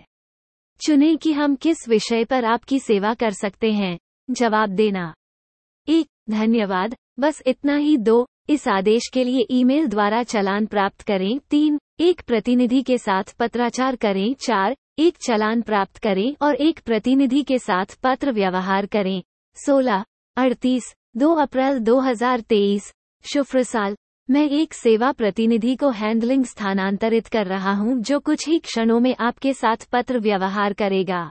चुनें कि हम किस विषय पर आपकी सेवा कर सकते हैं। जवाब देना। 1. धन्यवाद, बस इतना ही। 2. इस आदेश के लिए ईमेल द्वारा चालान प्राप्त करें। 3. एक प्रतिनिधि के साथ पत्राचार करें। 4. एक चालान प्राप्त करें और एक प्रतिनिधि के साथ पत्र व्यवहार करें। 16:38 2 अप्रैल 2023। शुफरसल, मैं एक सेवा प्रतिनिधि को हैंडलिंग स्थानांतरित कर रहा हूं, जो कुछ ही क्षणों में आपके साथ पत्र व्यवहार करेगा।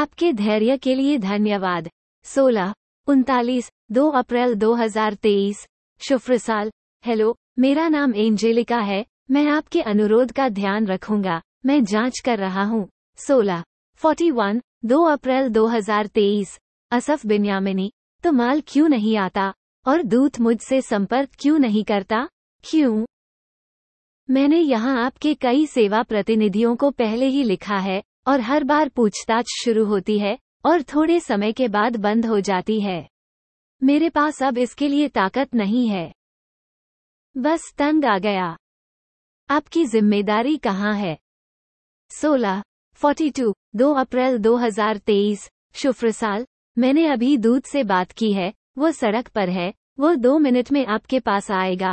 आपके धैर्य के लिए धन्यवाद। 16:39 2 अप्रैल 2023। शुफरसल, हेलो, मेरा नाम एंजेलिका है। मैं आपके अनुरोध का ध्यान रखूंगा। मैं जांच कर रहा हूँ। 16:41 2 अप्रैल 2023। असफ बेन्यामिनी, तो माल क्यों नहीं आता और दूत मुझसे संपर्क क्यों नहीं करता? क्यों? मैंने यहाँ आपके कई सेवा प्रतिनिधियों को पहले ही लिखा है और हर बार पूछताछ शुरू होती है और थोड़े समय के बाद बंद हो जाती है। मेरे पास अब इसके लिए ताकत नहीं है। बस तंग आ गया। आपकी जिम्मेदारी कहाँ है? 16:42 2 अप्रैल 2023। शुफरसल, मैंने अभी दूत से बात की है। वो सड़क पर है। वो 2 मिनट में आपके पास आएगा।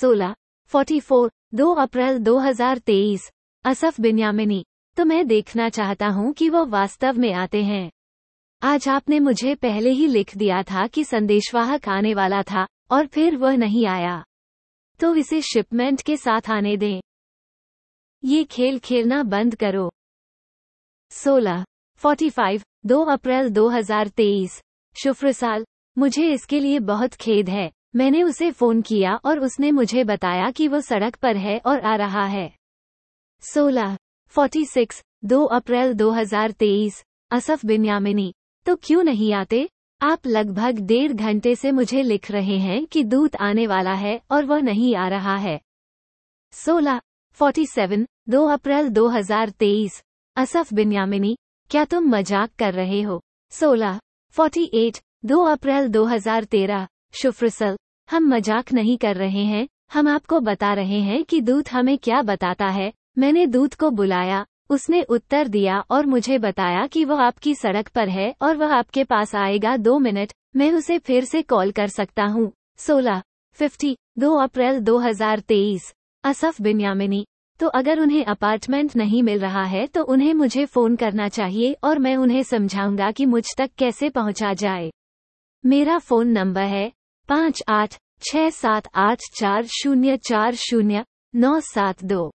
16:44 2 अप्रैल 2023। असफ बेन्यामिनी, तो मैं देखना चाहता हूँ कि वो वास्तव में आते हैं। आज आपने मुझे पहले ही लिख दिया था कि संदेशवाहक आने वाला था और फिर वह नहीं आया, तो इसे शिपमेंट के साथ आने दें। ये खेल खेलना बंद करो। 16:45 2 अप्रैल 2023। शुफरसाल, मुझे इसके लिए बहुत खेद है। मैंने उसे फोन किया और उसने मुझे बताया कि वो सड़क पर है और आ रहा है। 16:46 2 अप्रैल 2023। असफ बिन्यामिनी, तो क्यों नहीं आते? आप लगभग 1.5 घंटे से मुझे लिख रहे हैं कि दूत आने वाला है और वह नहीं आ रहा है। 16:47 2 अप्रैल 2023। असफ बिन्यामिनी, क्या तुम मजाक कर रहे हो? 16:48 2 अप्रैल 2013। शुफरसल, हम मजाक नहीं कर रहे हैं, हम आपको बता रहे हैं कि दूत हमें क्या बताता है। मैंने दूत को बुलाया, उसने उत्तर दिया और मुझे बताया कि वह आपकी सड़क पर है और वह आपके पास आएगा। 2 मिनट, मैं उसे फिर से कॉल कर सकता हूँ। 16:50 2 अप्रैल 2023। असफ बिन्यामिनी, तो अगर उन्हें अपार्टमेंट नहीं मिल रहा है तो उन्हें मुझे फोन करना चाहिए और मैं उन्हें समझाऊंगा कि मुझ तक कैसे पहुंचा जाए। मेरा फोन नंबर है 586784404972।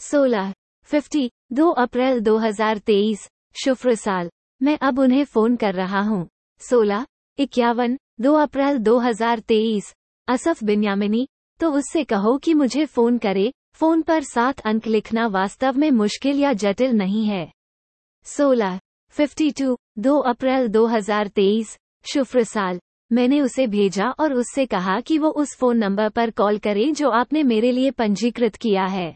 16:50 2 अप्रैल 2023। शुफरसाल, मैं अब उन्हें फोन कर रहा हूँ। 16:51 2 अप्रैल 2023। असफ बिन्यामिनी, तो उससे कहो कि मुझे फोन करे। फोन पर 7 अंक लिखना वास्तव में मुश्किल या जटिल नहीं है। 16:52 2 अप्रैल 2023। शुफरसाल, मैंने उसे भेजा और उससे कहा कि वो उस फोन नंबर पर कॉल करे जो आपने मेरे लिए पंजीकृत किया है।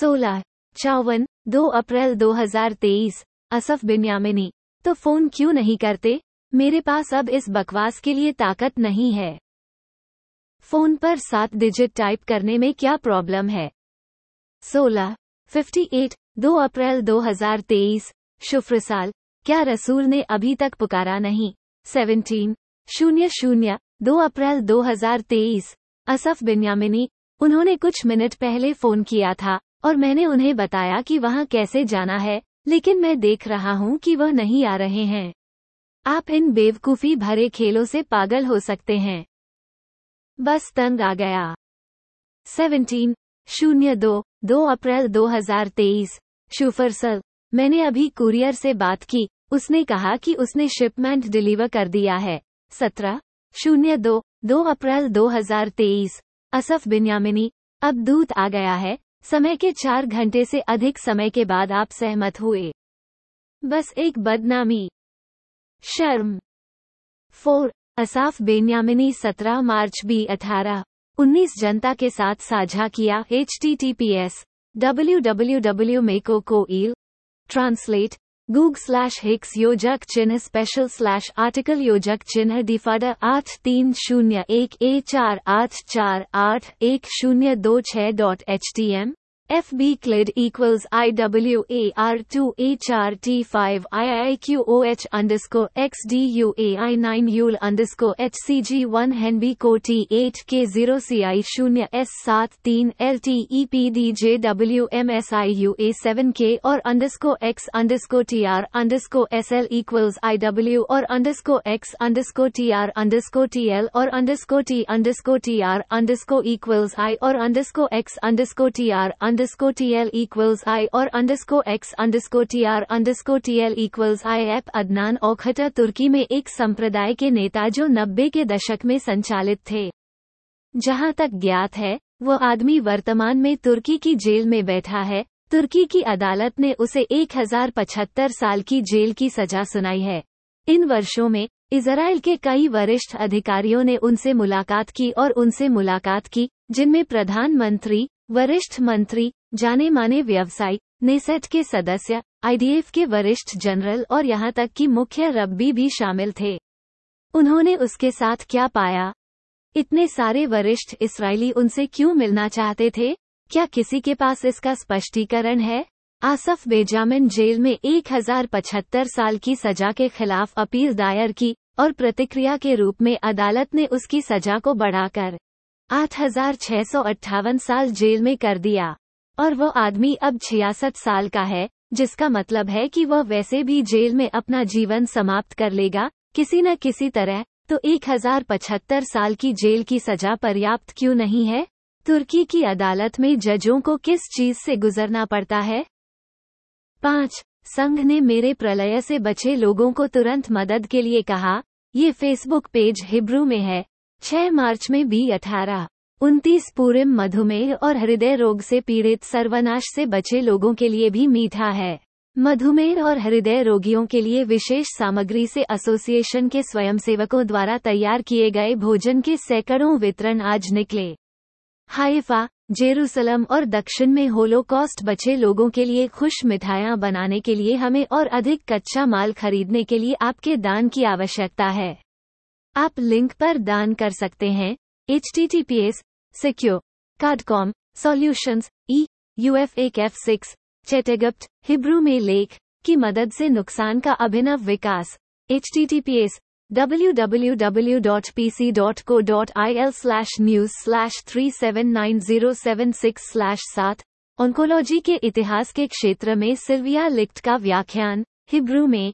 16:54 2 अप्रैल 2023। असफ बिन्यामिनी, तो फोन क्यों नहीं करते? मेरे पास अब इस बकवास के लिए ताकत नहीं है। फोन पर 7 डिजिट टाइप करने में क्या प्रॉब्लम है? 16:58 2 अप्रैल 2023। शुफरसाल, क्या रसूल ने अभी तक पुकारा नहीं? 17:00 2 अप्रैल 2023। असफ बिन्यामिनी, उन्होंने कुछ मिनट पहले फोन किया था और मैंने उन्हें बताया कि वहाँ कैसे जाना है, लेकिन मैं देख रहा हूँ कि वह नहीं आ रहे हैं। आप इन बेवकूफ़ी भरे खेलों से पागल हो सकते हैं। बस तंग आ गया। 17:02 2 अप्रैल 2023। शुफरसल, मैंने अभी कुरियर से बात की, उसने कहा कि उसने शिपमेंट डिलीवर कर दिया है। 17:02 2 अप्रैल 2023। असफ बिन्यामिनी, अब दूत आ गया है। समय के 4 घंटे से अधिक समय के बाद आप सहमत हुए। बस एक बदनामी, शर्म। 4. असाफ बेन्यामिनी 17 मार्च 2018 19 जनता के साथ साझा किया। https://meco/article/article/8301484848026.htm fbclid=iwar2hr25iiqoh_xduai9ul_hcg1henbco t8k0ci0s7t ltepdjwmsiua7k और _x_tr_sl _x_tr_tl और _t_tr_equals i और _x_tr_tl equals i और _x_tr_tl equals i। एप अदनान ओखटा तुर्की में एक संप्रदाय के नेता जो 90 के दशक में संचालित थे। जहां तक ज्ञात है, वो आदमी वर्तमान में तुर्की की जेल में बैठा है। तुर्की की अदालत ने उसे 1075 साल की जेल की सजा सुनाई है। इन वर्षों में इज़राइल के कई वरिष्ठ अधिकारियों ने उनसे मुलाकात की, जिनमें प्रधानमंत्री, वरिष्ठ मंत्री, जाने माने व्यवसायी, नेसेट के सदस्य, आईडीएफ के वरिष्ठ जनरल और यहाँ तक कि मुख्य रब्बी भी शामिल थे। उन्होंने उसके साथ क्या पाया? इतने सारे वरिष्ठ इस्राएली उनसे क्यों मिलना चाहते थे? क्या किसी के पास इसका स्पष्टीकरण है? आसफ बेजामिन जेल में 1075 साल की सजा के खिलाफ अपील दायर की और प्रतिक्रिया के रूप में अदालत ने उसकी सजा को बढ़ाकर 8,658 साल जेल में कर दिया। और वो आदमी अब 66 साल का है, जिसका मतलब है कि वह वैसे भी जेल में अपना जीवन समाप्त कर लेगा किसी न किसी तरह, तो 1075 साल की जेल की सजा पर्याप्त क्यों नहीं है? तुर्की की अदालत में जजों को किस चीज से गुजरना पड़ता है? 5. संघ ने मेरे प्रलय से बचे लोगों को तुरंत मदद के लिए कहा। ये फेसबुक पेज हिब्रू में है। 6 मार्च में B18-29 पूर्व मधुमेह और हृदय रोग से पीड़ित सर्वनाश से बचे लोगों के लिए भी मीठा है। मधुमेह और हृदय रोगियों के लिए विशेष सामग्री से एसोसिएशन के स्वयंसेवकों द्वारा तैयार किए गए भोजन के सैकड़ों वितरण आज निकले। हाइफा, जेरूसलम और दक्षिण में होलोकॉस्ट बचे लोगों के लिए खुश मिठाइयाँ बनाने के लिए हमें और अधिक कच्चा माल खरीदने के लिए आपके दान की आवश्यकता है। आप लिंक पर दान कर सकते हैं https://secure.com/solutions/EUFAKF6 चेटेगप्ट हिब्रू में लेख की मदद से नुकसान का अभिनव विकास https://www.pc.co.il/news/3790766/7 ऑन्कोलॉजी के इतिहास के क्षेत्र में सिल्विया लिक्ट का व्याख्यान हिब्रू में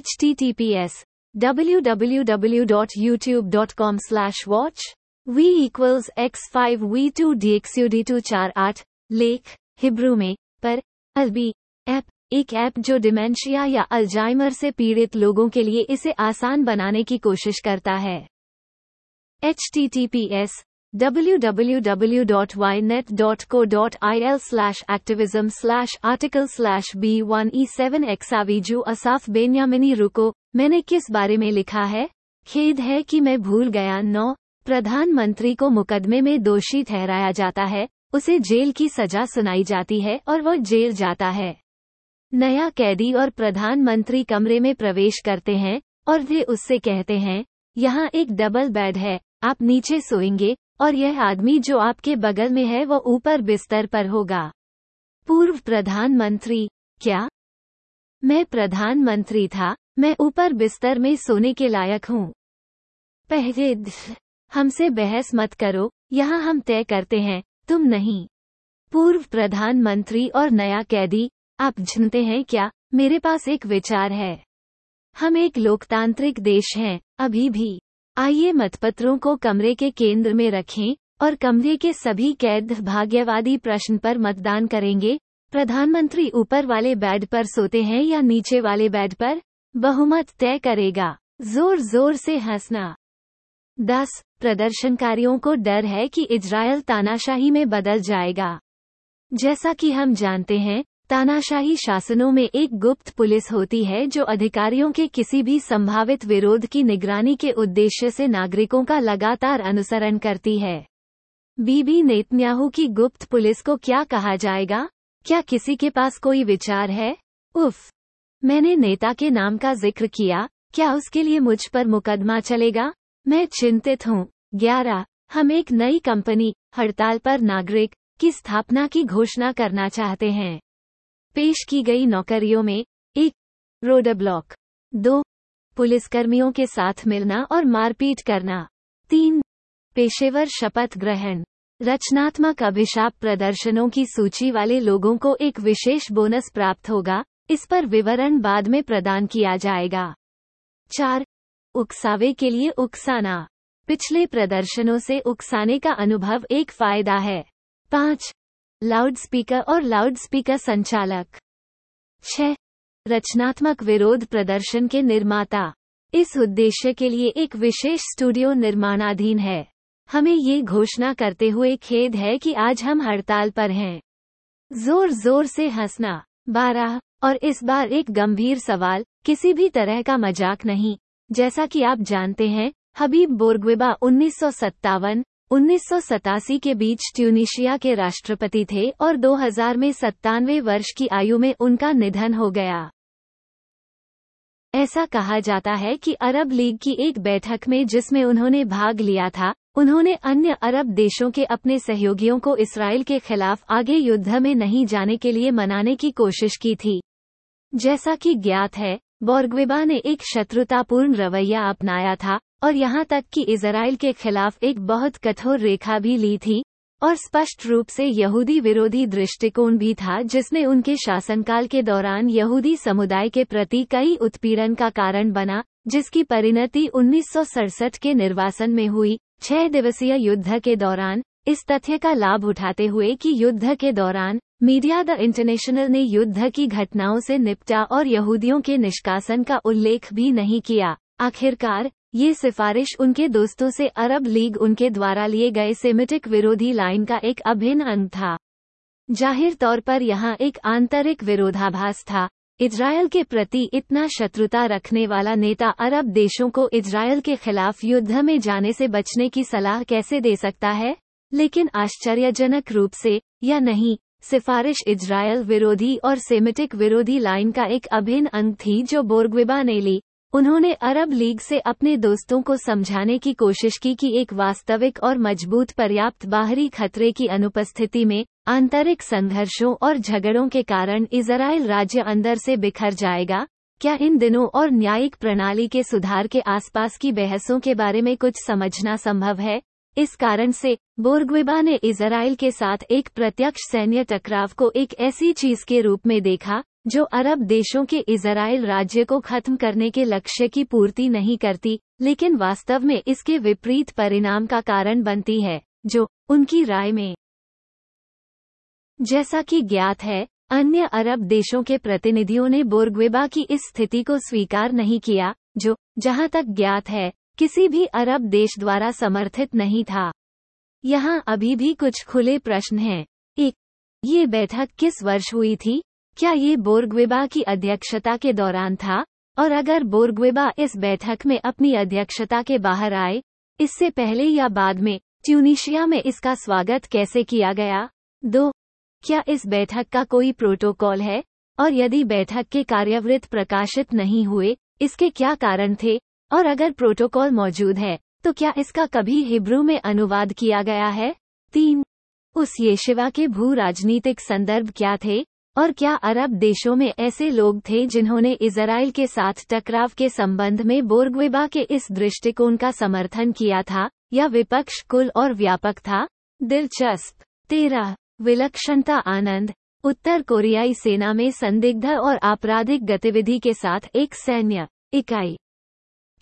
https://www.youtube.com/watch/v=x5v2dxud248 लेख हिब्रू में पर अल्बी ऐप, एक ऐप जो डिमेंशिया या अल्जाइमर से पीड़ित लोगों के लिए इसे आसान बनाने की कोशिश करता है। https://www.ynet.co.il/activism/article/b1e7xaviju असाफ बेन्यामिनी रुको, मैंने किस बारे में लिखा है? खेद है कि मैं भूल गया। 9. प्रधानमंत्री को मुकदमे में दोषी ठहराया जाता है, उसे जेल की सजा सुनाई जाती है और वह जेल जाता है। नया कैदी और प्रधानमंत्री कमरे में प्रवेश करते हैं और वे उससे कहते हैं, यहाँ एक डबल बेड है, आप नीचे सोएंगे और यह आदमी जो आपके बगल में है वह ऊपर बिस्तर पर होगा। पूर्व प्रधानमंत्री: क्या मैं प्रधानमंत्री था? मैं ऊपर बिस्तर में सोने के लायक हूँ। पहले हमसे बहस मत करो, यहाँ हम तय करते हैं, तुम नहीं। पूर्व प्रधानमंत्री और नया कैदी: आप जानते हैं क्या, मेरे पास एक विचार है। हम एक लोकतांत्रिक देश हैं, अभी भी। आइए मतपत्रों को कमरे के केंद्र में रखें और कमरे के सभी कैद भाग्यवादी प्रश्न पर मतदान करेंगे, प्रधानमंत्री ऊपर वाले बेड पर सोते हैं या नीचे वाले बेड पर? बहुमत तय करेगा। जोर जोर से हंसना। 10. प्रदर्शनकारियों को डर है कि इज़राइल तानाशाही में बदल जाएगा। जैसा कि हम जानते हैं, तानाशाही शासनों में एक गुप्त पुलिस होती है जो अधिकारियों के किसी भी संभावित विरोध की निगरानी के उद्देश्य से नागरिकों का लगातार अनुसरण करती है। बीबी नेतन्याहू की गुप्त पुलिस को क्या कहा जाएगा? क्या किसी के पास कोई विचार है? उफ, मैंने नेता के नाम का जिक्र किया, क्या उसके लिए मुझ पर मुकदमा चलेगा? मैं चिंतित हूँ। 11. हम एक नई कंपनी, हड़ताल पर नागरिक, की स्थापना की घोषणा करना चाहते हैं। पेश की गई नौकरियों में 1. Road block, 2. पुलिसकर्मियों के साथ मिलना और मारपीट करना, 3. पेशेवर शपथ ग्रहण। रचनात्मक अभिशाप प्रदर्शनों की सूची वाले लोगों को एक विशेष बोनस प्राप्त होगा, इस पर विवरण बाद में प्रदान किया जाएगा। 4. उकसावे के लिए उकसाना, पिछले प्रदर्शनों से उकसाने का अनुभव एक फायदा है। 5. लाउडस्पीकर और लाउडस्पीकर संचालक। 6. रचनात्मक विरोध प्रदर्शन के निर्माता, इस उद्देश्य के लिए एक विशेष स्टूडियो निर्माणाधीन है। हमें ये घोषणा करते हुए खेद है कि आज हम हड़ताल पर हैं। जोर जोर से हंसना। 12. और इस बार एक गंभीर सवाल, किसी भी तरह का मजाक नहीं। जैसा कि आप जानते हैं, हबीब बोर्गिबा 1957-1987 के बीच ट्यूनिशिया के राष्ट्रपति थे और 2000 में 97 वर्ष की आयु में उनका निधन हो गया। ऐसा कहा जाता है कि अरब लीग की एक बैठक में जिसमें उन्होंने भाग लिया था, उन्होंने अन्य अरब देशों के अपने सहयोगियों को इज़राइल के खिलाफ आगे युद्ध में नहीं जाने के लिए मनाने की कोशिश की थी। जैसा कि ज्ञात है, बोर्गिबा ने एक शत्रुतापूर्ण रवैया अपनाया था और यहाँ तक कि इज़राइल के खिलाफ एक बहुत कठोर रेखा भी ली थी, और स्पष्ट रूप से यहूदी विरोधी दृष्टिकोण भी था, जिसने उनके शासनकाल के दौरान यहूदी समुदाय के प्रति कई उत्पीड़न का कारण बना, जिसकी परिणति 1967 के निर्वासन में हुई 6 दिवसीय युद्ध के दौरान। इस तथ्य का लाभ उठाते हुए कि युद्ध के दौरान मीडिया द इंटरनेशनल ने युद्ध की घटनाओं से निपटा और यहूदियों के निष्कासन का उल्लेख भी नहीं किया। आखिरकार ये सिफारिश उनके दोस्तों से अरब लीग उनके द्वारा लिए गए सेमिटिक विरोधी लाइन का एक अभिन्न अंग था। जाहिर तौर पर यहाँ एक आंतरिक विरोधाभास था। इज़राइल के प्रति इतना शत्रुता रखने वाला नेता अरब देशों को इज़राइल के खिलाफ युद्ध में जाने से बचने की सलाह कैसे दे सकता है? लेकिन आश्चर्यजनक रूप से या नहीं, सिफारिश इज़राइल विरोधी और सेमिटिक विरोधी लाइन का एक अभिन्न अंग थी जो बोर्गविबा ने ली। उन्होंने अरब लीग से अपने दोस्तों को समझाने की कोशिश की कि एक वास्तविक और मजबूत पर्याप्त बाहरी खतरे की अनुपस्थिति में आंतरिक संघर्षों और झगड़ों के कारण इज़राइल राज्य अंदर से बिखर जाएगा। क्या इन दिनों और न्यायिक प्रणाली के सुधार के आसपास की बहसों के बारे में कुछ समझना संभव है? इस कारण से बोर्गविबा ने इज़राइल के साथ एक प्रत्यक्ष सैन्य टकराव को एक ऐसी चीज के रूप में देखा जो अरब देशों के इज़राइल राज्य को खत्म करने के लक्ष्य की पूर्ति नहीं करती, लेकिन वास्तव में इसके विपरीत परिणाम का कारण बनती है, जो उनकी राय में, जैसा कि ज्ञात है, अन्य अरब देशों के प्रतिनिधियों ने बोर्गविबा की इस स्थिति को स्वीकार नहीं किया, जो जहां तक ज्ञात है किसी भी अरब देश द्वारा समर्थित नहीं था। यहाँ अभी भी कुछ खुले प्रश्न हैं। 1. ये बैठक किस वर्ष हुई थी? क्या ये बोर्गविबा की अध्यक्षता के दौरान था? और अगर बोर्गविबा इस बैठक में अपनी अध्यक्षता के बाहर आए, इससे पहले या बाद में ट्यूनीशिया में इसका स्वागत कैसे किया गया? 2. क्या इस बैठक का कोई प्रोटोकॉल है? और यदि बैठक के कार्यवृत्त प्रकाशित नहीं हुए, इसके क्या कारण थे? और अगर प्रोटोकॉल मौजूद है, तो क्या इसका कभी हिब्रू में अनुवाद किया गया है? 3. उस येशिवा के भू राजनीतिक संदर्भ क्या थे? और क्या अरब देशों में ऐसे लोग थे जिन्होंने इज़राइल के साथ टकराव के संबंध में बोर्गविबा के इस दृष्टिकोण का समर्थन किया था, या विपक्ष कुल और व्यापक था? दिलचस्प। 13. विलक्षणता आनंद। उत्तर कोरियाई सेना में संदिग्ध और आपराधिक गतिविधि के साथ एक सैन्य इकाई।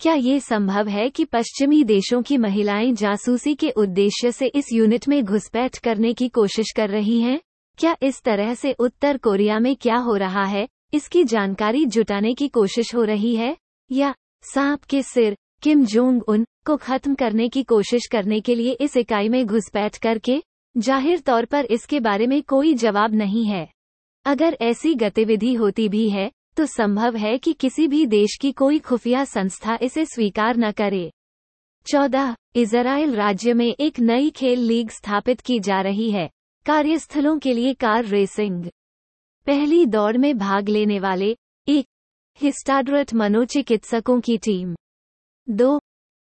क्या ये संभव है कि पश्चिमी देशों की महिलाएं जासूसी के उद्देश्य से इस यूनिट में घुसपैठ करने की कोशिश कर रही हैं? क्या इस तरह से उत्तर कोरिया में क्या हो रहा है, इसकी जानकारी जुटाने की कोशिश हो रही है? या सांप के सिर किम जोंग उन को खत्म करने की कोशिश करने के लिए इस इकाई में घुसपैठ करके? जाहिर तौर पर इसके बारे में कोई जवाब नहीं है। अगर ऐसी गतिविधि होती भी है, तो संभव है कि किसी भी देश की कोई खुफिया संस्था इसे स्वीकार न करे। 14. इज़राइल राज्य में एक नई खेल लीग स्थापित की जा रही है, कार्यस्थलों के लिए कार रेसिंग। पहली दौड़ में भाग लेने वाले 1. हिस्टाडरट मनोचिकित्सकों की टीम। 2.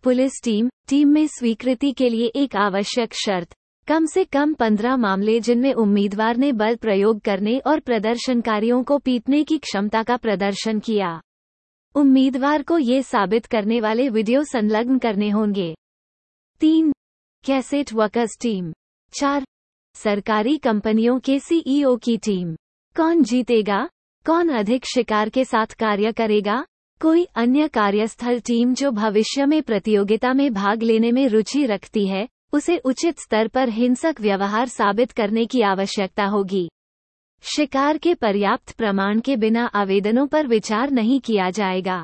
Police team. टीम में स्वीकृति के लिए एक आवश्यक शर्त, कम से कम 15 मामले जिनमें उम्मीदवार ने बल प्रयोग करने और प्रदर्शनकारियों को पीटने की क्षमता का प्रदर्शन किया। उम्मीदवार को ये साबित करने वाले वीडियो संलग्न करने होंगे। 3. Cassette workers team. 4. सरकारी कंपनियों के सीईओ की टीम। कौन जीतेगा? कौन अधिक शिकार के साथ कार्य करेगा? कोई अन्य कार्यस्थल टीम जो भविष्य में प्रतियोगिता में भाग लेने में रुचि रखती है, उसे उचित स्तर पर हिंसक व्यवहार साबित करने की आवश्यकता होगी। शिकार के पर्याप्त प्रमाण के बिना आवेदनों पर विचार नहीं किया जाएगा।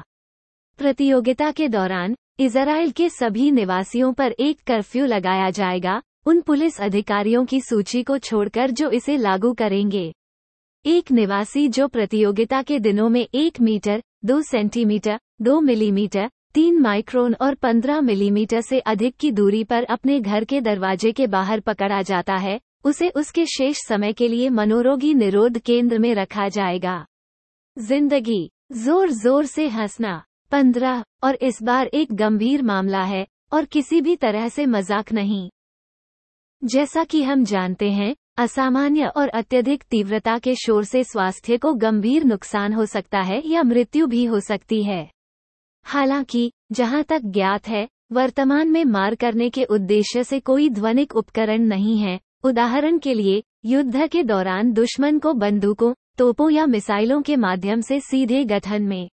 प्रतियोगिता के दौरान इज़राइल के सभी निवासियों पर एक कर्फ्यू लगाया जाएगा, उन पुलिस अधिकारियों की सूची को छोड़कर जो इसे लागू करेंगे। एक निवासी जो प्रतियोगिता के दिनों में 1 मीटर, 2 सेंटीमीटर, 2 मिलीमीटर, 3 माइक्रोन और 15 मिलीमीटर से अधिक की दूरी पर अपने घर के दरवाजे के बाहर पकड़ा जाता है, उसे उसके शेष समय के लिए मनोरोगी निरोध केंद्र में रखा जाएगा। जिंदगी। जोर जोर से हंसना। 15. और इस बार एक गंभीर मामला है, और किसी भी तरह से मजाक नहीं। जैसा कि हम जानते हैं, असामान्य और अत्यधिक तीव्रता के शोर से स्वास्थ्य को गंभीर नुकसान हो सकता है या मृत्यु भी हो सकती है। हालांकि, जहां तक ज्ञात है, वर्तमान में मार करने के उद्देश्य से कोई ध्वनिक उपकरण नहीं है, उदाहरण के लिए, युद्ध के दौरान दुश्मन को बंदूकों, तोपों या मिसाइलों के माध्यम से सीधे गठन में।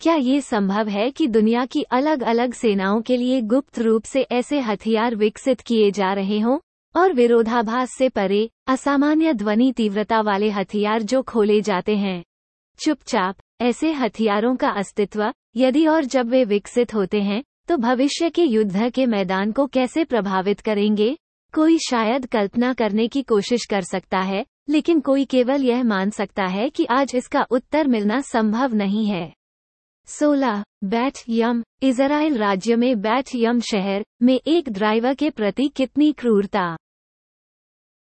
क्या ये संभव है कि दुनिया की अलग अलग सेनाओं के लिए गुप्त रूप से ऐसे हथियार विकसित किए जा रहे हों, और विरोधाभास से परे असामान्य ध्वनि तीव्रता वाले हथियार जो खोले जाते हैं? चुपचाप ऐसे हथियारों का अस्तित्व, यदि और जब वे विकसित होते हैं, तो भविष्य के युद्ध के मैदान को कैसे प्रभावित करेंगे? कोई शायद कल्पना करने की कोशिश कर सकता है, लेकिन कोई केवल यह मान सकता है कि आज इसका उत्तर मिलना संभव नहीं है। 16. बैट यम। इज़राइल राज्य में बैट यम शहर में एक ड्राइवर के प्रति कितनी क्रूरता।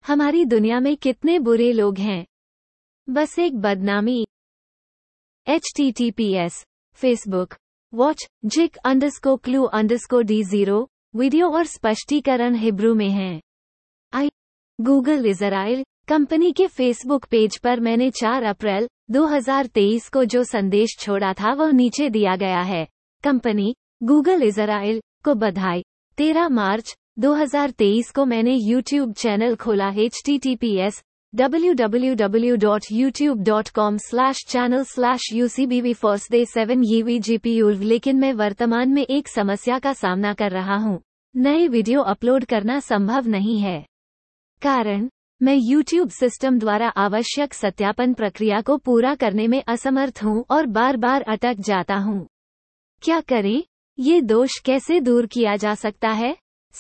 हमारी दुनिया में कितने बुरे लोग हैं, बस एक बदनामी। https://facebook.watch/jic_clue_d0 वीडियो और स्पष्टीकरण हिब्रू में हैं। गूगल इज़राइल कंपनी के फेसबुक पेज पर मैंने 4 अप्रैल 2023 को जो संदेश छोड़ा था वह नीचे दिया गया है। कंपनी गूगल इज़राइल को बधाई। 13 मार्च 2023 को मैंने यूट्यूब चैनल खोला। https://www.youtube.com/channel/ucbv4day7evgpu। लेकिन मैं वर्तमान में एक समस्या का सामना कर रहा हूँ, नए वीडियो अपलोड करना संभव नहीं है। कारण, मैं YouTube सिस्टम द्वारा आवश्यक सत्यापन प्रक्रिया को पूरा करने में असमर्थ हूँ और बार बार अटक जाता हूँ। क्या करें? ये दोष कैसे दूर किया जा सकता है?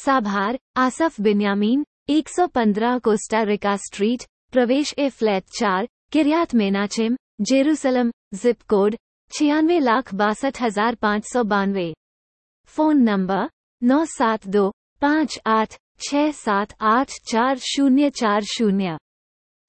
साभार, Asaf Benyamin, 115 Costa Rica street, प्रवेश A flat 4, Kiryat Menachem, Jerusalem, zip code 96,62,592। Phone number 97258678440।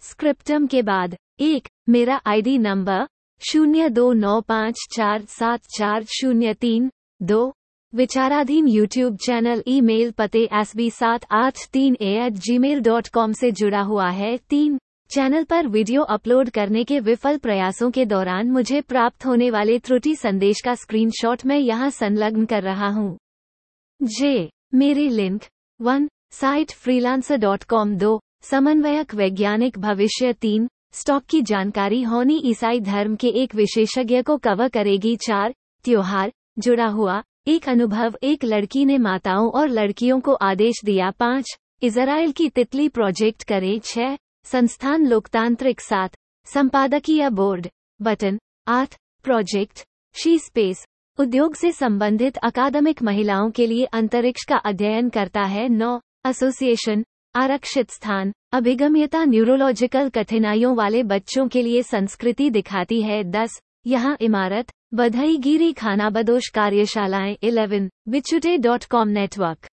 स्क्रिप्टम के बाद 1. मेरा आईडी नंबर 02954744032। विचाराधीन यूट्यूब चैनल ईमेल पते sb783a@gmail.com से जुड़ा हुआ है। 3. चैनल पर वीडियो अपलोड करने के विफल प्रयासों के दौरान मुझे प्राप्त होने वाले त्रुटि संदेश का स्क्रीनशॉट मैं यहाँ संलग्न कर रहा हूँ। j. मेरे लिंक 1. Site freelancer.com 2. समन्वयक वैज्ञानिक भविष्य 3. स्टॉक की जानकारी होनी ईसाई धर्म के एक विशेषज्ञ को कवर करेगी 4. त्योहार जुड़ा हुआ एक अनुभव एक लड़की ने माताओं और लड़कियों को आदेश दिया 5. इज़राइल की तितली प्रोजेक्ट करें 6. संस्थान लोकतांत्रिक 7. संपादकीय board button 8. Project she space उद्योग से संबंधित अकादमिक महिलाओं के लिए अंतरिक्ष का अध्ययन करता है 9. एसोसिएशन आरक्षित स्थान अभिगम्यता न्यूरोलॉजिकल कठिनाइयों वाले बच्चों के लिए संस्कृति दिखाती है 10. यहाँ इमारत बधाईगिरी खानाबदोश कार्यशालाएं 11. बिचुटे.com नेटवर्क